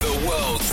The world's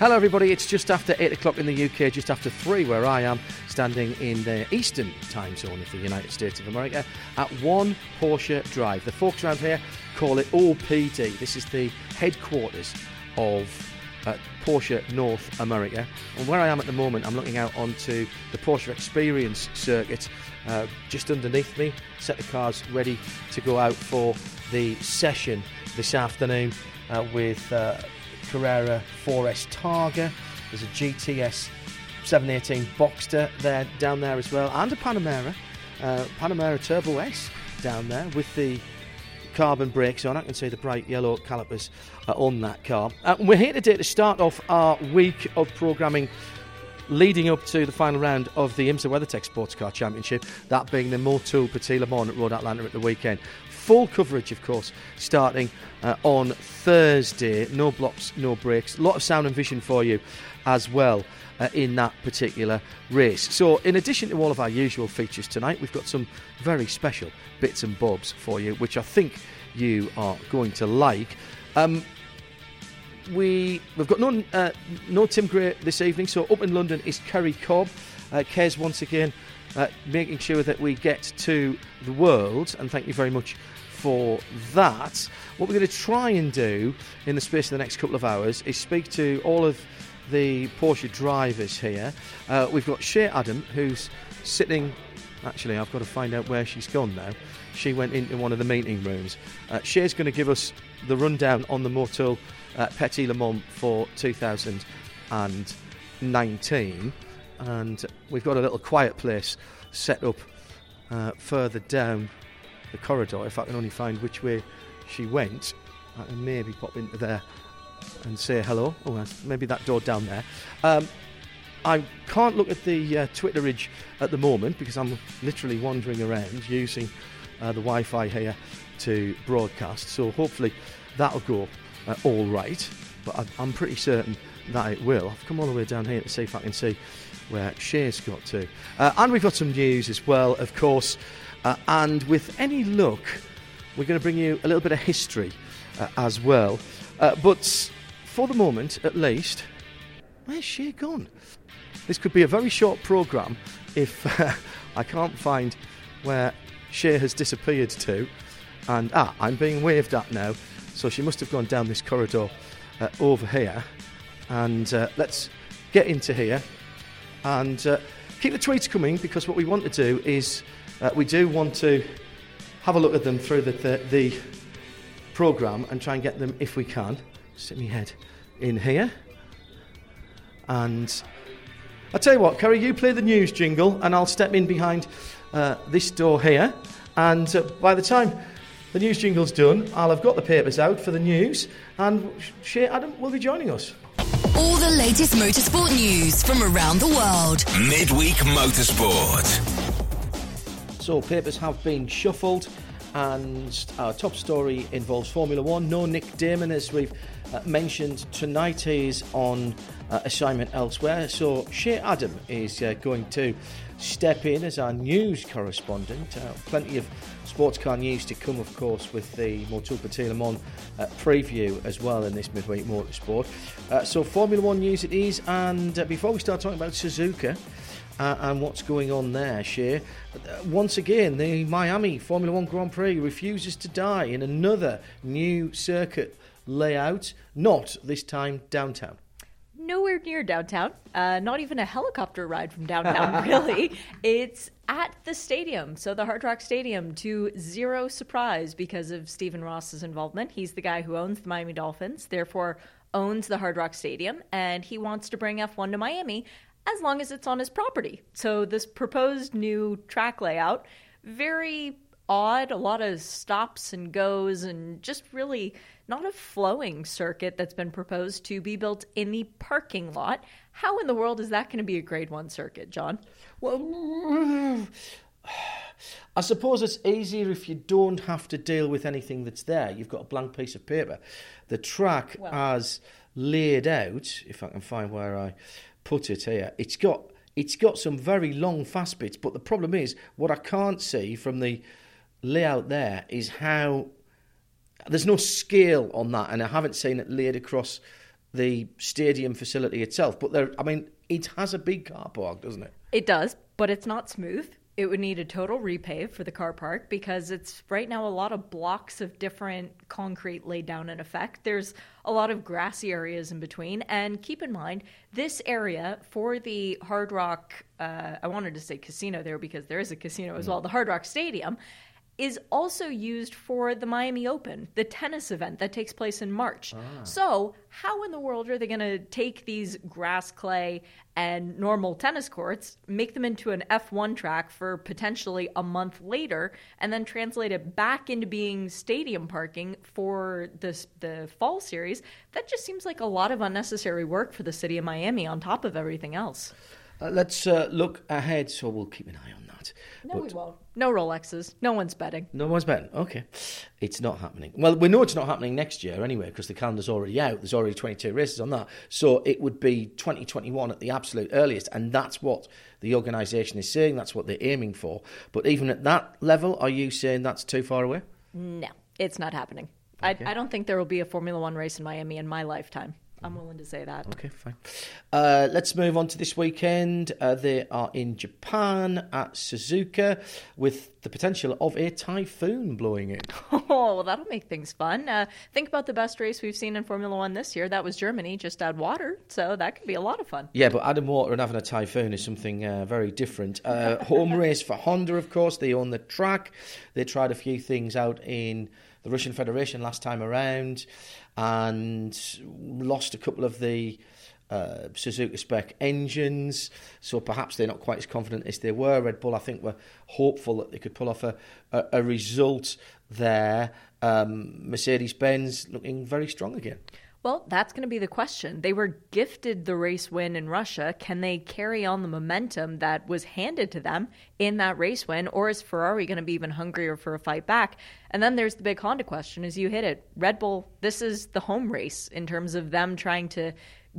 Hello everybody, it's just after 8 o'clock in the UK, just after 3 where I am, standing in the eastern time zone of the United States of America at 1 Porsche Drive. The folks around here call it OPD. This is the headquarters of Porsche North America. And where I am at the moment, I'm looking out onto the Porsche Experience Circuit. Just underneath me, set of cars ready to go out for the session this afternoon with... Carrera 4S Targa, there's a GTS 718 Boxster there, down there as well, and a Panamera Turbo S down there with the carbon brakes on. I can see the bright yellow calipers on that car. We're here today to start off our week of programming leading up to the final round of the IMSA WeatherTech Sports Car Championship, that being the Motul Petit Le Mans at Road Atlanta at the weekend. Full coverage, of course, starting on Thursday. No blocks, no breaks. A lot of sound and vision for you as well in that particular race. So in addition to all of our usual features tonight, we've got some very special bits and bobs for you, which I think you are going to like. We've got no Tim Gray this evening, so up in London is Kerry Cobb. Kez, once again, making sure that we get to the world, and thank you very much for that. What we're going to try and do in the space of the next couple of hours is speak to all of the Porsche drivers here. We've got Shea Adam, who's sitting... Actually, I've got to find out where she's gone now. She went into one of the meeting rooms. Shea's going to give us the rundown on the Motul Petit Le Mans for 2019. And we've got a little quiet place set up further down the corridor. If I can only find which way she went, I can maybe pop into there and say hello. Oh, maybe that door down there. I can't look at the Twitterage at the moment because I'm literally wandering around using the Wi-Fi here to broadcast. So hopefully that'll go all right. But I'm pretty certain that it will. I've come all the way down here to see if I can see where Shea's got to. And we've got some news as well, of course. And with any luck, we're going to bring you a little bit of history as well. But for the moment, at least, where's Shea gone? This could be a very short programme if I can't find where Shea has disappeared to. And, I'm being waved at now. So she must have gone down this corridor over here. And let's get into here. And keep the tweets coming, because what we want to do is we do want to have a look at them through the programme and try and get them if we can. Sit me head in here. And I tell you what, Kerry, you play the news jingle and I'll step in behind this door here. And by the time the news jingle's done, I'll have got the papers out for the news and Shea Adam will be joining us. All the latest motorsport news from around the world. Midweek Motorsport. So, papers have been shuffled, and our top story involves Formula One. No Nick Damon, as we've mentioned tonight. He's on assignment elsewhere. So, Shea Adam is going to step in as our news correspondent. Plenty of sports car news to come, of course, with the Motul Petit Le Mans preview as well in this midweek motorsport. So Formula One news it is, and before we start talking about Suzuka and what's going on there, Shea, once again the Miami Formula One Grand Prix refuses to die in another new circuit layout, not this time downtown. nowhere near downtown, not even a helicopter ride from downtown, really. It's at the stadium, so the Hard Rock Stadium, to zero surprise because of Stephen Ross's involvement. He's the guy who owns the Miami Dolphins, therefore owns the Hard Rock Stadium, and he wants to bring F1 to Miami as long as it's on his property. So this proposed new track layout, very odd, a lot of stops and goes, and just really not a flowing circuit that's been proposed to be built in the parking lot. How in the world is that going to be a Grade 1 circuit, John? Well, I suppose it's easier if you don't have to deal with anything that's there. You've got a blank piece of paper. The track, as laid out, if I can find where I put it here, it's got some very long fast bits, but the problem is, what I can't see from the layout there is how there's no scale on that, and I haven't seen it laid across the stadium facility itself. But there, I mean, it has a big car park, doesn't it? It does, but it's not smooth. It would need a total repave for the car park because it's right now a lot of blocks of different concrete laid down in effect. There's a lot of grassy areas in between. And keep in mind, this area for the Hard Rock, I wanted to say casino there because there is a casino as well, the Hard Rock Stadium, is also used for the Miami Open, the tennis event that takes place in March. Ah. So how in the world are they going to take these grass, clay, and normal tennis courts, make them into an F1 track for potentially a month later, and then translate it back into being stadium parking for the fall series? That just seems like a lot of unnecessary work for the city of Miami on top of everything else. Let's look ahead, so we'll keep an eye on that. No, we won't. No Rolexes. No one's betting. No one's betting. Okay. It's not happening. Well, we know it's not happening next year anyway, because the calendar's already out. There's already 22 races on that. So it would be 2021 at the absolute earliest, and that's what the organisation is saying. That's what they're aiming for. But even at that level, are you saying that's too far away? No, it's not happening. Okay. I don't think there will be a Formula One race in Miami in my lifetime. I'm willing to say that. Okay, fine. Let's move on to this weekend. They are in Japan at Suzuka with the potential of a typhoon blowing in. Oh, well, that'll make things fun. Think about the best race we've seen in Formula One this year. That was Germany, just add water. So that could be a lot of fun. Yeah, but adding water and having a typhoon is something very different. Home race for Honda, of course. They own the track. They tried a few things out in the Russian Federation last time around and lost a couple of the Suzuka spec engines, so perhaps they're not quite as confident as they were. Red Bull, I think, were hopeful that they could pull off a result there. Mercedes-Benz looking very strong again. Well, that's going to be the question. They were gifted the race win in Russia. Can they carry on the momentum that was handed to them in that race win, or is Ferrari going to be even hungrier for a fight back? And then there's the big Honda question, as you hit it. Red Bull, this is the home race in terms of them trying to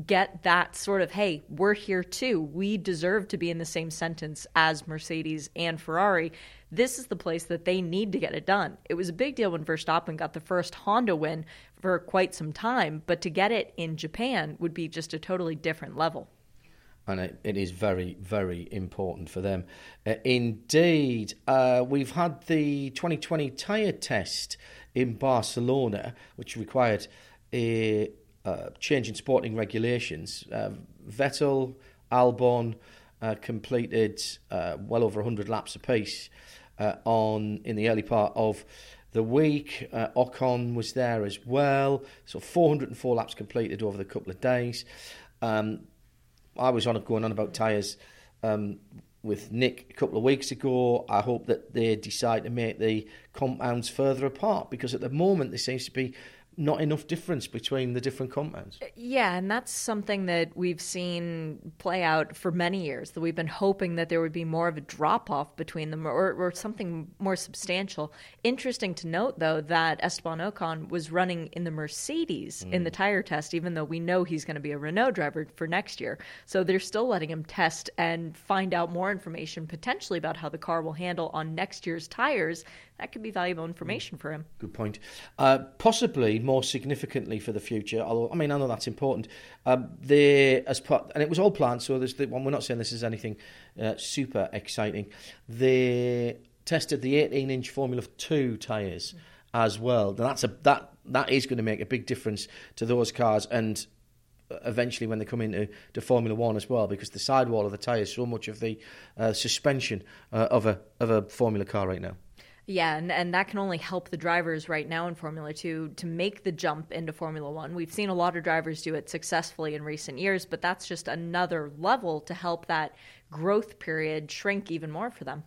get that sort of, hey, we're here too. We deserve to be in the same sentence as Mercedes and Ferrari. This is the place that they need to get it done. It was a big deal when Verstappen got the first Honda win for quite some time, but to get it in Japan would be just a totally different level. And it is very, very important for them. Indeed, we've had the 2020 tyre test in Barcelona, which required a change in sporting regulations. Vettel, Albon completed well over 100 laps apiece in the early part of the week. Ocon was there as well. So 404 laps completed over the couple of days. I was going on about tyres with Nick a couple of weeks ago. I hope that they decide to make the compounds further apart, because at the moment there seems to be not enough difference between the different compounds. Yeah, and that's something that we've seen play out for many years, that we've been hoping that there would be more of a drop-off between them or something more substantial. Interesting to note, though, that Esteban Ocon was running in the Mercedes in the tire test, even though we know he's going to be a Renault driver for next year. So they're still letting him test and find out more information potentially about how the car will handle on next year's tires. That could be valuable information for him. Good point. Possibly more significantly for the future, although, I mean, I know that's important. And it was all planned, so we're not saying this is anything super exciting. They tested the 18-inch Formula 2 tyres as well. Now that is going to make a big difference to those cars, and eventually when they come into to Formula One as well, because the sidewall of the tyre is so much of the suspension of a Formula car right now. Yeah, and that can only help the drivers right now in Formula 2 to make the jump into Formula 1. We've seen a lot of drivers do it successfully in recent years, but that's just another level to help that growth period shrink even more for them.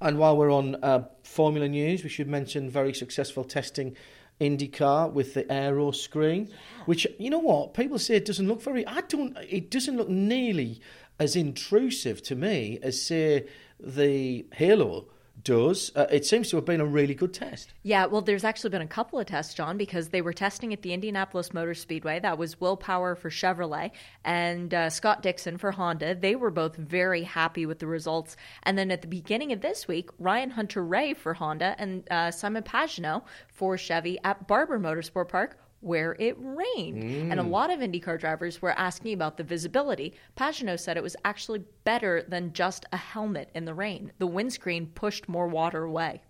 And while we're on Formula news, we should mention very successful testing IndyCar with the aero screen, which, you know what, people say it doesn't look it doesn't look nearly as intrusive to me as, say, the Halo does. It seems to have been a really good test. Yeah, well, there's actually been a couple of tests, John, because they were testing at the Indianapolis Motor Speedway. That was Will Power for Chevrolet and Scott Dixon for Honda. They were both very happy with the results. And then at the beginning of this week, Ryan Hunter-Reay for Honda and Simon Pagenaud for Chevy at Barber Motorsport Park, where it rained. And a lot of IndyCar drivers were asking about the visibility. Pagenaud said it was actually better than just a helmet in the rain. The windscreen pushed more water away.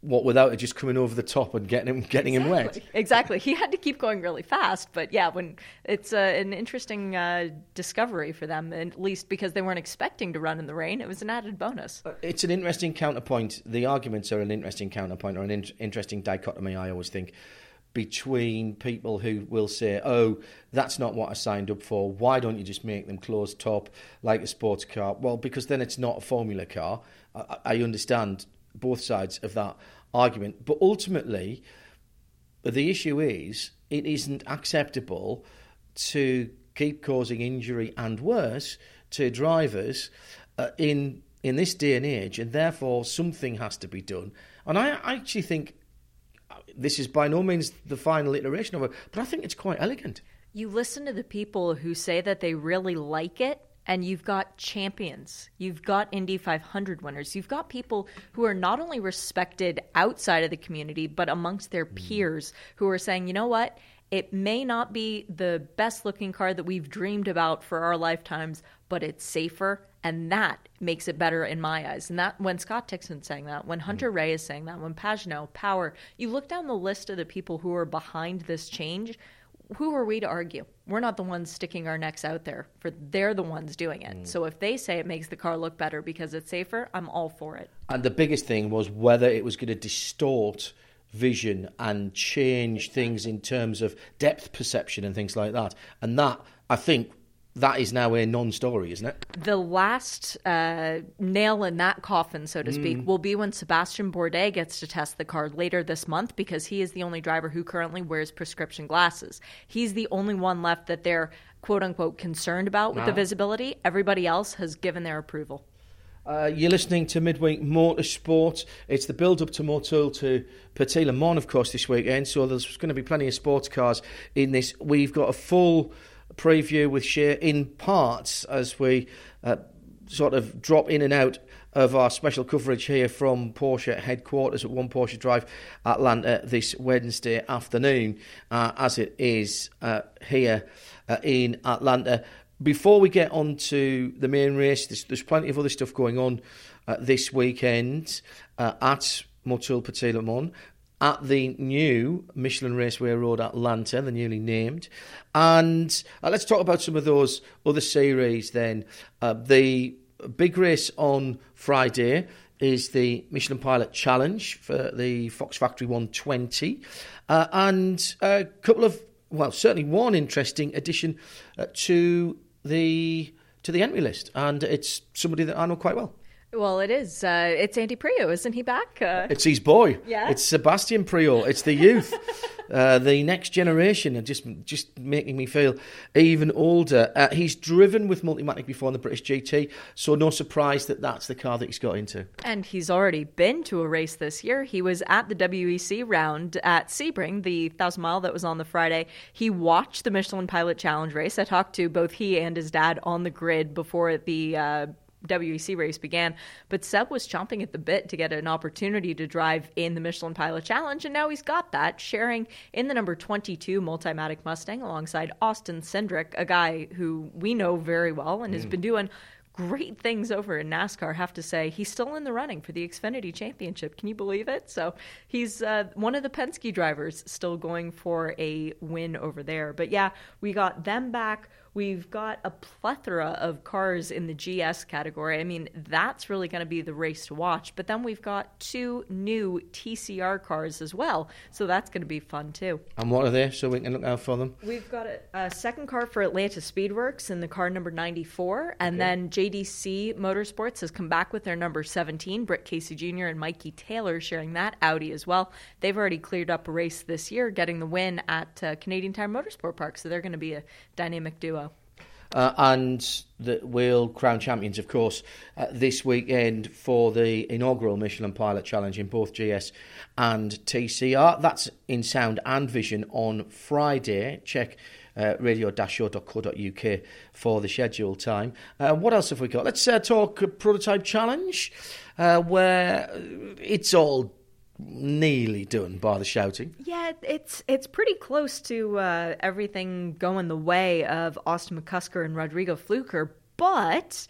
What, without it just coming over the top and getting him wet? Exactly. He had to keep going really fast. But yeah, when it's an interesting discovery for them, at least because they weren't expecting to run in the rain. It was an added bonus. It's an interesting counterpoint. The arguments are an interesting counterpoint, or an interesting dichotomy, I always think, between people who will say, oh, that's not what I signed up for. Why don't you just make them closed top like a sports car? Well, because then it's not a Formula car. I understand both sides of that argument. But ultimately, the issue is it isn't acceptable to keep causing injury and worse to drivers in this day and age. And therefore, something has to be done. And I actually think this is by no means the final iteration of it, but I think it's quite elegant. You listen to the people who say that they really like it, and you've got champions. You've got Indy 500 winners. You've got people who are not only respected outside of the community, but amongst their peers who are saying, you know what? It may not be the best looking car that we've dreamed about for our lifetimes, but it's safer. And that makes it better in my eyes. And that, when Scott Dixon's saying that, when Hunter-Reay is saying that, when Pagenaud, Power, you look down the list of the people who are behind this change, who are we to argue? We're not the ones sticking our necks out there, for they're the ones doing it. So if they say it makes the car look better because it's safer, I'm all for it. And the biggest thing was whether it was going to distort vision and change things in terms of depth perception and things like that. And that, I think, that is now a non-story, isn't it? The last nail in that coffin, so to speak, will be when Sébastien Bourdais gets to test the car later this month, because he is the only driver who currently wears prescription glasses. He's the only one left that they're, quote-unquote, concerned about with the visibility. Everybody else has given their approval. You're listening to Midweek Motorsport. It's the build-up to Motul Petit Le Mans, of course, this weekend, so there's going to be plenty of sports cars in this. We've got a full preview with Shea in parts as we sort of drop in and out of our special coverage here from Porsche headquarters at One Porsche Drive, Atlanta, this Wednesday afternoon, as it is here in Atlanta. Before we get on to the main race, there's plenty of other stuff going on this weekend at Motul Petit Le Mans, at the new Michelin Raceway Road Atlanta, the newly named. And let's talk about some of those other series then. The big race on Friday is the Michelin Pilot Challenge for the Fox Factory 120. And a couple of, well, certainly one interesting addition to the entry list. And it's somebody that I know quite well. Well, it is. It's Andy Priault, isn't he back? It's his boy. Yeah. It's Sébastien Priault. It's the youth, the next generation, and just making me feel even older. He's driven with Multimatic before in the British GT, so no surprise that that's the car that he's got into. And he's already been to a race this year. He was at the WEC round at Sebring, the 1,000 mile that was on the Friday. He watched the Michelin Pilot Challenge race. I talked to both he and his dad on the grid before the WEC race began, but Seb was chomping at the bit to get an opportunity to drive in the Michelin Pilot Challenge, and now he's got that, sharing in the number 22 Multimatic Mustang alongside Austin Cindric, a guy who we know very well and has been doing great things over in NASCAR, have to say. He's still in the running for the Xfinity Championship. Can you believe it? So he's one of the Penske drivers still going for a win over there. But yeah, we got them back. We've got a plethora of cars in the GS category. I mean, that's really going to be the race to watch. But then we've got two new TCR cars as well. So that's going to be fun too. And what are they? So we can look out for them. We've got a second car for Atlanta Speedworks in the car number 94. And then JDC Motorsports has come back with their number 17. Britt Casey Jr. and Mikey Taylor sharing that. Audi as well. They've already cleared up a race this year, getting the win at Canadian Tire Motorsport Park. So they're going to be a dynamic duo. And the world crown champions, of course, this weekend for the inaugural Michelin Pilot Challenge in both GS and TCR. That's in sound and vision on Friday. Check radio-show.co.uk for the schedule time. What else have we got? Let's talk Prototype Challenge, where it's all nearly done by the shouting. Yeah, it's pretty close to everything going the way of Austin McCusker and Rodrigo Fluker, but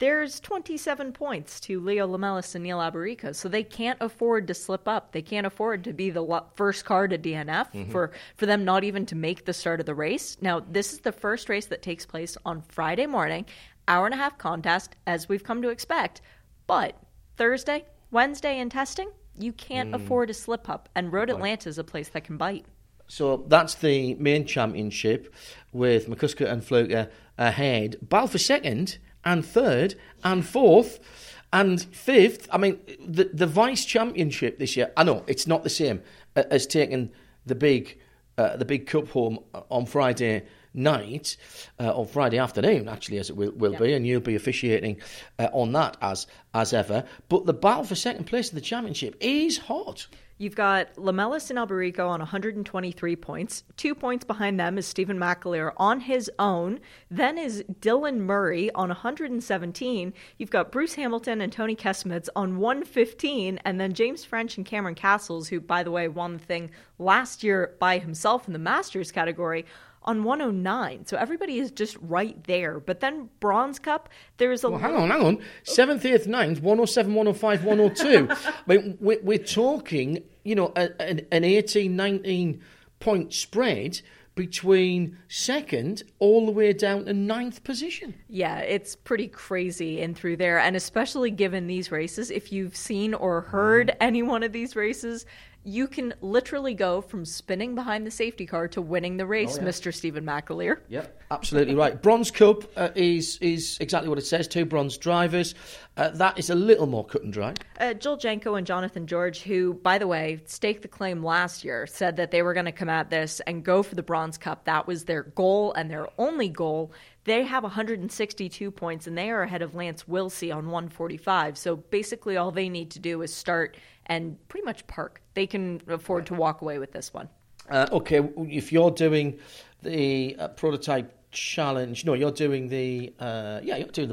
there's 27 points to Leo Lamelis and Neil Albarico, so they can't afford to slip up. They can't afford to be the first car to DNF, for them not even to make the start of the race. Now, this is the first race that takes place on Friday morning, hour-and-a-half contest, as we've come to expect, but Thursday, Wednesday in testing, you can't afford a slip-up, and Road Atlanta is a place that can bite. So that's the main championship with McCusker and Fluker ahead. Battle for second, and third, and fourth, and fifth. I mean, the vice championship this year, I know it's not the same as taking the big cup home on Friday night, or Friday afternoon, actually, as it will be, and you'll be officiating on that as ever. But the battle for second place in the championship is hot. You've got Lamelis and Albarico on 123 points. 2 points behind them is Stephen McAleer on his own. Then is Dylan Murray on 117. You've got Bruce Hamilton and Tony Kesmetz on 115. And then James French and Cameron Cassels, who, by the way, won the thing last year by himself in the Masters category, on 109, so everybody is just right there. But then Bronze Cup, there is a... Well, hang on. 7th, 8th, 9th, 107, 105, 102. I mean, we're talking, you know, an 18, 19-point spread between second all the way down to ninth position. Yeah, it's pretty crazy in through there. And especially given these races, if you've seen or heard any one of these races, you can literally go from spinning behind the safety car to winning the race, Mr. Stephen McAleer. Yep, absolutely right. Bronze Cup is exactly what it says, two bronze drivers. That is a little more cut and dry. Joel Janko and Jonathan George, who, by the way, staked the claim last year, said that they were going to come at this and go for the Bronze Cup. That was their goal and their only goal. They have 162 points, and they are ahead of Lance Wilsey on 145. So basically all they need to do is start and pretty much park. They can afford to walk away with this one. Okay, if you're doing the Prototype Challenge, you're doing the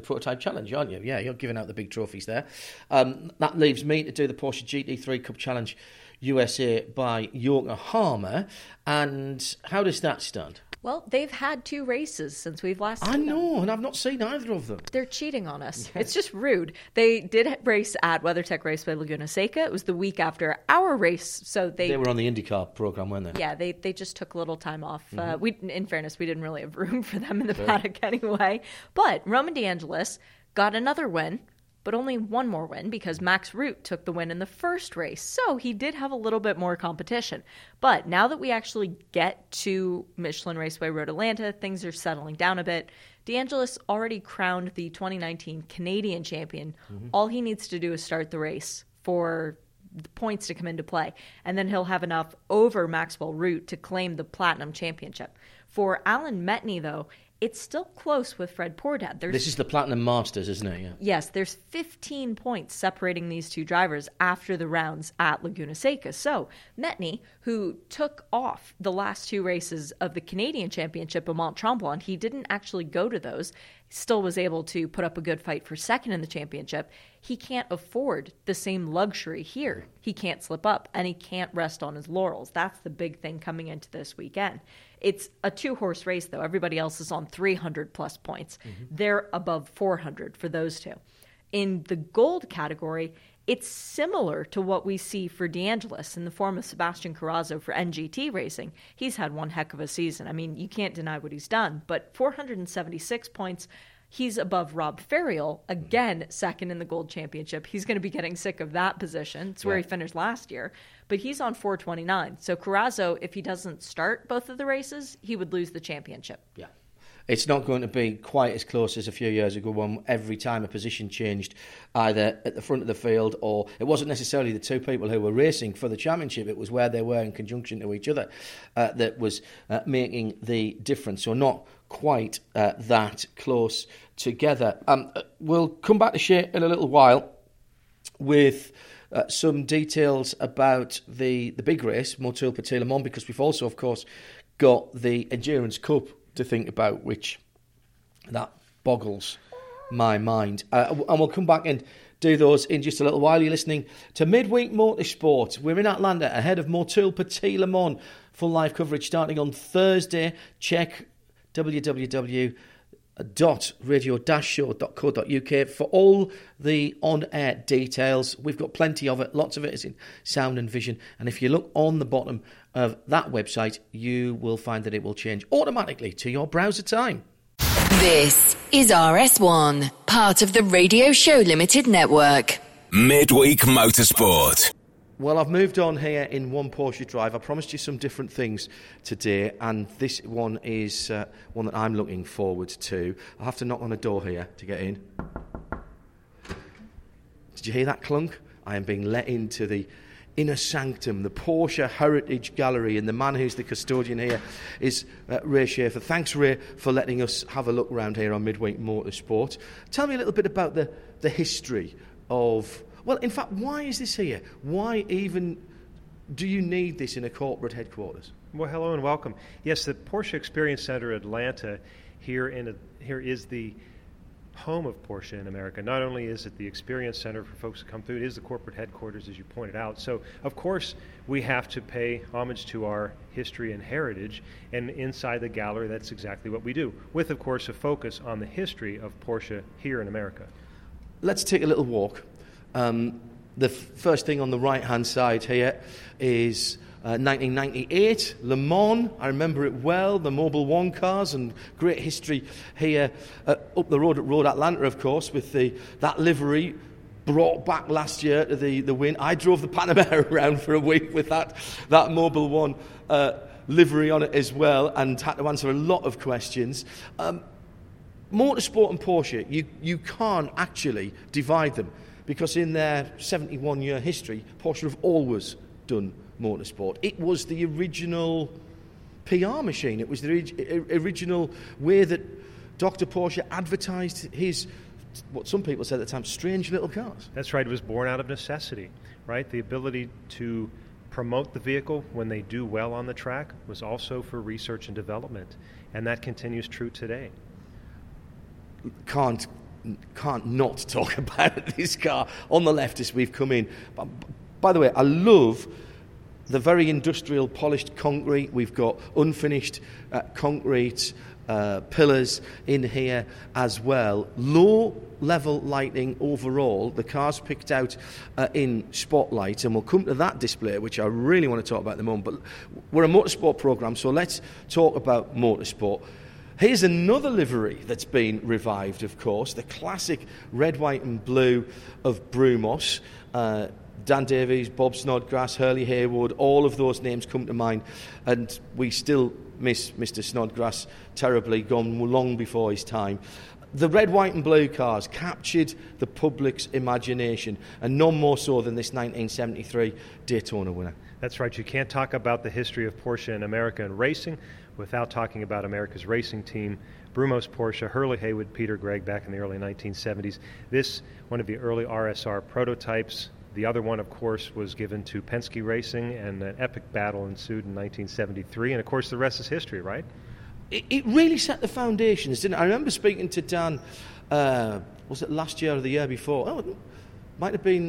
Prototype Challenge, aren't you? Yeah, you're giving out the big trophies there. That leaves me to do the Porsche GT3 Cup Challenge USA by Yokohama. And how does that stand? Well, they've had two races since we've last seen them. I know, and I've not seen either of them. They're cheating on us. Yeah. It's just rude. They did race at WeatherTech Raceway Laguna Seca. It was the week after our race, so they were on the IndyCar program, weren't they? Yeah, they just took a little time off. Mm-hmm. In fairness, we didn't really have room for them in the paddock anyway. But Roman DeAngelis got another win, but only one more win because Max Root took the win in the first race. So he did have a little bit more competition. But now that we actually get to Michelin Raceway Road Atlanta, things are settling down a bit. DeAngelis already crowned the 2019 Canadian champion. Mm-hmm. All he needs to do is start the race for the points to come into play. And then he'll have enough over Maxwell Root to claim the platinum championship. For Alan Metney, though, it's still close with Fred Pourdad. This is the Platinum Masters, isn't it? Yeah. Yes, there's 15 points separating these two drivers after the rounds at Laguna Seca. So Metney, who took off the last two races of the Canadian Championship of Mont Tremblant, he didn't actually go to those. still was able to put up a good fight for second in the championship. He can't afford the same luxury here. He can't slip up, and he can't rest on his laurels. That's the big thing coming into this weekend. It's a two-horse race, though. Everybody else is on 300-plus points. Mm-hmm. They're above 400 for those two. In the gold category, it's similar to what we see for DeAngelis in the form of Sebastian Corazzo for NGT racing. He's had one heck of a season. I mean, you can't deny what he's done, but 476 points, he's above Rob Ferriol, again, second in the gold championship. He's going to be getting sick of that position. It's where he finished last year, but he's on 429. So Corazzo, if he doesn't start both of the races, he would lose the championship. Yeah. It's not going to be quite as close as a few years ago when every time a position changed, either at the front of the field or it wasn't necessarily the two people who were racing for the championship, it was where they were in conjunction to each other that was making the difference. So not quite that close together. We'll come back to Shea in a little while with some details about the big race, Motul Petit Le Mans, because we've also, of course, got the Endurance Cup to think about, which that boggles my mind. And we'll come back and do those in just a little while. You're listening to Midweek Motorsport. We're in Atlanta ahead of Motul Petit Le Mans. Full live coverage starting on Thursday. Check www.radio-show.co.uk for all the on-air details. We've got plenty of it. Lots of it is in sound and vision. And if you look on the bottom of that website, you will find that it will change automatically to your browser time. This is RS1, part of the Radio Show Limited network. Midweek Motorsport. Well, I've moved on here in one Porsche drive. I promised you some different things today, and this one is one that I'm looking forward to. I'll have to knock on a door here to get in. Did you hear that clunk? I am being let into the inner sanctum, the Porsche Heritage Gallery, and the man who's the custodian here is Ray Schaefer. Thanks, Ray, for letting us have a look around here on Midweek Motorsport. Tell me a little bit about the history of... Well, in fact, why is this here? Why even do you need this in a corporate headquarters? Well, hello and welcome. Yes, the Porsche Experience Center Atlanta here is the home of Porsche in America. Not only is it the experience center for folks to come through, it is the corporate headquarters, as you pointed out. So, of course, we have to pay homage to our history and heritage, and inside the gallery, that's exactly what we do, with, of course, a focus on the history of Porsche here in America. Let's take a little walk. The first thing on the right-hand side here is 1998, Le Mans. I remember it well, the Mobil 1 cars, and great history here up the road at Road Atlanta, of course, with that livery brought back last year to the win. I drove the Panamera around for a week with that Mobil 1 livery on it as well, and had to answer a lot of questions. Motorsport and Porsche, you can't actually divide them, because in their 71-year history, Porsche have always done motorsport. It was the original PR machine. It was the original way that Dr. Porsche advertised his, what some people said at the time, strange little cars. That's right. It was born out of necessity, right? The ability to promote the vehicle when they do well on the track was also for research and development, and that continues true today. Can't not talk about this car on the left as we've come in. By the way, I love the very industrial polished concrete. We've got unfinished concrete pillars in here as well. Low level lighting overall. The car's picked out in spotlight, and we'll come to that display, which I really want to talk about in a moment. But we're a motorsport programme, so let's talk about motorsport. Here's another livery that's been revived, of course, the classic red, white and blue of Brumos. Dan Davies, Bob Snodgrass, Hurley Haywood, all of those names come to mind. And we still miss Mr. Snodgrass terribly, gone long before his time. The red, white and blue cars captured the public's imagination, and none more so than this 1973 Daytona winner. That's right. You can't talk about the history of Porsche in America and racing without talking about America's racing team, Brumos Porsche, Hurley Haywood, Peter Gregg back in the early 1970s. This, one of the early RSR prototypes. The other one, of course, was given to Penske Racing, and an epic battle ensued in 1973. And, of course, the rest is history, right? it really set the foundations, didn't it? I remember speaking to Dan, was it last year or the year before? Oh, it might have been...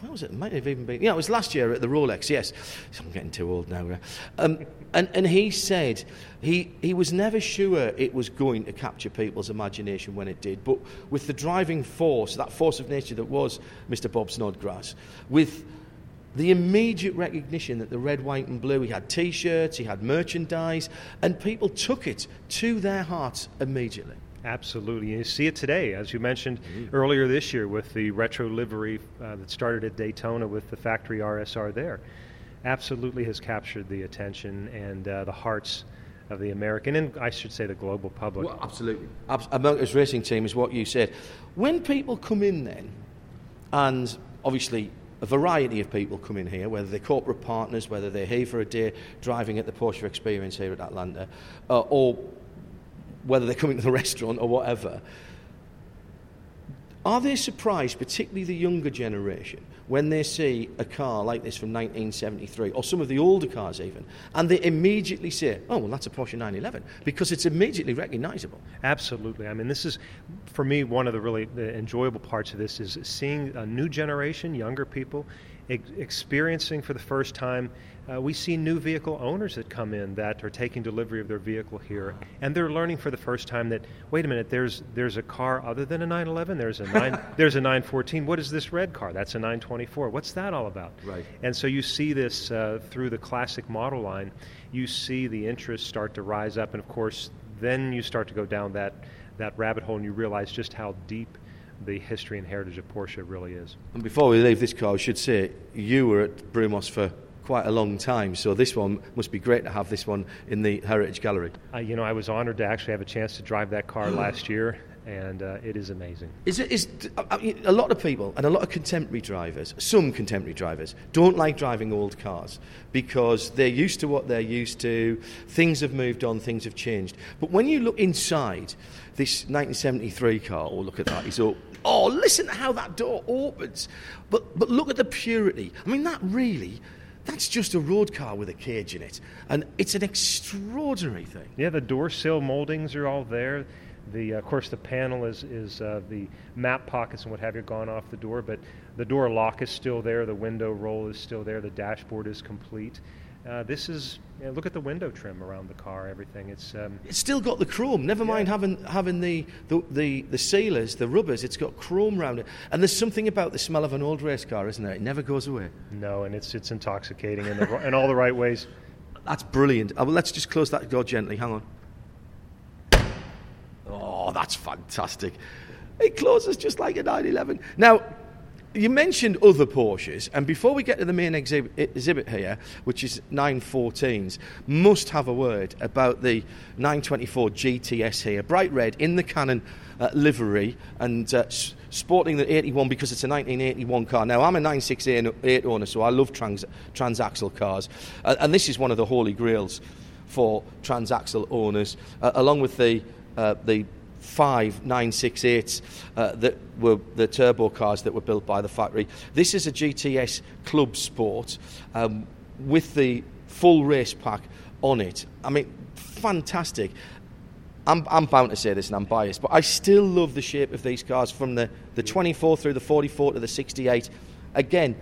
Where was it? Might have even been... Yeah, it was last year at the Rolex, yes. I'm getting too old now. Right? And he said he was never sure it was going to capture people's imagination when it did, but with the driving force, that force of nature that was Mr. Bob Snodgrass, with the immediate recognition that the red, white and blue, he had T-shirts, he had merchandise, and people took it to their hearts immediately. Absolutely. And you see it today, as you mentioned earlier this year with the retro livery that started at Daytona with the factory RSR there. Absolutely has captured the attention and the hearts of the American, and I should say the global public. Well, absolutely. A motors racing team is what you said. When people come in then, and obviously a variety of people come in here, whether they're corporate partners, whether they're here for a day driving at the Porsche Experience here at Atlanta, or whether they're coming to the restaurant or whatever, are they surprised, particularly the younger generation, when they see a car like this from 1973, or some of the older cars even, and they immediately say, oh, well, that's a Porsche 911, because it's immediately recognizable? Absolutely. I mean, this is, for me, one of the really enjoyable parts of this is seeing a new generation, younger people, experiencing for the first time. We see new vehicle owners that come in that are taking delivery of their vehicle here, and they're learning for the first time that, wait a minute, there's a car other than a 911, there's a 914. What is this red car? That's a 924. What's that all about? Right. And so you see this through the classic model line. You see the interest start to rise up, and of course, then you start to go down that rabbit hole, and you realize just how deep the history and heritage of Porsche really is. And before we leave this car, I should say you were at Brumos for quite a long time, so this one must be great to have this one in the Heritage Gallery. I was honoured to actually have a chance to drive that car last year, and it is amazing. A lot of people and a lot of contemporary drivers, some contemporary drivers, don't like driving old cars because they're used to what they're used to, things have moved on, things have changed. But when you look inside this 1973 car, oh, look at that, it's all... Oh, listen to how that door opens. But look at the purity. I mean, that really... That's just a road car with a cage in it, and it's an extraordinary thing. Yeah, the door sill moldings are all there. Of course, the panel is the map pockets and what have you gone off the door, but the door lock is still there, the window roll is still there, the dashboard is complete. Look at the window trim around the car, everything. It's still got the chrome, never mind having the sealers, the rubbers, it's got chrome around it. And there's something about the smell of an old race car, isn't there? It never goes away. No, and it's intoxicating in all the right ways. That's brilliant. Let's just close that door gently, hang on. Oh, that's fantastic. It closes just like a 911. Now, you mentioned other Porsches, and before we get to the main exhibit here, which is 914s, must have a word about the 924 GTS here. Bright red in the Canon livery and sporting the 81 because it's a 1981 car. Now, I'm a 968 owner, so I love transaxle cars, and this is one of the holy grails for transaxle owners, along with the 5 968s that were the turbo cars that were built by the factory. This is a GTS Club Sport with the full race pack on it. I mean, fantastic. I'm bound to say this and I'm biased, but I still love the shape of these cars from the 24 through the 44 to the 68. Again,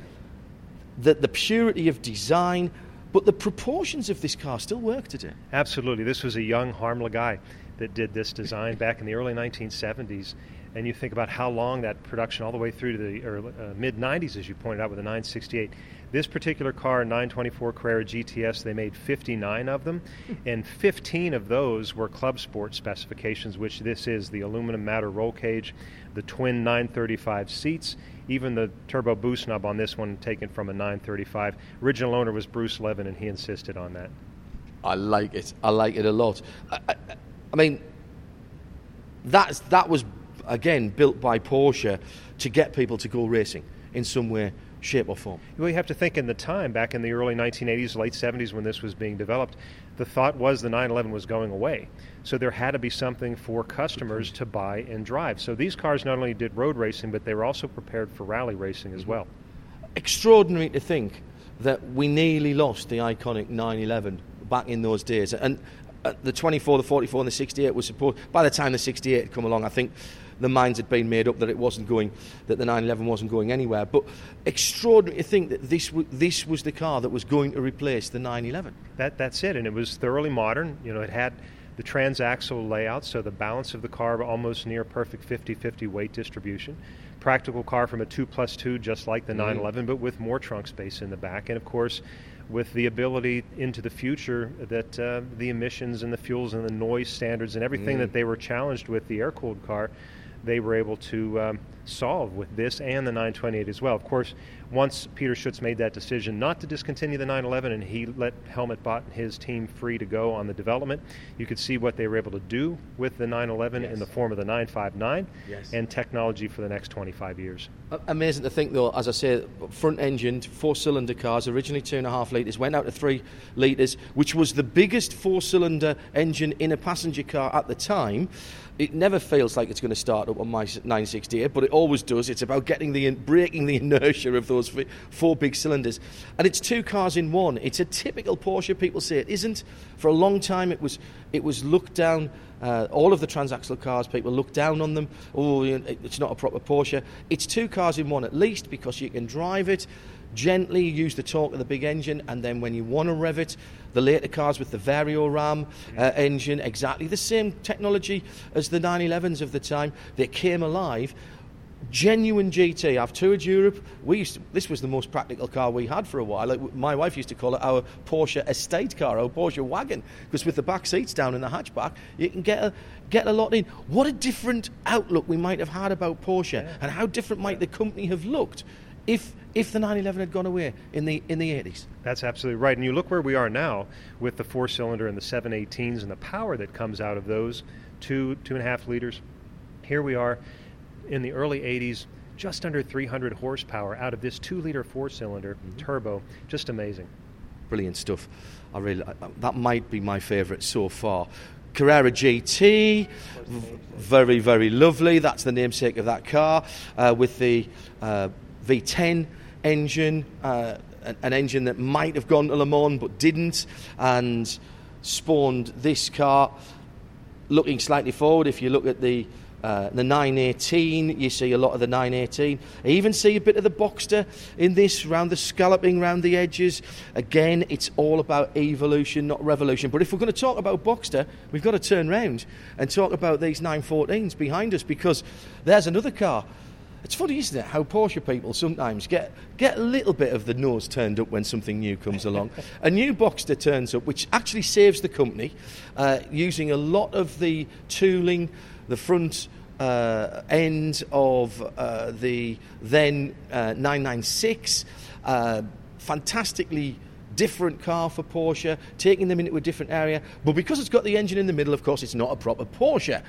the purity of design, but the proportions of this car still work today. Absolutely. This was a young, harmless guy that did this design back in the early 1970s, and you think about how long that production, all the way through to the early, mid-90s, as you pointed out, with the 968. This particular car, 924 Carrera GTS, they made 59 of them, and 15 of those were Club Sport specifications, which this is the aluminum matter roll cage, the twin 935 seats, even the turbo boost knob on this one taken from a 935. Original owner was Bruce Levin, and he insisted on that. I like it. I like it a lot. I mean, that was, again, built by Porsche to get people to go racing in some way, shape or form. Well, you have to think in the time, back in the early 1980s, late 70s, when this was being developed, the thought was the 911 was going away. So there had to be something for customers to buy and drive. So these cars not only did road racing, but they were also prepared for rally racing as well. Extraordinary to think that we nearly lost the iconic 911 back in those days. And the 24, the 44 and the 68 was supposed, by the time the 68 had come along, I think the minds had been made up that it wasn't going, that the 911 wasn't going anywhere. But extraordinary to think that this was the car that was going to replace the 911. That's it, and it was thoroughly modern. You know, it had the transaxle layout, so the balance of the car almost near perfect 50-50 weight distribution. Practical car from a 2+2, just like the 911, but with more trunk space in the back, and of course with the ability into the future that the emissions and the fuels and the noise standards and everything that they were challenged with the air-cooled car, they were able to solve with this and the 928 as well. Of course, once Peter Schütz made that decision not to discontinue the 911 and he let Helmut Bott and his team free to go on the development, you could see what they were able to do with the 911 in the form of the 959 and technology for the next 25 years. Amazing to think, though, as I say, front-engined, four-cylinder cars, originally 2.5 litres, went out to 3 litres, which was the biggest four-cylinder engine in a passenger car at the time. It never feels like it's going to start up on my 968, but it always does. It's about getting breaking the inertia of those four big cylinders. And it's two cars in one. It's a typical Porsche. People say it isn't. For a long time, it was looked down. All of the transaxle cars, people look down on them. Oh, it's not a proper Porsche. It's two cars in one at least, because you can drive it gently, use the torque of the big engine, and then when you want to rev it, the later cars with the Vario-Ram engine, exactly the same technology as the 911s of the time, they came alive. Genuine GT. I've toured Europe. This was the most practical car we had for a while. Like, my wife used to call it our Porsche estate car, our Porsche wagon, because with the back seats down in the hatchback, you can get a lot in. What a different outlook we might have had about Porsche, and how different might the company have looked if the 911 had gone away in the 80s. That's absolutely right. And you look where we are now with the four-cylinder and the 718s and the power that comes out of those, 2.5 liters. Here we are in the early 80s, just under 300 horsepower out of this 2-liter four-cylinder turbo. Just amazing. Brilliant stuff. I really, that might be my favourite so far. Carrera GT, very, very lovely. That's the namesake of that car, with the V10 engine, an engine that might have gone to Le Mans but didn't, and spawned this car. Looking slightly forward, if you look at the 918, you see a lot of the 918. I even see a bit of the Boxster in this, round the scalloping, round the edges. Again, it's all about evolution, not revolution. But if we're going to talk about Boxster, we've got to turn round and talk about these 914s behind us, because there's another car. It's funny, isn't it, how Porsche people sometimes get a little bit of the nose turned up when something new comes along. A new Boxster turns up, which actually saves the company, using a lot of the tooling, the front end of the then 996. Fantastically different car for Porsche, taking them into a different area. But because it's got the engine in the middle, of course, it's not a proper Porsche.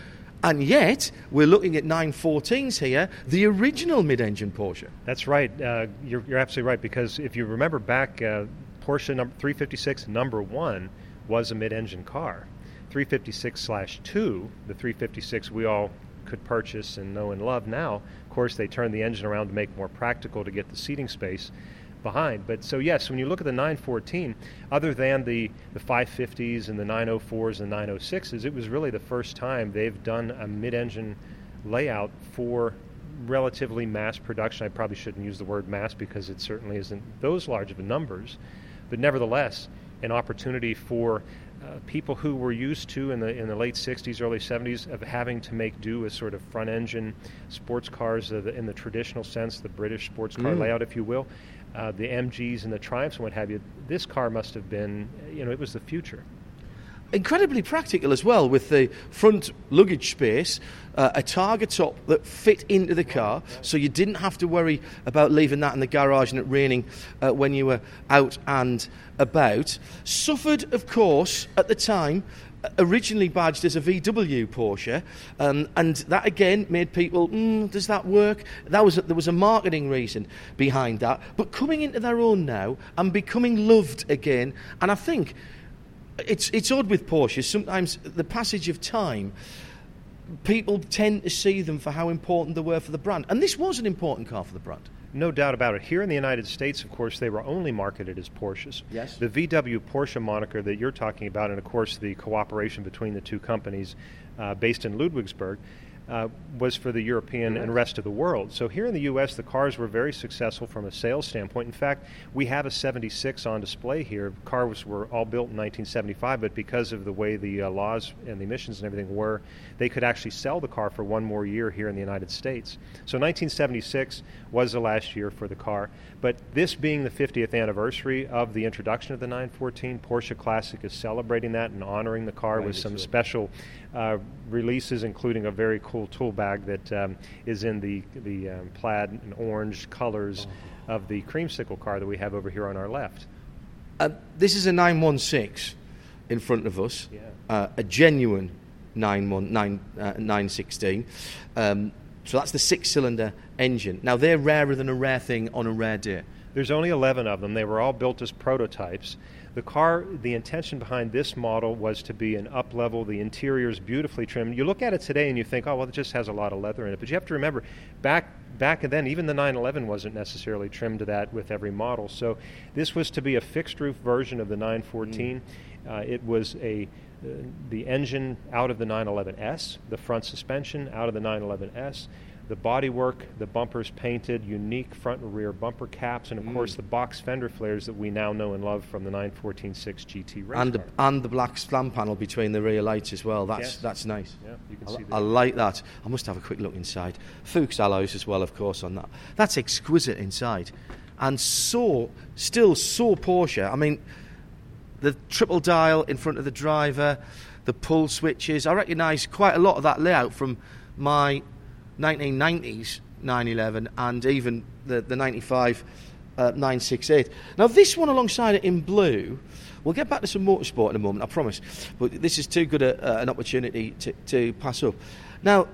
And yet, we're looking at 914s here, the original mid-engine Porsche. That's right. You're absolutely right, because if you remember back, Porsche 356 #1 was a mid-engine car. 356/2, the 356 we all could purchase and know and love now. Of course, they turned the engine around to make more practical to get the seating space behind. But so yes, when you look at the 914, other than the 550s and the 904s and 906s, it was really the first time they've done a mid-engine layout for relatively mass production. I probably shouldn't use the word mass, because it certainly isn't those large of numbers, but nevertheless an opportunity for people who were used to, in the late 60s, early 70s, of having to make do as sort of front-engine sports cars in the traditional sense, the British sports car layout, if you will, the MGs and the Triumphs and what have you. This car must have been, it was the future. Incredibly practical as well, with the front luggage space, a targa top that fit into the car, so you didn't have to worry about leaving that in the garage and it raining when you were out and about. Suffered, of course, at the time, originally badged as a VW Porsche, and that again made people, does that work? There was a marketing reason behind that, but coming into their own now and becoming loved again. And I think It's odd with Porsches. Sometimes the passage of time, people tend to see them for how important they were for the brand. And this was an important car for the brand. no doubt about it. Here in the United States, of course, they were only marketed as Porsches. Yes. The VW Porsche moniker that you're talking about, and of course the cooperation between the two companies based in Ludwigsburg, was for the European and rest of the world. So here in the U.S., the cars were very successful from a sales standpoint. In fact, we have a 76 on display here. Cars were all built in 1975, but because of the way the laws and the emissions and everything were, they could actually sell the car for one more year here in the United States. So 1976 was the last year for the car. But this being the 50th anniversary of the introduction of the 914, Porsche Classic is celebrating that and honoring the car with some special releases, including a very cool tool bag that is in the plaid and orange colors of the creamsicle car that we have over here on our left. This is a 916 in front of us, a genuine 916. So that's the six-cylinder engine. Now, they're rarer than a rare thing on a rare day. There's only 11 of them. They were all built as prototypes. The car, the intention behind this model was to be an up-level. The interior is beautifully trimmed. You look at it today and you think, oh, well, it just has a lot of leather in it. But you have to remember, back then, even the 911 wasn't necessarily trimmed to that with every model. So this was to be a fixed-roof version of the 914. It was the engine out of the 911S, the front suspension out of the 911S. The bodywork, the bumpers painted, unique front and rear bumper caps, and, of course, the box fender flares that we now know and love from the 914.6 GT race car. And the black slam panel between the rear lights as well. That's nice. Yeah, you can see that. I like that. I must have a quick look inside. Fuchs alloys as well, of course, on that. That's exquisite inside. And still Porsche. I mean, the triple dial in front of the driver, the pull switches. I recognise quite a lot of that layout from my 1990s 911 and even the 95 968. Now this one alongside it in blue, we'll get back to some motorsport in a moment, I promise, but this is too good an opportunity to pass up. Now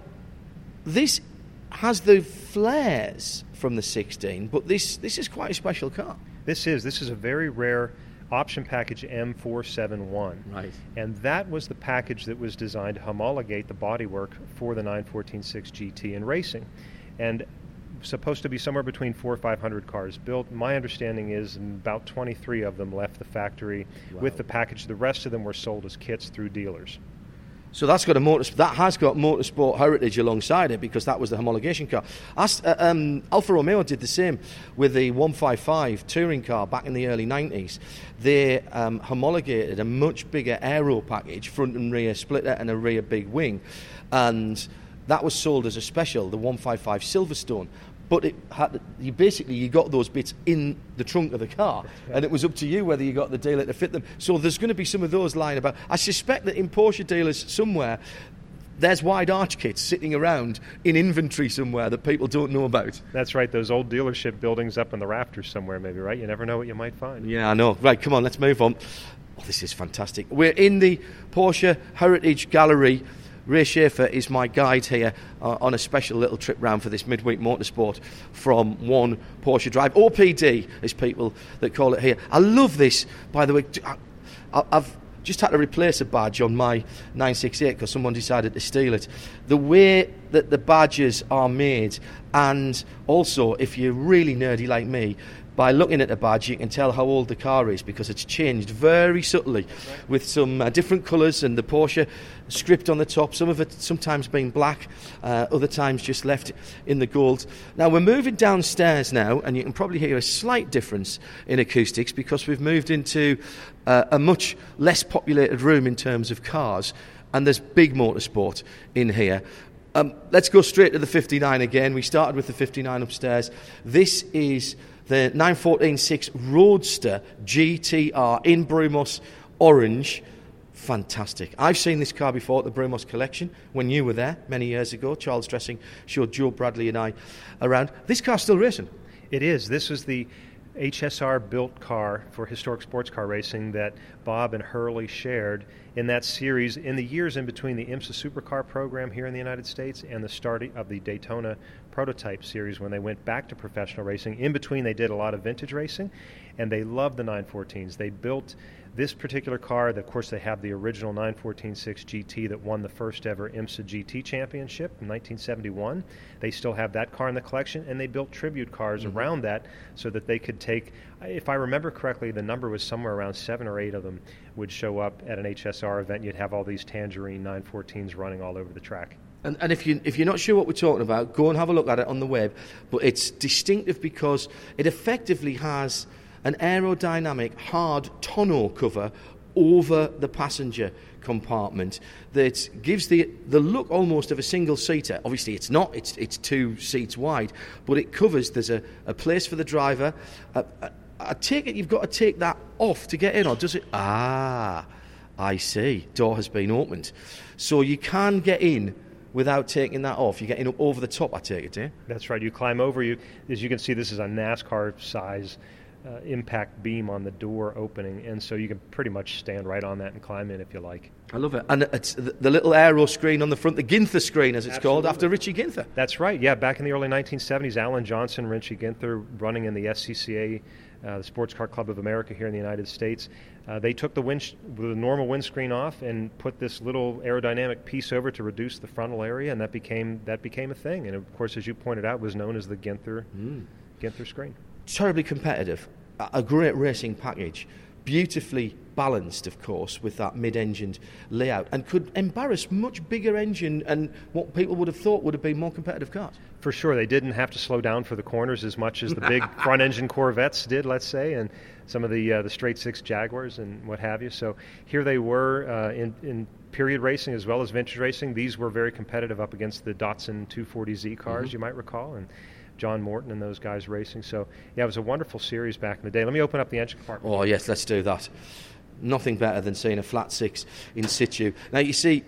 this has the flares from the 16, but this is quite a special car. This is a very rare option package M471. Right. And that was the package that was designed to homologate the bodywork for the 914.6 GT in racing. And supposed to be somewhere between 400 or 500 cars built. My understanding is about 23 of them left the factory with the package. The rest of them were sold as kits through dealers. So that has got motorsport heritage alongside it because that was the homologation car. Alfa Romeo did the same with the 155 touring car back in the early 90s. They homologated a much bigger aero package, front and rear splitter and a rear big wing. And that was sold as a special, the 155 Silverstone. But it had, you got those bits in the trunk of the car, and it was up to you whether you got the dealer to fit them. So there's going to be some of those lying about. I suspect that in Porsche dealers somewhere, there's wide arch kits sitting around in inventory somewhere that people don't know about. That's right, those old dealership buildings up in the rafters somewhere maybe, right? You never know what you might find. Yeah, I know. Right, come on, let's move on. Oh, this is fantastic. We're in the Porsche Heritage Gallery. Ray Schaefer is my guide here on a special little trip round for this midweek motorsport from one Porsche drive. OPD is people that call it here. I love this, by the way. I've just had to replace a badge on my 968 because someone decided to steal it. The way that the badges are made, and also if you're really nerdy like me, by looking at the badge, you can tell how old the car is because it's changed very subtly with some different colours and the Porsche script on the top, some of it sometimes being black, other times just left in the gold. Now, we're moving downstairs now, and you can probably hear a slight difference in acoustics because we've moved into a much less populated room in terms of cars, and there's big motorsport in here. Let's go straight to the 59 again. We started with the 59 upstairs. This is the 914.6 Roadster GTR in Brumos orange. Fantastic. I've seen this car before at the Brumos collection when you were there many years ago. Charles Dressing showed Joe Bradley and I around. This car's still racing. It is. This is the HSR built car for historic sports car racing that Bob and Hurley shared in that series in the years in between the IMSA Supercar program here in the United States and the start of the Daytona Prototype Series when they went back to professional racing. In between, they did a lot of vintage racing, and they loved the 914s. They built this particular car. Of course, they have the original 914-6 GT that won the first ever IMSA GT Championship in 1971. They still have that car in the collection, and they built tribute cars around that so that they could take, if I remember correctly, the number was somewhere around 7 or 8 of them would show up at an HSR event. You'd have all these tangerine 914s running all over the track. And if you're not sure what we're talking about, go and have a look at it on the web. But it's distinctive because it effectively has an aerodynamic hard tonneau cover over the passenger compartment that gives the look almost of a single-seater. Obviously, it's not. It's 2 seats wide. But it covers, there's a place for the driver. I take it you've got to take that off to get in, or does it? Ah, I see. Door has been opened. So you can get in without taking that off. You're getting up over the top, I take it, do you? That's right. You climb over. As you can see, this is a NASCAR-size impact beam on the door opening, and so you can pretty much stand right on that and climb in if you like. I love it. And it's the little aero screen on the front, the Ginther screen as it's called, after Richie Ginther. That's right, yeah. Back in the early 1970s, Alan Johnson, Richie Ginther, running in the SCCA, the Sports Car Club of America here in the United States, they took the normal windscreen off and put this little aerodynamic piece over to reduce the frontal area, and that became a thing. And of course, as you pointed out, was known as the Ginther screen. Terribly competitive, a great racing package, beautifully balanced, of course, with that mid-engined layout, and could embarrass much bigger engine and what people would have thought would have been more competitive cars. For sure, they didn't have to slow down for the corners as much as the big front-engine Corvettes did, let's say, and some of the straight-six Jaguars and what have you. So here they were in period racing as well as vintage racing. These were very competitive up against the Datsun 240Z cars, you might recall, and John Morton and those guys racing. So, yeah, it was a wonderful series back in the day. Let me open up the engine compartment. Oh, yes, let's do that. Nothing better than seeing a flat six in situ. Now, you see,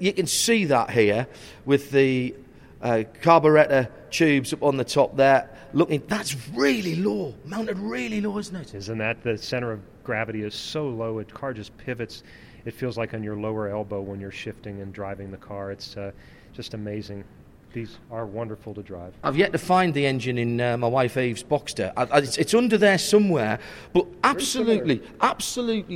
you can see that here with the carburetor tubes up on the top there. Looking, that's really low, mounted really low, isn't it? Isn't that the center of gravity is so low, a car just pivots. It feels like on your lower elbow when you're shifting and driving the car. It's just amazing. These are wonderful to drive. I've yet to find the engine in my wife Eve's Boxster. It's under there somewhere, but absolutely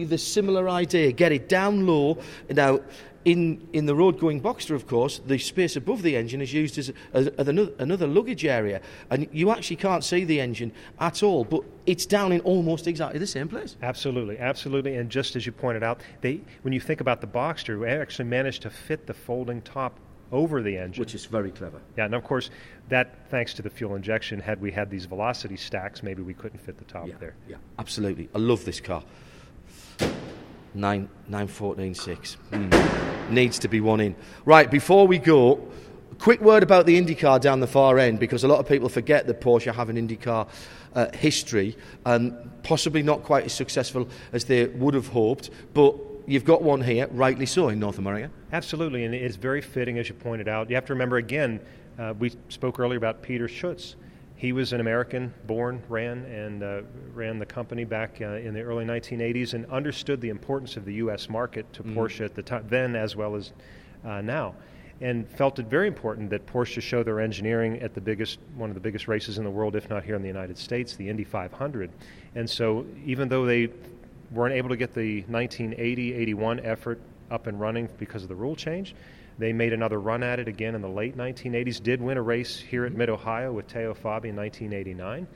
the similar idea. Get it down low. Now, in the road-going Boxster, of course, the space above the engine is used as another luggage area, and you actually can't see the engine at all, but it's down in almost exactly the same place. Absolutely, and just as you pointed out, when you think about the Boxster, we actually managed to fit the folding top over the engine. Which is very clever. Yeah, and of course, that, thanks to the fuel injection, had we had these velocity stacks, maybe we couldn't fit the top there. Yeah, absolutely. I love this car. 914.6. Needs to be one in. Right, before we go, a quick word about the IndyCar down the far end, because a lot of people forget that Porsche have an IndyCar history, and possibly not quite as successful as they would have hoped, but you've got one here, rightly so, in North America. Absolutely, and it's very fitting, as you pointed out. You have to remember, again, we spoke earlier about Peter Schutz. He was an American, born, ran the company back in the early 1980s and understood the importance of the U.S. market to Porsche at the time, then as well as now, and felt it very important that Porsche show their engineering at one of the biggest races in the world, if not here in the United States, the Indy 500. And so even though they weren't able to get the 1980-81 effort up and running because of the rule change, they made another run at it again in the late 1980s, did win a race here at Mid-Ohio with Teo Fabi in 1989,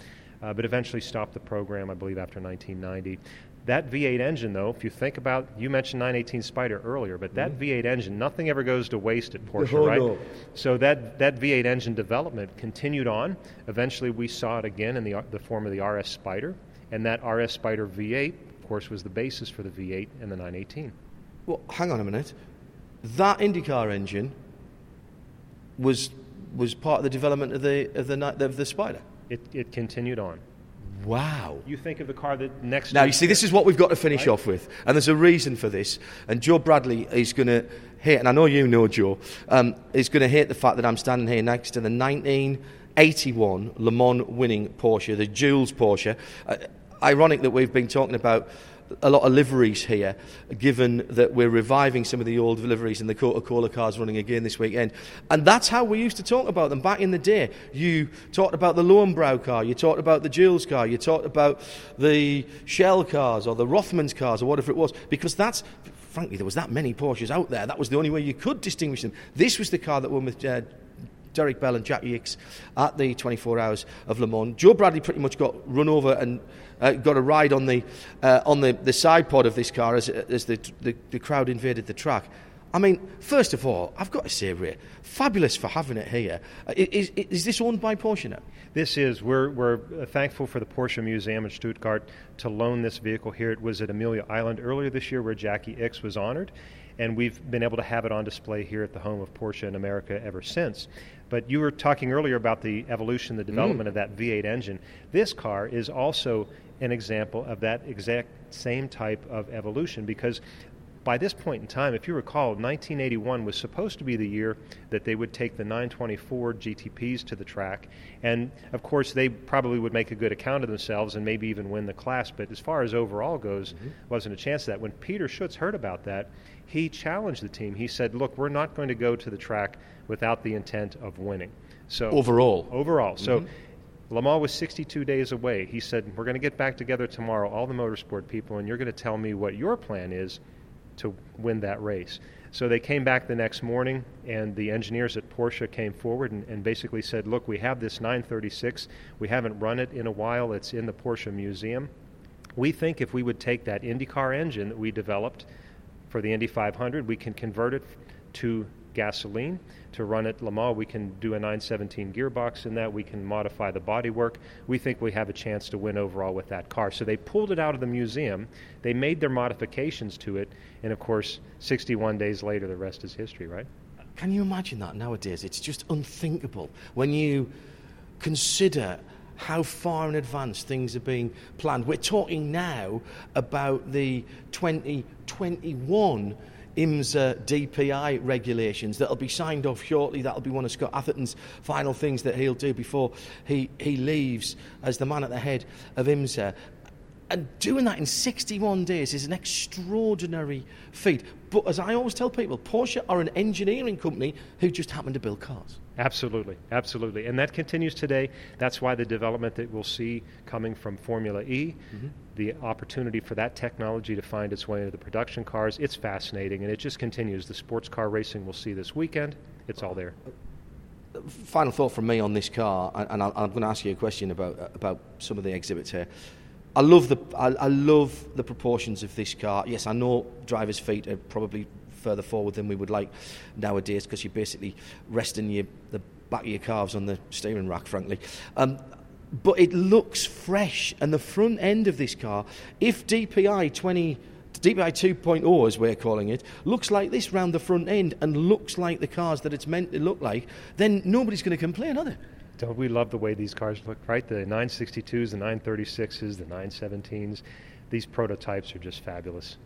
but eventually stopped the program, I believe, after 1990. That V8 engine, though, if you think about, you mentioned 918 Spyder earlier, but that V8 engine, nothing ever goes to waste at Porsche, right? No. So that V8 engine development continued on. Eventually we saw it again in the form of the RS Spyder, and that RS Spyder V8 course was the basis for the V8 and the 918. Well, hang on a minute. That IndyCar engine was part of the development of the Spyder. It continued on. Wow. You think of the car that next. Now you see, this is what we've got to finish off with, and there's a reason for this. And Joe Bradley is going to hate, and I know you know Joe, is going to hate the fact that I'm standing here next to the 1981 Le Mans winning Porsche, the Jules Porsche. Ironic that we've been talking about a lot of liveries here, given that we're reviving some of the old liveries and the Coca-Cola cars running again this weekend. And that's how we used to talk about them back in the day. You talked about the Lowenbrow car, you talked about the Jules car, you talked about the Shell cars or the Rothmans cars or whatever it was, because that's, frankly, there was that many Porsches out there. That was the only way you could distinguish them. This was the car that won with Derek Bell and Jack Yates at the 24 Hours of Le Mans. Joe Bradley pretty much got run over and got a ride on the side pod of this car as the crowd invaded the track. I mean, first of all, I've got to say, Ray, fabulous for having it here. Is this owned by Porsche now? This is. We're thankful for the Porsche Museum in Stuttgart to loan this vehicle here. It was at Amelia Island earlier this year where Jackie Ickx was honored, and we've been able to have it on display here at the home of Porsche in America ever since. But you were talking earlier about the evolution, the development of that V8 engine. This car is also an example of that exact same type of evolution, because by this point in time, if you recall, 1981 was supposed to be the year that they would take the 924 GTPs to the track. And, of course, they probably would make a good account of themselves and maybe even win the class. But as far as overall goes, wasn't a chance of that. When Peter Schütz heard about that, he challenged the team. He said, look, we're not going to go to the track without the intent of winning. So Overall. Mm-hmm. So Le Mans was 62 days away. He said, we're going to get back together tomorrow, all the motorsport people, and you're going to tell me what your plan is to win that race. So they came back the next morning, and the engineers at Porsche came forward and basically said, look, we have this 936. We haven't run it in a while. It's in the Porsche Museum. We think if we would take that IndyCar engine that we developed for the Indy 500, we can convert it to gasoline to run at Le Mans. We can do a 917 gearbox in that. We can modify the bodywork. We think we have a chance to win overall with that car. So they pulled it out of the museum. They made their modifications to it. And, of course, 61 days later, the rest is history, right? Can you imagine that nowadays? It's just unthinkable when you consider how far in advance things are being planned. We're talking now about the 2021 IMSA DPI regulations that'll be signed off shortly. That'll be one of Scott Atherton's final things that he'll do before he leaves as the man at the head of IMSA. And doing that in 61 days is an extraordinary feat. But as I always tell people, Porsche are an engineering company who just happen to build cars. Absolutely, absolutely. And that continues today. That's why the development that we'll see coming from Formula E, the opportunity for that technology to find its way into the production cars, it's fascinating, and it just continues. The sports car racing we'll see this weekend, it's all there. Final thought from me on this car, and I'm going to ask you a question about some of the exhibits here. I love the proportions of this car. Yes, I know driver's feet are probably further forward than we would like nowadays because you're basically resting the back of your calves on the steering rack, frankly. But it looks fresh, and the front end of this car, if DPI 2.0, as we're calling it, looks like this round the front end and looks like the cars that it's meant to look like, then nobody's going to complain, are they? Don't we love the way these cars look, right? The 962s, the 936s, the 917s. These prototypes are just fabulous.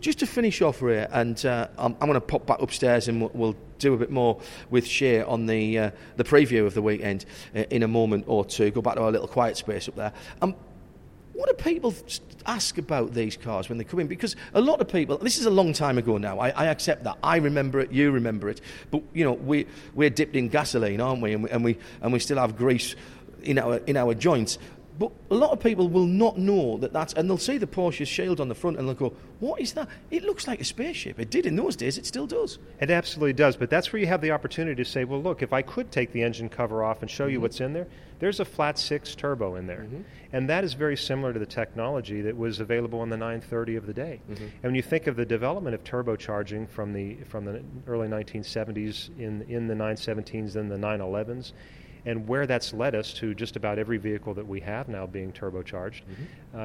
Just to finish off, Ray, and I'm going to pop back upstairs and we'll do a bit more with Shea on the preview of the weekend in a moment or two. Go back to our little quiet space up there. What do people ask about these cars when they come in? Because a lot of people, this is a long time ago now, I accept that. I remember it, you remember it. But, you know, we're dipped in gasoline, aren't we? And we still have grease in our joints. But a lot of people will not know that that's, and they'll see the Porsche's shield on the front and they'll go, what is that? It looks like a spaceship. It did in those days. It still does. It absolutely does. But that's where you have the opportunity to say, well, look, if I could take the engine cover off and show you what's in there, there's a flat six turbo in there. And that is very similar to the technology that was available in the 930 of the day. And when you think of the development of turbocharging from the early 1970s in the 917s and the 911s, and where that's led us to just about every vehicle that we have now being turbocharged,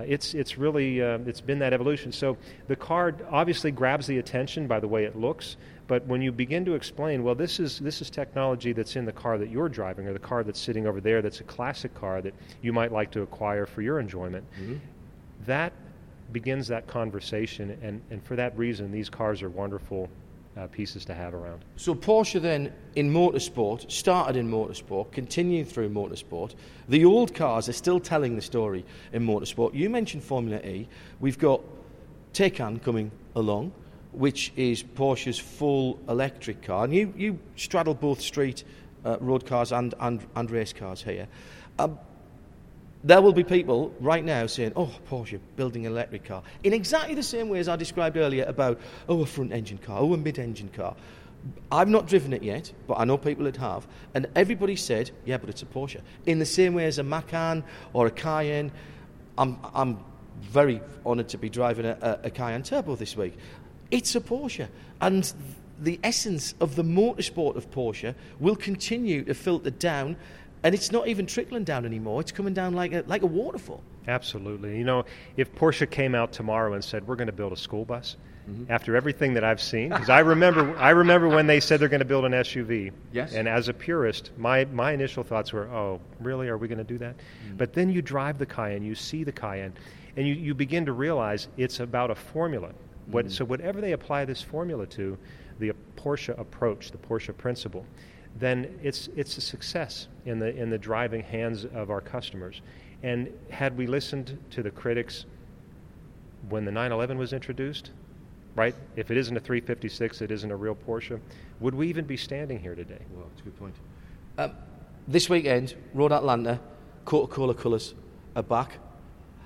it's really been that evolution. So the car obviously grabs the attention by the way it looks, but when you begin to explain, well, this is technology that's in the car that you're driving or the car that's sitting over there that's a classic car that you might like to acquire for your enjoyment, that begins that conversation, and for that reason, these cars are wonderful pieces to have around. So Porsche then in motorsport, started in motorsport, continued through motorsport. The old cars are still telling the story in motorsport. You mentioned Formula E. We've got Taycan coming along, which is Porsche's full electric car. And you straddle both street road cars and race cars here. There will be people right now saying, oh, Porsche, building an electric car, in exactly the same way as I described earlier about, oh, a front-engine car, oh, a mid-engine car. I've not driven it yet, but I know people that have, and everybody said, yeah, but it's a Porsche. In the same way as a Macan or a Cayenne, I'm very honoured to be driving a Cayenne Turbo this week. It's a Porsche, and the essence of the motorsport of Porsche will continue to filter down. And it's not even trickling down anymore. It's coming down like a waterfall. Absolutely. You know, if Porsche came out tomorrow and said, we're going to build a school bus, mm-hmm. after everything that I've seen, because I remember when they said they're going to build an SUV. Yes. And as a purist, my initial thoughts were, oh, really, are we going to do that? Mm-hmm. But then you drive the Cayenne, you see the Cayenne, and you begin to realize it's about a formula. Mm-hmm. So whatever they apply this formula to, the Porsche approach, the Porsche principle, then it's a success in the driving hands of our customers. And had we listened to the critics when the 911 was introduced, right? If it isn't a 356, it isn't a real Porsche, would we even be standing here today? Well, that's a good point. This weekend, Road Atlanta, Coca-Cola colours are back.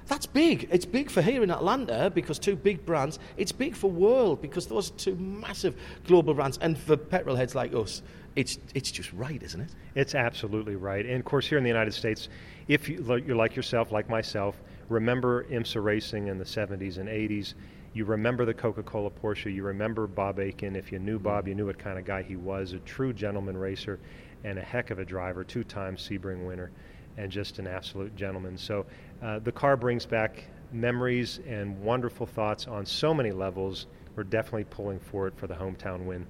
That's big. It's big for here in Atlanta because two big brands. It's big for world because those are two massive global brands. And for petrol heads like us, it's just right, isn't it? It's absolutely right. And, of course, here in the United States, if you're like yourself, like myself, remember IMSA racing in the 70s and 80s. You remember the Coca-Cola Porsche. You remember Bob Aitken. If you knew Bob, you knew what kind of guy he was, a true gentleman racer and a heck of a driver, two-time Sebring winner. And just an absolute gentleman. So the car brings back memories and wonderful thoughts on so many levels. We're definitely pulling for it for the hometown win.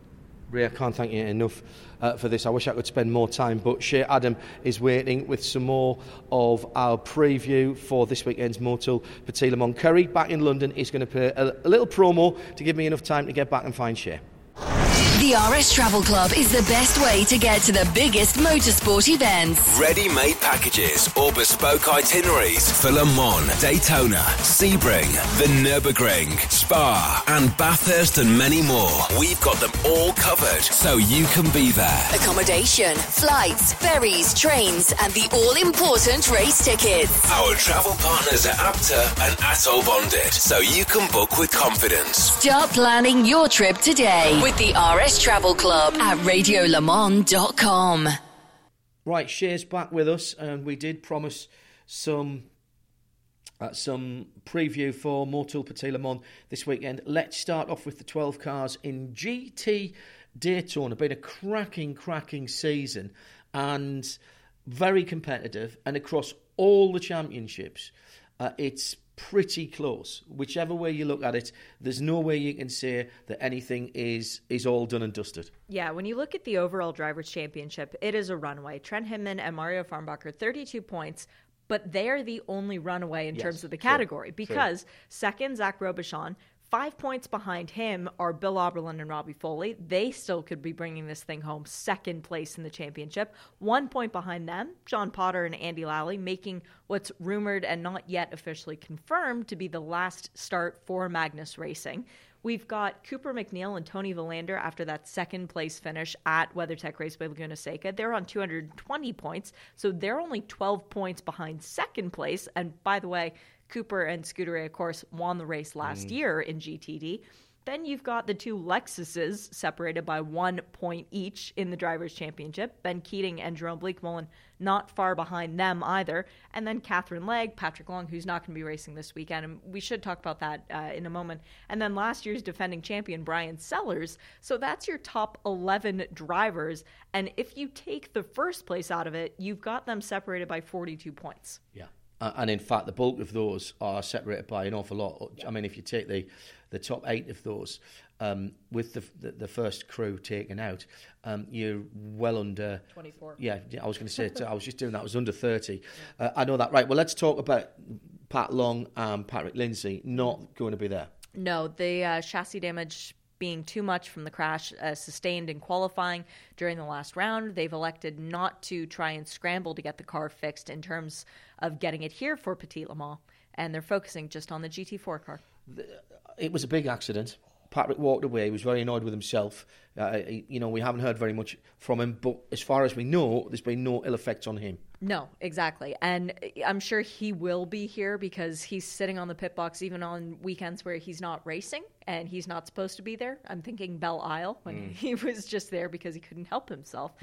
Ray, I can't thank you enough for this. I wish I could spend more time, but Shea Adam is waiting with some more of our preview for this weekend's Motul Petit Le Mans. Kerry, back in London, is going to play a little promo to give me enough time to get back and find Shea. The RS Travel Club is the best way to get to the biggest motorsport events. Ready-made packages or bespoke itineraries for Le Mans, Daytona, Sebring, the Nürburgring, Spa and Bathurst and many more. We've got them all covered so you can be there. Accommodation, flights, ferries, trains and the all-important race tickets. Our travel partners are APTA and ATOL bonded so you can book with confidence. Start planning your trip today with the RS Travel Club at radiolemon.com. Right, Shea's back with us, and we did promise some preview for Motul Petit Le Mans this weekend. Let's start off with the 12 cars in GT Daytona. Been a cracking season and very competitive, and across all the championships, it's pretty close. Whichever way you look at it, there's no way you can say that anything is all done and dusted. Yeah, when you look at the overall Drivers' Championship, it is a runaway. Trent Hinman and Mario Farnbacher, 32 points, but they are the only runaway in terms of the category because second, Zach Robichon, 5 points behind him are Bill Oberlin and Robbie Foley. They still could be bringing this thing home second place in the championship. 1 point behind them, John Potter and Andy Lally, making what's rumored and not yet officially confirmed to be the last start for Magnus Racing. We've got Cooper McNeil and Tony Valander after that second-place finish at WeatherTech Raceway Laguna Seca. They're on 220 points, so they're only 12 points behind second place. And by the way, Cooper and Scuderia, of course, won the race last year in GTD. Then you've got the two Lexuses separated by 1 point each in the Drivers' Championship. Ben Keating and Jerome Bleekmolen not far behind them either. And then Catherine Legg, Patrick Long, who's not going to be racing this weekend. And we should talk about that in a moment. And then last year's defending champion, Brian Sellers. So that's your top 11 drivers. And if you take the first place out of it, you've got them separated by 42 points. Yeah. And in fact, the bulk of those are separated by an awful lot. I mean, if you take the top eight of those, with the first crew taken out, you're well under 24. Yeah, I was going to say, I was just doing that, it was under 30. I know that, right. Well, let's talk about Pat Long and Patrick Lindsay not going to be there. No, the chassis damage being too much from the crash sustained in qualifying during the last round. They've elected not to try and scramble to get the car fixed in terms of getting it here for Petit Le Mans, and they're focusing just on the GT4 car. It was a big accident. Patrick walked away. He was very annoyed with himself. We haven't heard very much from him, but as far as we know, there's been no ill effects on him. No, exactly. And I'm sure he will be here because he's sitting on the pit box even on weekends where he's not racing and he's not supposed to be there. I'm thinking Belle Isle when he was just there because he couldn't help himself.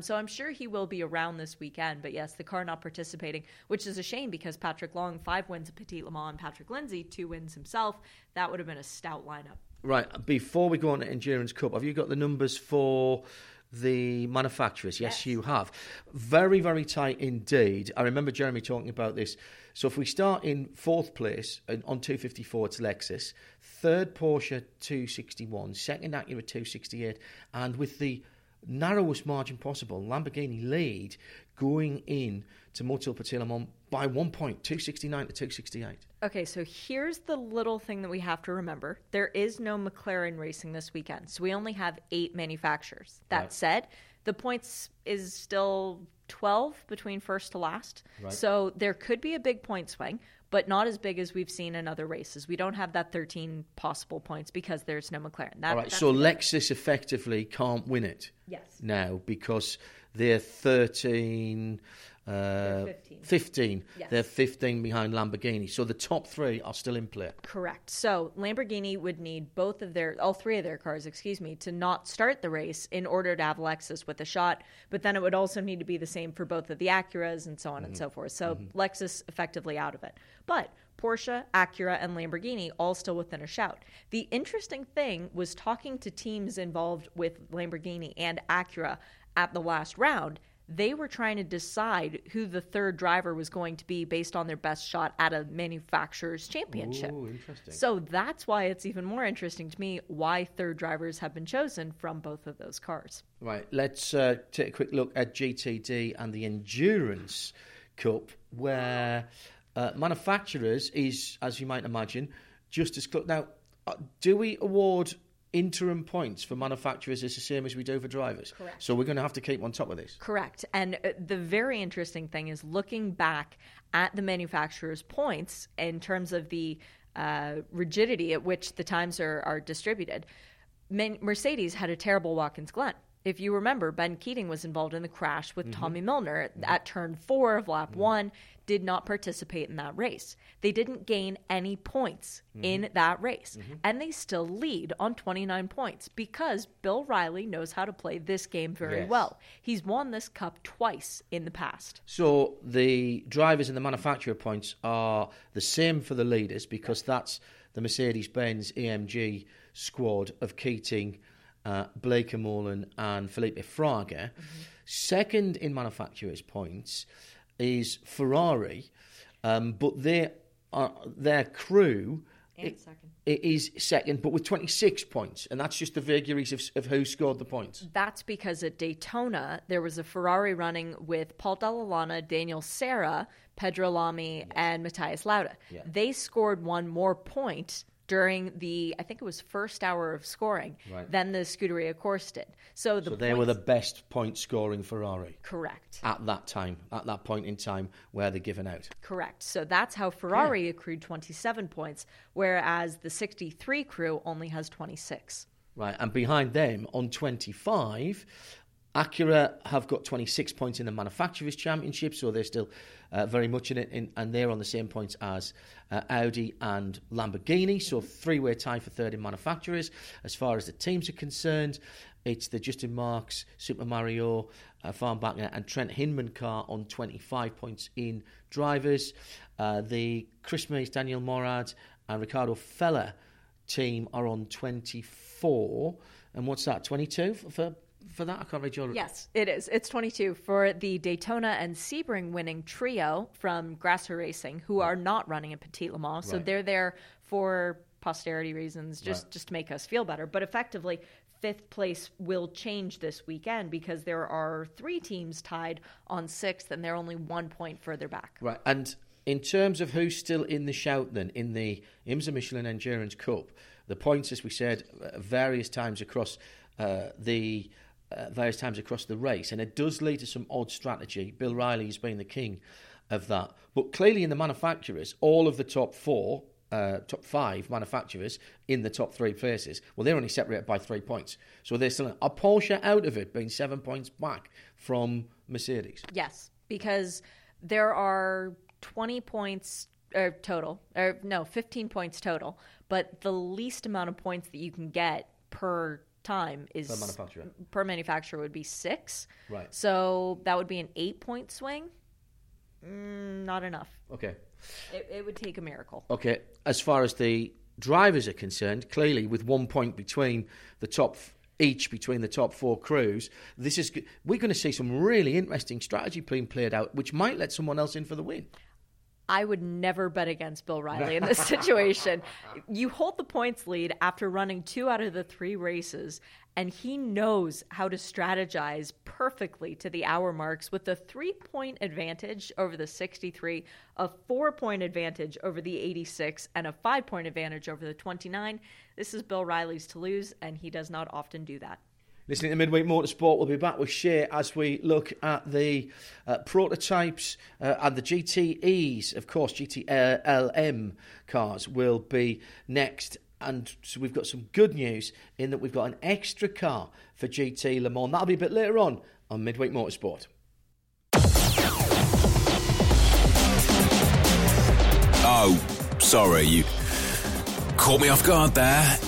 So I'm sure he will be around this weekend. But yes, the car not participating, which is a shame because Patrick Long, 5 wins at Petit Le Mans, and Patrick Lindsay, 2 wins himself. That would have been a stout lineup. Right, before we go on to Endurance Cup, have you got the numbers for the manufacturers? Yes, you have. Very, very tight indeed. I remember Jeremy talking about this. So if we start in 4th place, on 254, it's Lexus. 3rd, Porsche, 261. 2nd, Acura, 268. And with the narrowest margin possible, Lamborghini lead going in to Motul Petit Le Mans by 1 point, 269 to 268. Okay, so here's the little thing that we have to remember. There is no McLaren racing this weekend, so we only have 8 manufacturers. That said, the points is still 12 between first to last. Right. So there could be a big point swing, but not as big as we've seen in other races. We don't have that 13 possible points because there's no McLaren. All right, so Lexus effectively can't win it now because they're 13... They're 15. They're 15 behind Lamborghini. So the top 3 are still in play. Correct. So Lamborghini would need all three of their cars, to not start the race in order to have Lexus with a shot. But then it would also need to be the same for both of the Acuras and so on and so forth. So Lexus effectively out of it. But Porsche, Acura, and Lamborghini all still within a shout. The interesting thing was talking to teams involved with Lamborghini and Acura at the last round. They were trying to decide who the 3rd driver was going to be based on their best shot at a manufacturer's championship. Ooh, interesting. So that's why it's even more interesting to me why 3rd drivers have been chosen from both of those cars. Right, let's take a quick look at GTD and the Endurance Cup, where manufacturers is, as you might imagine, just as close. Now, do we award interim points for manufacturers is the same as we do for drivers. Correct. So we're going to have to keep on top of this. Correct. And the very interesting thing is looking back at the manufacturer's points in terms of the rigidity at which the times are distributed. Mercedes had a terrible Watkins Glen. If you remember, Ben Keating was involved in the crash with Tommy Milner at turn 4 of lap 1, did not participate in that race. They didn't gain any points in that race, and they still lead on 29 points because Bill Riley knows how to play this game very well. He's won this cup twice in the past. So the drivers and the manufacturer points are the same for the leaders because that's the Mercedes-Benz AMG squad of Keating, Blake Amolin and Felipe Fraga. Second in manufacturers' points is Ferrari, but their crew is second, but with 26 points, and that's just the vagaries of who scored the points. That's because at Daytona, there was a Ferrari running with Paul Dall'Anna, Daniel Serra, Pedro Lamy, and Matthias Lauda. Yeah. They scored one more point during the, I think it was first hour of scoring, than the Scuderia Corse did. So they were the best point-scoring Ferrari. Correct. At that time, at that point in time where they're given out. Correct. So that's how Ferrari accrued 27 points, whereas the 63 crew only has 26. Right, and behind them on 25... Acura have got 26 points in the Manufacturers' Championship, so they're still very much in it, and they're on the same points as Audi and Lamborghini, so three-way tie for third in Manufacturers. As far as the teams are concerned, it's the Justin Marks, Super Mario, Farnbacher and Trent Hinman car on 25 points in Drivers. The Chris Mays, Daniel Morad and Ricardo Feller team are on 24, and what's that, 22 for that, I can't read your... Yes, it is. It's 22 for the Daytona and Sebring winning trio from Grasser Racing, who are not running at Petit Le Mans. So they're there for posterity reasons, just to make us feel better. But effectively, 5th place will change this weekend because there are 3 teams tied on 6th, and they're only 1 point further back. Right, and in terms of who's still in the shout then, in the IMSA Michelin Endurance Cup, the points, as we said, various times across the race, and it does lead to some odd strategy. Bill Riley has been the king of that, but clearly in the manufacturers, all of the top five manufacturers in the top three places, well, they're only separated by 3 points. So they're still a Porsche out of it, being 7 points back from Mercedes. Yes, because there are 15 points total, but the least amount of points that you can get per time is per manufacturer would be 6. Right. So that would be an 8-point swing. Not enough. Okay. It would take a miracle. Okay. As far as the drivers are concerned, clearly with 1 point between the top four crews, we're going to see some really interesting strategy being played out, which might let someone else in for the win. I would never bet against Bill Riley in this situation. You hold the points lead after running 2 out of the 3 races, and he knows how to strategize perfectly to the hour marks with a 3-point advantage over the 63, a 4-point advantage over the 86, and a 5-point advantage over the 29. This is Bill Riley's to lose, and he does not often do that. Listening to Midweek Motorsport, we'll be back with Shea as we look at the prototypes and the GTEs. Of course, GTLM cars will be next. And so we've got some good news in that we've got an extra car for GT Le Mans. That'll be a bit later on Midweek Motorsport. Oh, sorry, you caught me off guard there.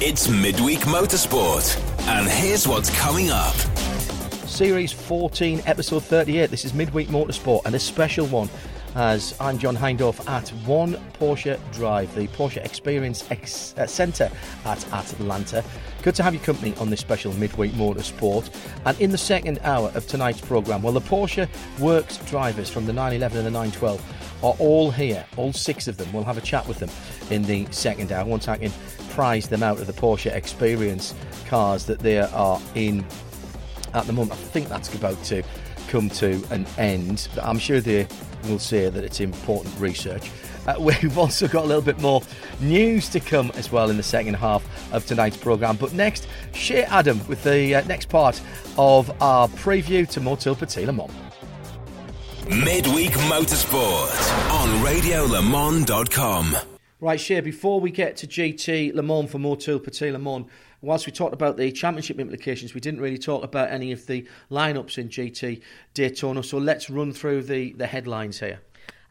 It's Midweek Motorsport, and here's what's coming up. Series 14, episode 38. This is Midweek Motorsport, and a special one, as I'm John Hindorf at One Porsche Drive, the Porsche Experience Centre at Atlanta. Good to have your company on this special Midweek Motorsport. And in the second hour of tonight's programme, well, the Porsche Works drivers from the 911 and the 912 are all here, all 6 of them. We'll have a chat with them in the second hour once I can prize them out of the Porsche Experience cars that they are in at the moment. I think that's about to come to an end, but I'm sure they will say that it's important research. We've also got a little bit more news to come as well in the second half of tonight's programme. But next, Shea Adam with the next part of our preview to Motul Petit Le Mans. Midweek Motorsport on radiolemans.com. Right, Shea, before we get to GT Le Mans for Motul Petit Le Mans, whilst we talked about the championship implications, we didn't really talk about any of the lineups in GT Daytona, so let's run through the headlines here.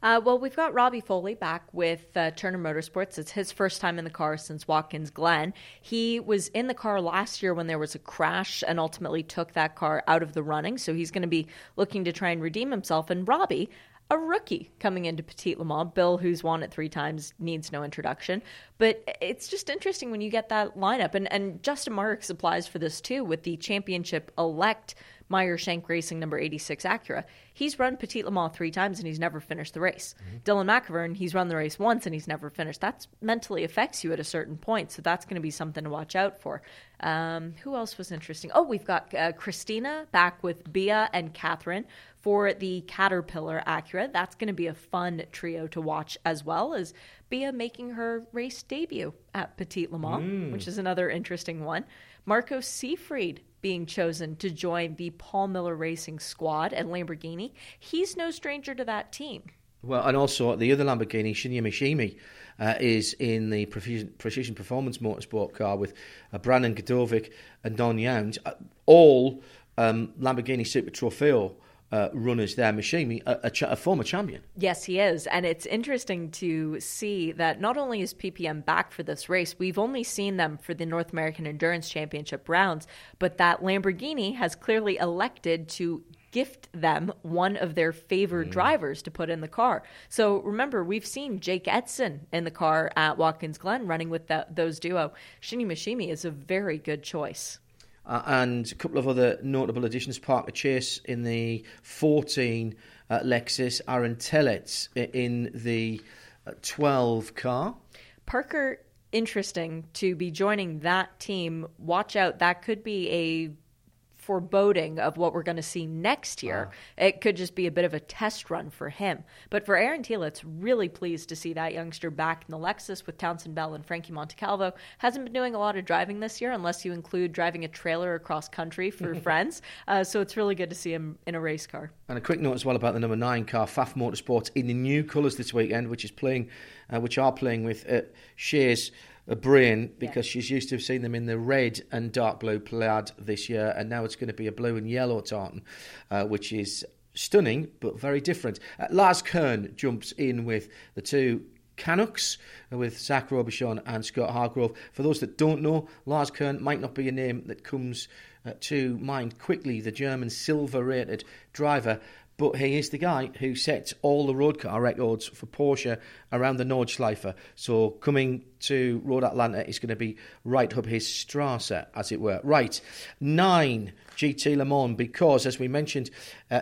Well, we've got Robbie Foley back with Turner Motorsports. It's his first time in the car since Watkins Glen. He was in the car last year when there was a crash and ultimately took that car out of the running, so he's going to be looking to try and redeem himself. And Robbie, a rookie coming into Petit Le Mans. Bill, who's won it 3 times, needs no introduction. But it's just interesting when you get that lineup. And Justin Marks applies for this too with the championship-elect Meyer Shank Racing number 86 Acura. He's run Petit Le Mans 3 times and he's never finished the race. Mm-hmm. Dylan McIvern, he's run the race once and he's never finished. That mentally affects you at a certain point, so that's going to be something to watch out for. Who else was interesting? Oh, we've got Christina back with Bia and Catherine for the Caterpillar Acura. That's going to be a fun trio to watch, as well as Bia making her race debut at Petit Le Mans, which is another interesting one. Marco Siefried being chosen to join the Paul Miller Racing squad at Lamborghini. He's no stranger to that team. Well, and also the other Lamborghini, Shinya Mishima, is in the Precision Performance Motorsport car with Brandon Godovic and Don Younds. All Lamborghini Super Trofeo runners there. Mishima, a former champion. Yes, he is. And it's interesting to see that not only is PPM back for this race, we've only seen them for the North American Endurance Championship rounds, but that Lamborghini has clearly elected to gift them one of their favored drivers to put in the car. So remember, we've seen Jake Edson in the car at Watkins Glen running with those duo. Shinya Mishima is a very good choice. And a couple of other notable additions. Parker Chase in the 14 Lexus, Aaron Telletz in the 12 car. Parker, interesting to be joining that team. Watch out, that could be a foreboding of what we're going to see next year. It could just be a bit of a test run for him. But for Aaron Tielitz, really pleased to see that youngster back in the Lexus with Townsend Bell and Frankie Montecalvo. Hasn't been doing a lot of driving this year, unless you include driving a trailer across country for friends. So it's really good to see him in a race car. And a quick note as well about the number 9 car, Pfaff Motorsport, in the new colours this weekend, which is playing, which are playing with Shea's brain, because she's used to have seen them in the red and dark blue plaid this year, and now it's going to be a blue and yellow tartan, which is stunning but very different. Lars Kern jumps in with the two Canucks, with Zach Robichon and Scott Hargrove. For those that don't know, Lars Kern might not be a name that comes to mind quickly, the German silver-rated driver, but he is the guy who sets all the road car records for Porsche around the Nordschleife. So coming to Road Atlanta is going to be right up his Strasse, as it were. Right, 9 GT Le Mans, because as we mentioned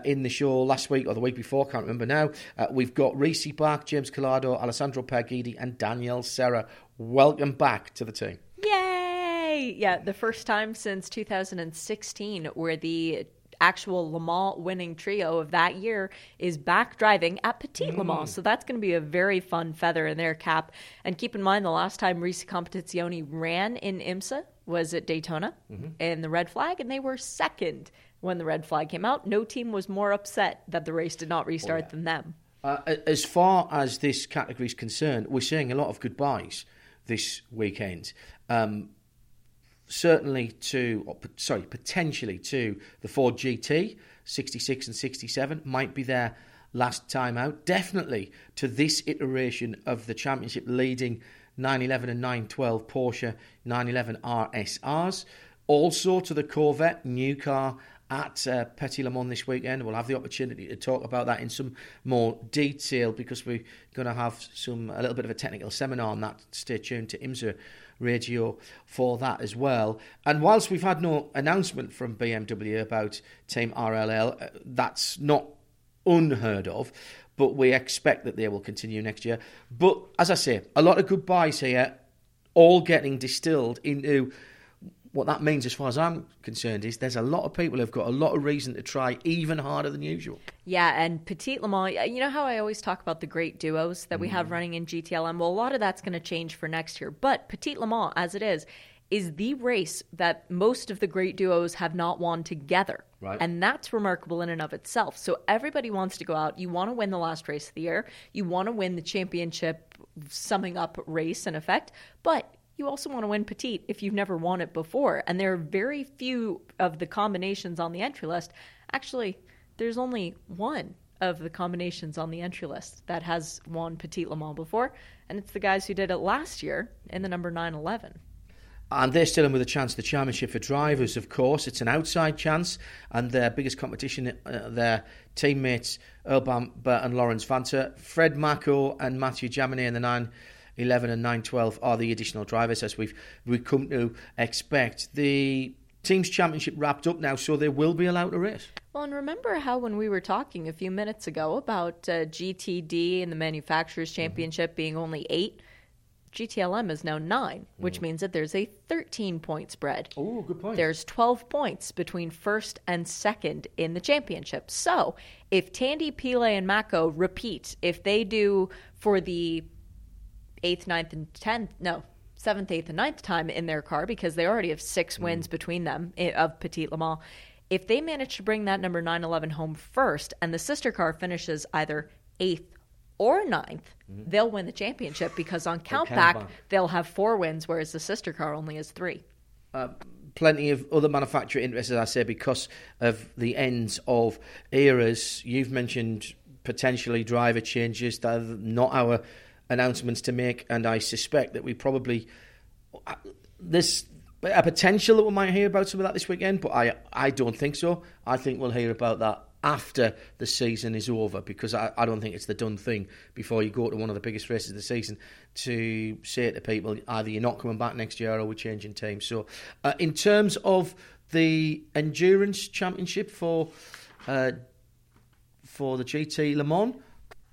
in the show last week or the week before, can't remember now, we've got Reece back, James Collado, Alessandro Pergidi and Daniel Serra. Welcome back to the team. Yay! Yeah, the first time since 2016 where the actual Le Mans winning trio of that year is back driving at Petit Le Mans. So that's going to be a very fun feather in their cap. And keep in mind, the last time Reece Competizione ran in IMSA was at Daytona in the red flag, and they were second when the red flag came out. No team was more upset that the race did not restart than them. As far as this category is concerned, we're seeing a lot of goodbyes this weekend. Potentially to the Ford GT, 66 and 67 might be their last time out. Definitely to this iteration of the championship leading 911 and 912 Porsche 911 RSRs. Also to the Corvette, new car at Petit Le Mans this weekend. We'll have the opportunity to talk about that in some more detail, because we're going to have a little bit of a technical seminar on that. Stay tuned to IMSA Radio for that as well. And whilst we've had no announcement from BMW about Team RLL, that's not unheard of, but we expect that they will continue next year. But as I say, a lot of goodbyes here, all getting distilled into what that means, as far as I'm concerned, is there's a lot of people who've got a lot of reason to try even harder than usual. Yeah, and Petit Le Mans, you know how I always talk about the great duos that we have running in GTLM? Well, a lot of that's going to change for next year. But Petit Le Mans, as it is the race that most of the great duos have not won together. Right. And that's remarkable in and of itself. So everybody wants to go out. You want to win the last race of the year. You want to win the championship summing up race, in effect. But you also want to win Petit if you've never won it before. And there are very few of the combinations on the entry list. Actually, there's only one of the combinations on the entry list that has won Petit Le Mans before, and it's the guys who did it last year in the number 911. And they're still in with a chance at the championship for drivers, of course. It's an outside chance, and their biggest competition, their teammates, Earl Bamber and Lawrence Vanta, Fred Mako and Mathieu Jaminet in the 911 and 912 are the additional drivers, as we've come to expect. The team's championship wrapped up now, so they will be allowed to race. Well, and remember how when we were talking a few minutes ago about GTD and the Manufacturers Championship being only 8, GTLM is now 9, which means that there's a 13-point spread. Oh, good point. There's 12 points between first and second in the championship. So if Tandy, Pile, and Mako repeat, if they do for the 7th, 8th, and 9th time in their car, because they already have 6 wins between them of Petit Le Mans. If they manage to bring that number 911 home first, and the sister car finishes either 8th or 9th, they'll win the championship, because on countback, they'll have 4 wins, whereas the sister car only has 3. Plenty of other manufacturer interests, as I say, because of the ends of eras. You've mentioned potentially driver changes that are not our announcements to make, and I suspect that we probably there's a potential that we might hear about some of that this weekend, but I don't think so. I think we'll hear about that after the season is over, because I don't think it's the done thing before you go to one of the biggest races of the season to say to people either you're not coming back next year or we're changing teams. So in terms of the Endurance Championship for the GT Le Mans,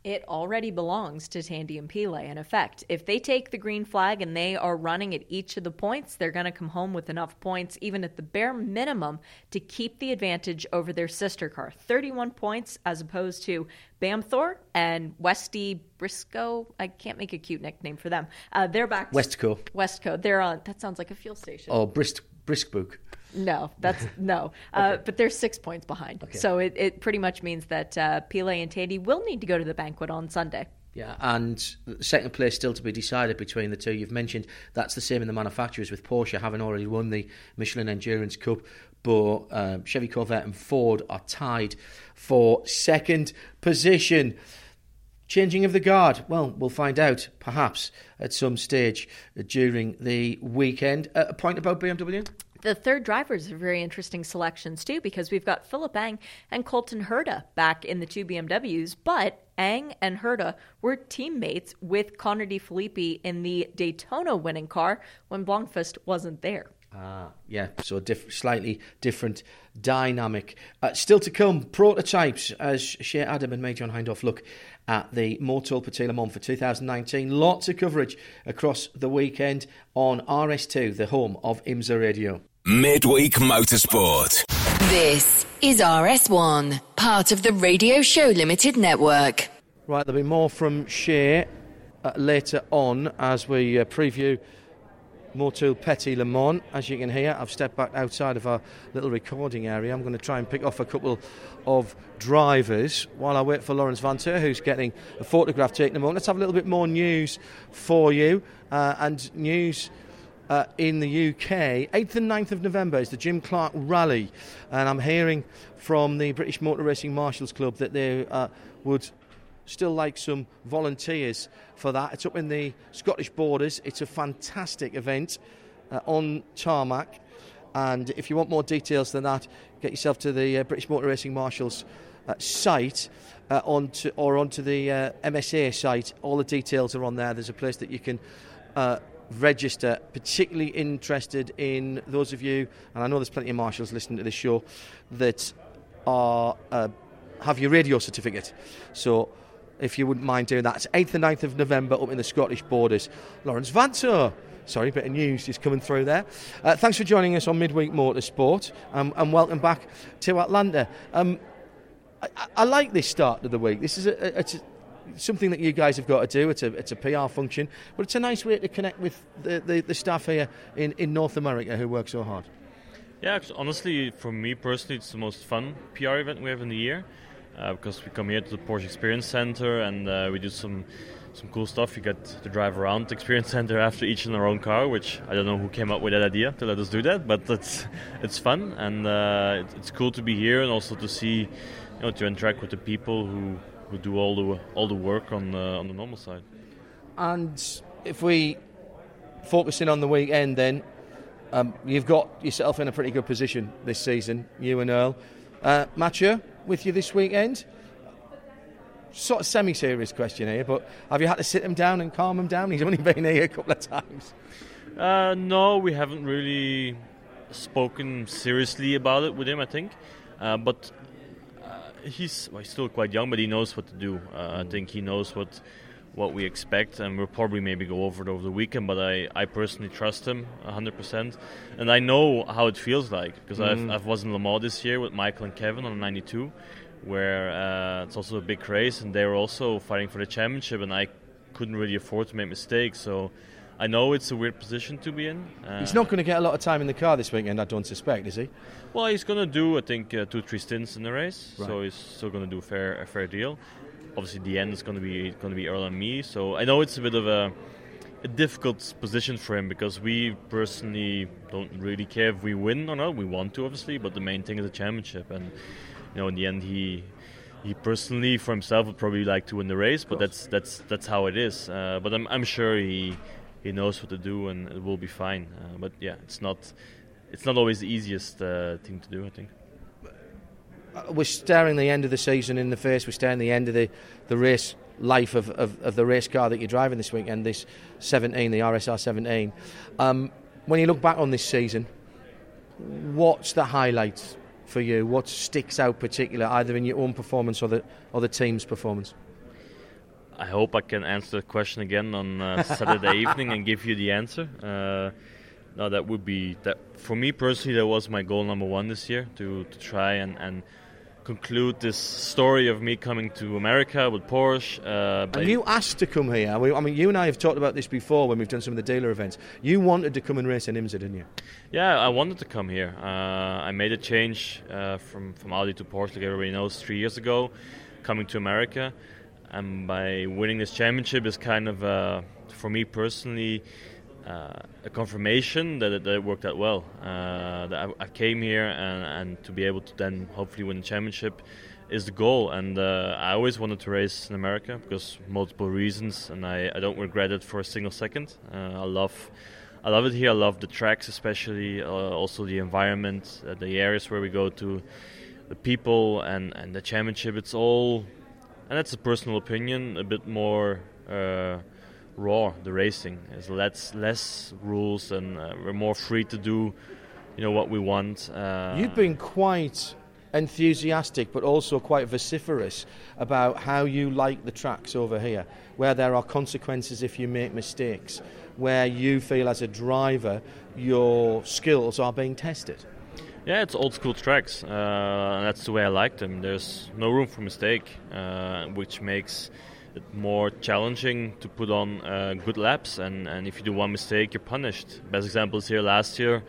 it already belongs to Tandy and Pillay, in effect. If they take the green flag and they are running at each of the points, they're going to come home with enough points, even at the bare minimum, to keep the advantage over their sister car. 31 points as opposed to Bamthor and Westy Briscoe. I can't make a cute nickname for them. They're back. Westco. Westco. They're on. That sounds like a fuel station. Oh, Briskbook. No, that's no. Okay. But they're 6 points behind. Okay. So it pretty much means that Pillay and Tandy will need to go to the banquet on Sunday. Yeah, and second place still to be decided between the two. You've mentioned that's the same in the manufacturers with Porsche having already won the Michelin Endurance Cup, but Chevy Corvette and Ford are tied for second position. Changing of the guard? Well, we'll find out, perhaps, at some stage during the weekend. A point about BMW? The third drivers are very interesting selections too, because we've got Philip Eng and Colton Herta back in the two BMWs, but Eng and Herta were teammates with Conor DeFilippi in the Daytona winning car when Blomqvist wasn't there. Yeah, so slightly different dynamic. Still to come, prototypes as Shea Adam and May-John Hindorf look at the Motul Petit Le Mans for 2019. Lots of coverage across the weekend on RS2, the home of IMSA Radio. Midweek Motorsport. This is RS1, part of the Radio Show Limited network. Right, there'll be more from Shea later on as we preview Motul Petit Le Mans. As you can hear, I've stepped back outside of our little recording area. I'm going to try and pick off a couple of drivers while I wait for Lawrence Vanter, who's getting a photograph taken in a moment. Let's have a little bit more news for you, and news in the UK. 8th and 9th of November is the Jim Clark Rally, and I'm hearing from the British Motor Racing Marshals Club that they would still like some volunteers for that. It's up in the Scottish borders. It's a fantastic event on tarmac, and if you want more details than that, get yourself to the British Motor Racing Marshals site onto the MSA site. All the details are on there. There's a place that you can register. Particularly interested in those of you, and I know there's plenty of marshals listening to this show, that are have your radio certificate. So if you wouldn't mind doing that. It's 8th and 9th of November up in the Scottish borders. Lawrence Vanter, sorry, a bit of news is coming through there. Thanks for joining us on Midweek Motorsport, and welcome back to Atlanta. I like this start of the week. This is it's something that you guys have got to do. It's a PR function, but it's a nice way to connect with the staff here in North America who work so hard. Yeah, honestly, for me personally, it's the most fun PR event we have in the year. Because we come here to the Porsche Experience Center and we do some cool stuff. You get to drive around the Experience Center after each in our own car, which I don't know who came up with that idea to let us do that, but it's fun, and it's cool to be here and also to see, to interact with the people who do all the work on the normal side. And if we focus in on the weekend, then you've got yourself in a pretty good position this season, you and Earl. Mathieu, with you this weekend, sort of semi-serious question here, but have you had to sit him down and calm him down? He's only been here a couple of times. No, we haven't really spoken seriously about it with him, I think, but he's still quite young, but he knows what to do. I think he knows what we expect, and we'll probably maybe go over it over the weekend, but I personally trust him 100%, and I know how it feels like, because I was in Le Mans this year with Michael and Kevin on 92, where it's also a big race, and they were also fighting for the championship, and I couldn't really afford to make mistakes, so I know it's a weird position to be in. He's not going to get a lot of time in the car this weekend, I don't suspect, is he? Well, he's going to do, I think, 2-3 stints in the race, right. So he's still going to do a fair deal. Obviously, the end is going to be Earl and me. So I know it's a bit of a difficult position for him, because we personally don't really care if we win or not. We want to, obviously, but the main thing is the championship. And in the end, he personally, for himself, would probably like to win the race. But that's how it is. But I'm sure he knows what to do, and it will be fine. But yeah, it's not always the easiest thing to do, I think. We're staring the end of the season in the face. We're staring the end of the race life of the race car that you're driving this weekend, this 17, the RSR 17. When you look back on this season, what's the highlight for you? What sticks out particular, either in your own performance or the team's performance? I hope I can answer the question again on Saturday evening and give you the answer. No, that would be that for me personally. That was my goal number one this year, to try and conclude this story of me coming to America with Porsche. And you asked to come here. I mean, you and I have talked about this before when we've done some of the dealer events. You wanted to come and race in IMSA, didn't you? Yeah, I wanted to come here. I made a change from Audi to Porsche, like everybody knows, 3 years ago, coming to America. And by winning this championship is kind of, for me personally, a confirmation that it worked out well. That I came here and to be able to then hopefully win the championship is the goal. And I always wanted to race in America because multiple reasons, and I don't regret it for a single second. I love it here. I love the tracks, especially also the environment, the areas where we go to, the people and the championship. It's all, and that's a personal opinion, a bit more. Raw, the racing is less rules, and we're more free to do, what we want. You've been quite enthusiastic, but also quite vociferous about how you like the tracks over here, where there are consequences if you make mistakes, where you feel as a driver your skills are being tested. Yeah, it's old school tracks, and that's the way I like them. There's no room for mistake, which makes it's more challenging to put on good laps, and if you do one mistake, you're punished. Best example is here last year,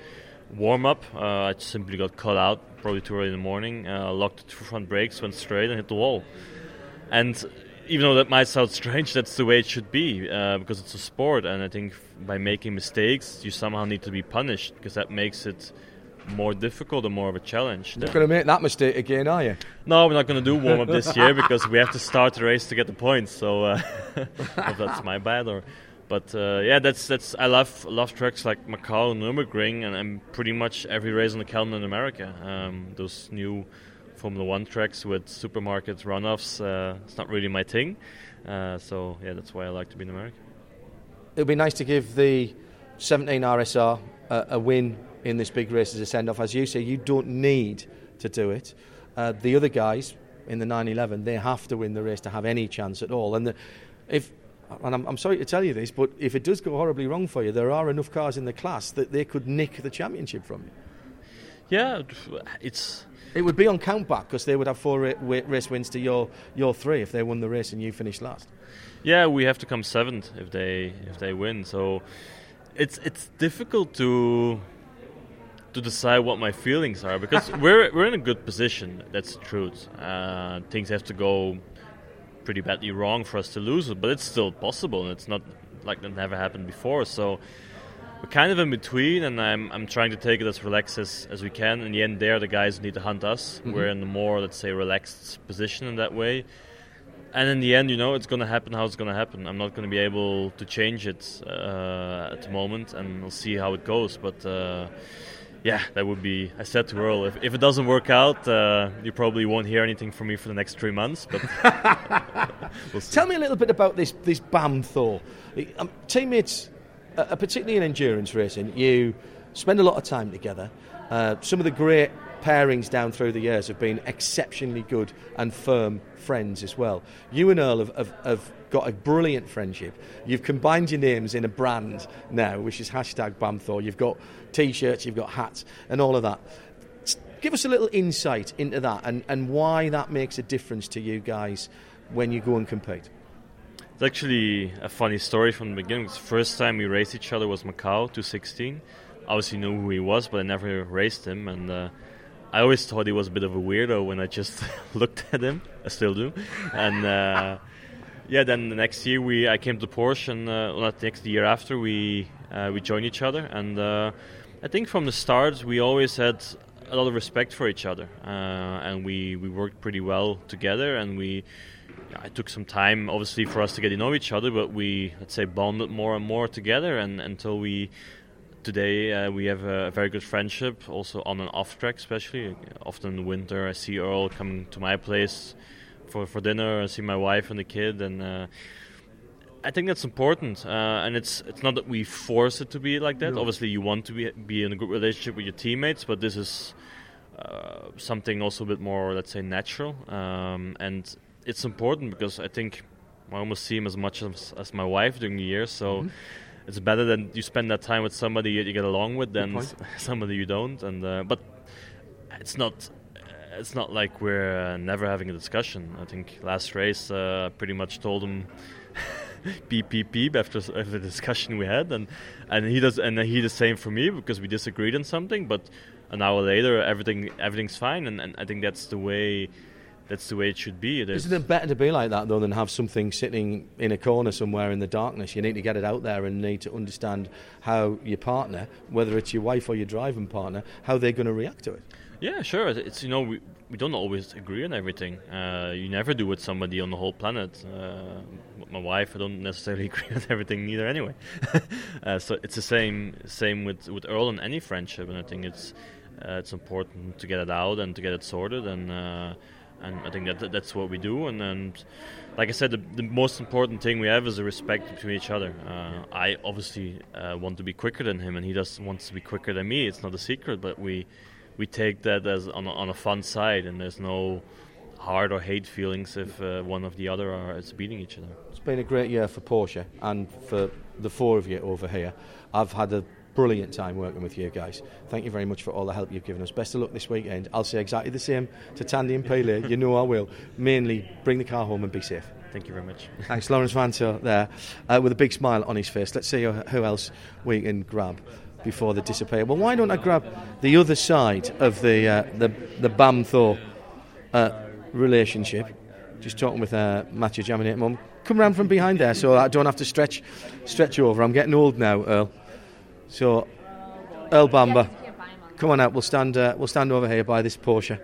warm-up, I just simply got caught out, probably too early in the morning, locked the two front brakes, went straight and hit the wall. And even though that might sound strange, that's the way it should be, because it's a sport, and I think by making mistakes, you somehow need to be punished, because that makes it more difficult and more of a challenge. You're not going to make that mistake again, are you? No, we're not going to do warm-up this year because we have to start the race to get the points. So if that's my bad. But that's I love tracks like Macau, Nürburgring, and pretty much every race on the calendar in America. Those new Formula One tracks with supermarket runoffs, it's not really my thing. So that's why I like to be in America. It would be nice to give the 17 RSR a win in this big race as a send-off. As you say, you don't need to do it. The other guys in the 911, they have to win the race to have any chance at all. And I'm sorry to tell you this, but if it does go horribly wrong for you, there are enough cars in the class that they could nick the championship from you. Yeah, it would be on countback because they would have four race wins to your three if they won the race and you finished last. Yeah, we have to come seventh if they win. So it's difficult to decide what my feelings are, because we're in a good position, that's the truth. Things have to go pretty badly wrong for us to lose it, but it's still possible, and it's not like that never happened before. So we're kind of in between, and I'm trying to take it as relaxed as we can. In the end, there the guys need to hunt us. Mm-hmm. We're in the more, let's say, relaxed position in that way. And in the end, it's going to happen how it's going to happen. I'm not going to be able to change it at the moment, and we'll see how it goes. But yeah, that would be, I said to Earl, if it doesn't work out, you probably won't hear anything from me for the next 3 months. But we'll see. Tell me a little bit about this BAM Thor. Teammates, particularly in endurance racing, you spend a lot of time together. Some of the great pairings down through the years have been exceptionally good and firm friends as well. You and Earl have got a brilliant friendship. You've combined your names in a brand now, which is #BAMThor. You've got T-shirts, you've got hats, and all of that. Give us a little insight into that and why that makes a difference to you guys when you go and compete. It's actually a funny story from the beginning. The first time we raced each other was Macau 2016. Obviously knew who he was, but I never raced him, and I always thought he was a bit of a weirdo when I just looked at him. I still do. And then the next year I came to Porsche, and not the next year after we joined each other. And I think from the start we always had a lot of respect for each other, and we worked pretty well together. And it took some time, obviously, for us to get to know each other, but we, let's say, bonded more and more together, and until we. Today we have a very good friendship, also on and off track, especially. Often in the winter I see Earl coming to my place for dinner. I see my wife and the kid, and I think that's important. And it's not that we force it to be like that. No. Obviously you want to be in a good relationship with your teammates, but this is something also a bit more, let's say, natural. And it's important because I think I almost see him as much as my wife during the year, so it's better than you spend that time with somebody you get along with than somebody you don't. And but it's not like we're never having a discussion. I think last race I pretty much told him beep beep beep after the discussion we had, and he does, and he the same for me, because we disagreed on something, but an hour later everything's fine, and I think that's the way it should be. There's Isn't it better to be like that, though, than have something sitting in a corner somewhere in the darkness? You need to get it out there and need to understand how your partner, whether it's your wife or your driving partner, how they're going to react to it. Yeah, sure. It's, you know, we don't always agree on everything. You never do with somebody on the whole planet. My wife, I don't necessarily agree with everything either anyway. So it's the same with Earl and any friendship, and I think it's important to get it out and to get it sorted, and I think that's what we do. And like I said, the most important thing we have is the respect between each other. I obviously want to be quicker than him, and he just wants to be quicker than me. It's not a secret, but we take that as on a fun side, and there's no hard or hate feelings if one of the other is beating each other. It's been a great year for Porsche and for the four of you over here. I've had a brilliant time working with you guys. Thank you very much for all the help you've given us. Best of luck this weekend. I'll say exactly the same to Tandy and Pele. You know I will. Mainly, bring the car home and be safe. Thank you very much. Thanks, Lawrence Vanto there, with a big smile on his face. Let's see who else we can grab before they disappear. Well, why don't I grab the other side of the Bamtho relationship? Just talking with Matthew Jamin at the moment. Come round from behind there, so I don't have to stretch over. I'm getting old now, Earl. So, Earl Bamber, come on out. We'll stand over here by this Porsche